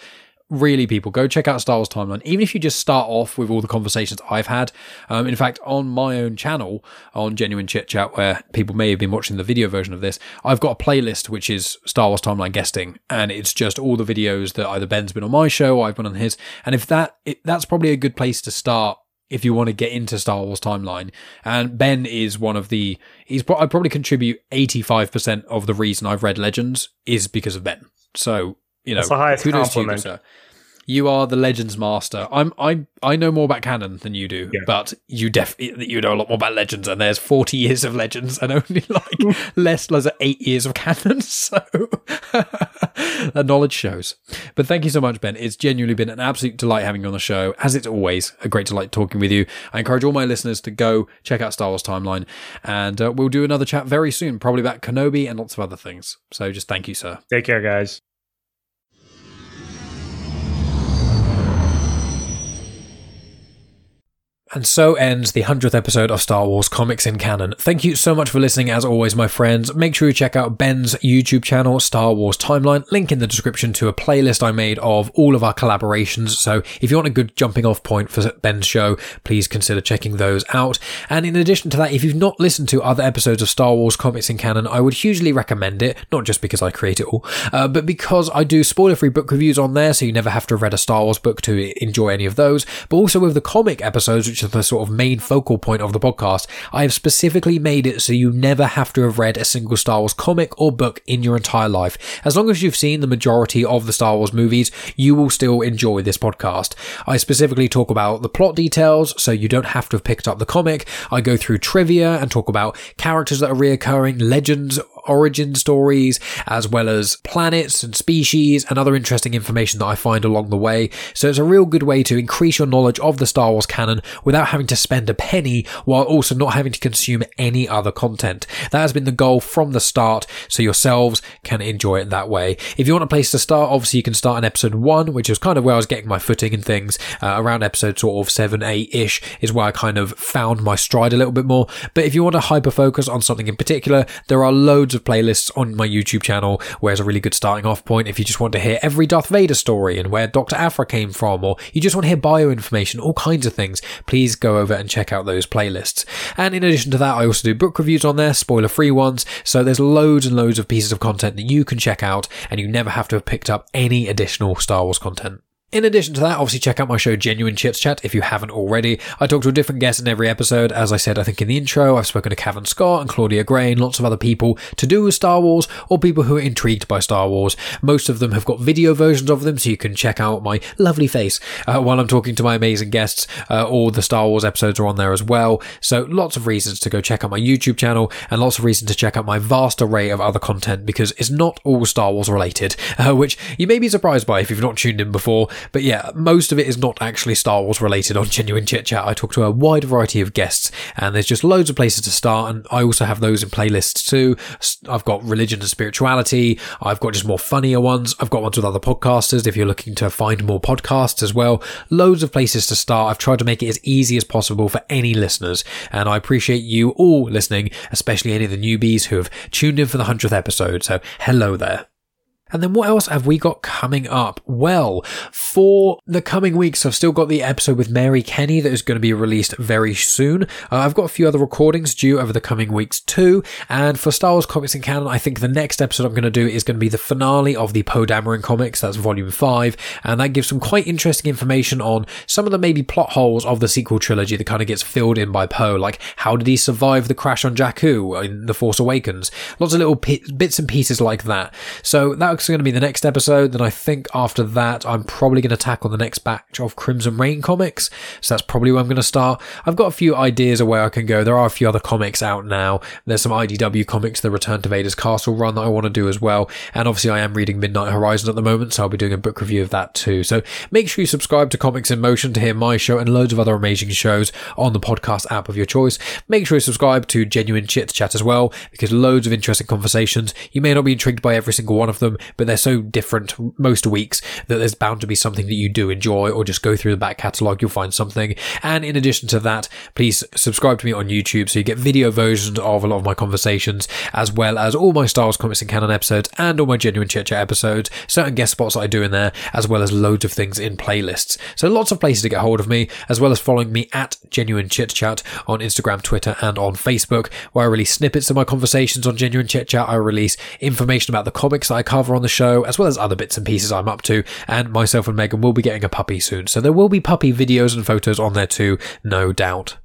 really, people, go check out Star Wars Timeline, even if you just start off with all the conversations I've had. Um, in fact, on my own channel, on Genuine Chit Chat, where people may have been watching the video version of this, I've got a playlist which is Star Wars Timeline guesting, and it's just all the videos that either Ben's been on my show or I've been on his. And if that, it, that's probably a good place to start if you want to get into Star Wars Timeline. And Ben is one of the, he's pro- I probably contribute eighty-five percent of the reason I've read Legends is because of Ben. So, you know, that's the highest compliment. To you, you are the Legends master. I'm, I, I know more about canon than you do, yeah. but you def, you know a lot more about Legends. And there's forty years of Legends, and only like less, less than eight years of canon. So that knowledge shows. But thank you so much, Ben. It's genuinely been an absolute delight having you on the show, as it's always a great delight talking with you. I encourage all my listeners to go check out Star Wars Timeline, and uh, we'll do another chat very soon, probably about Kenobi and lots of other things. So just thank you, sir. Take care, guys. And so ends the hundredth episode of Star Wars Comics in Canon. Thank you so much for listening, as always, my friends. Make sure you check out Ben's YouTube channel, Star Wars Timeline. Link in the description to a playlist I made of all of our collaborations. So if you want a good jumping off point for Ben's show, please consider checking those out. And in addition to that, if you've not listened to other episodes of Star Wars Comics in Canon, I would hugely recommend it. Not just because I create it all, uh, but because I do spoiler-free book reviews on there, so you never have to have read a Star Wars book to enjoy any of those. But also with the comic episodes, which the sort of main focal point of the podcast, I have specifically made it so you never have to have read a single Star Wars comic or book in your entire life. As long as you've seen the majority of the Star Wars movies, you will still enjoy this podcast. I specifically talk about the plot details, so you don't have to have picked up the comic. I go through trivia and talk about characters that are reoccurring, legends origin stories, as well as planets and species and other interesting information that I find along the way. So it's a real good way to increase your knowledge of the Star Wars canon without having to spend a penny, while also not having to consume any other content. That has been the goal from the start, so yourselves can enjoy it that way. If you want a place to start, obviously you can start in episode one, which is kind of where I was getting my footing and things. Uh, around episode sort of seven, eight-ish is where I kind of found my stride a little bit more. But if you want to hyper-focus on something in particular, there are loads of playlists on my YouTube channel where it's a really good starting off point if you just want to hear every Darth Vader story and where Doctor Aphra came from, or you just want to hear bio information, all kinds of things. Please go over and check out those playlists. And in addition to that, I also do book reviews on there, spoiler-free ones, so there's loads and loads of pieces of content that you can check out, and you never have to have picked up any additional Star Wars content. In addition to that, obviously check out my show Genuine Chit Chat if you haven't already. I talk to a different guest in every episode. As I said, I think in the intro, I've spoken to Cavan Scott and Claudia Gray and lots of other people to do with Star Wars or people who are intrigued by Star Wars. Most of them have got video versions of them, so you can check out my lovely face uh, while I'm talking to my amazing guests. Uh, all the Star Wars episodes are on there as well. So lots of reasons to go check out my YouTube channel, and lots of reasons to check out my vast array of other content, because it's not all Star Wars related, uh, which you may be surprised by if you've not tuned in before. But yeah, most of it is not actually Star Wars related on Genuine Chit Chat. I talk to a wide variety of guests, and there's just loads of places to start, and I also have those in playlists too. I've got religion and spirituality, I've got just more funnier ones, I've got ones with other podcasters if you're looking to find more podcasts as well. Loads of places to start. I've tried to make it as easy as possible for any listeners, and I appreciate you all listening, especially any of the newbies who have tuned in for the hundredth episode, so hello there. And then what else have we got coming up? Well, for the coming weeks, I've still got the episode with Mary Kenny that is going to be released very soon. Uh, I've got a few other recordings due over the coming weeks too. And for Star Wars Comics in Canon, I think the next episode I'm going to do is going to be the finale of the Poe Dameron comics. That's volume five. And that gives some quite interesting information on some of the maybe plot holes of the sequel trilogy that kind of gets filled in by Poe. Like, how did he survive the crash on Jakku in The Force Awakens? Lots of little p- bits and pieces like that. So that going to be the next episode. Then I think after that I'm probably going to tackle the next batch of Crimson Reign comics, so that's probably where I'm going to start. I've got a few ideas of where I can go. There are a few other comics out now. There's some I D W comics, the Return to Vader's Castle run that I want to do as well, and obviously I am reading Midnight Horizon at the moment, so I'll be doing a book review of that too. So make sure you subscribe to Comics in Motion to hear my show and loads of other amazing shows on the podcast app of your choice. Make sure you subscribe to Genuine Chit Chat as well, because loads of interesting conversations. You may not be intrigued by every single one of them, but they're so different most weeks that there's bound to be something that you do enjoy, or just go through the back catalogue, you'll find something. And in addition to that, please subscribe to me on YouTube so you get video versions of a lot of my conversations, as well as all my Star Wars Comics in Canon episodes and all my Genuine Chit Chat episodes, certain guest spots that I do in there, as well as loads of things in playlists. So lots of places to get hold of me, as well as following me at Genuine Chit Chat on Instagram, Twitter and on Facebook, where I release snippets of my conversations on Genuine Chit Chat. I release information about the comics that I cover on the show, as well as other bits and pieces I'm up to, and myself and Megan will be getting a puppy soon, so there will be puppy videos and photos on there too, no doubt.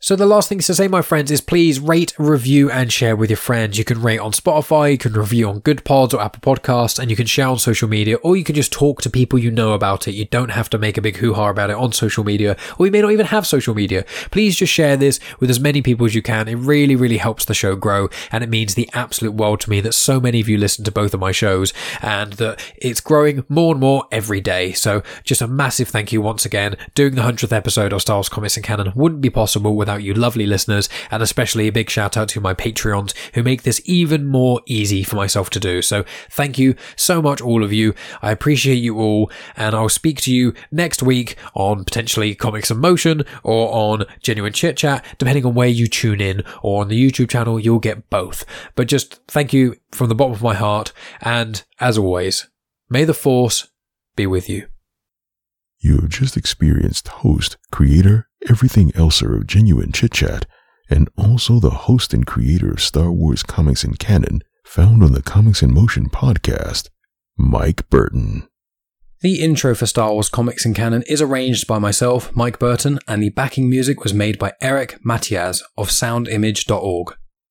So the last things to say, my friends, is please rate, review, and share with your friends. You can rate on Spotify, you can review on Good Pods or Apple Podcasts, and you can share on social media, or you can just talk to people you know about it. You don't have to make a big hoo-ha about it on social media, or you may not even have social media. Please just share this with as many people as you can. It really, really helps the show grow, and it means the absolute world to me that so many of you listen to both of my shows, and that it's growing more and more every day. So just a massive thank you once again. Doing the hundredth episode of Star Wars Comics and Canon wouldn't be possible without you lovely listeners, and especially a big shout out to my Patreons who make this even more easy for myself to do. So thank you so much, all of you. I appreciate you all, and I'll speak to you next week on potentially Comics in Motion or on Genuine Chit Chat, depending on where you tune in, or on the YouTube channel. You'll get both. But just thank you from the bottom of my heart, and as always, may the Force be with you. You have just experienced host, creator, everything elser of Genuine Chit Chat, and also the host and creator of Star Wars Comics in Canon, found on the Comics in Motion podcast, Mike Burton. The intro for Star Wars Comics in Canon is arranged by myself, Mike Burton, and the backing music was made by Eric Matias of sound image dot org.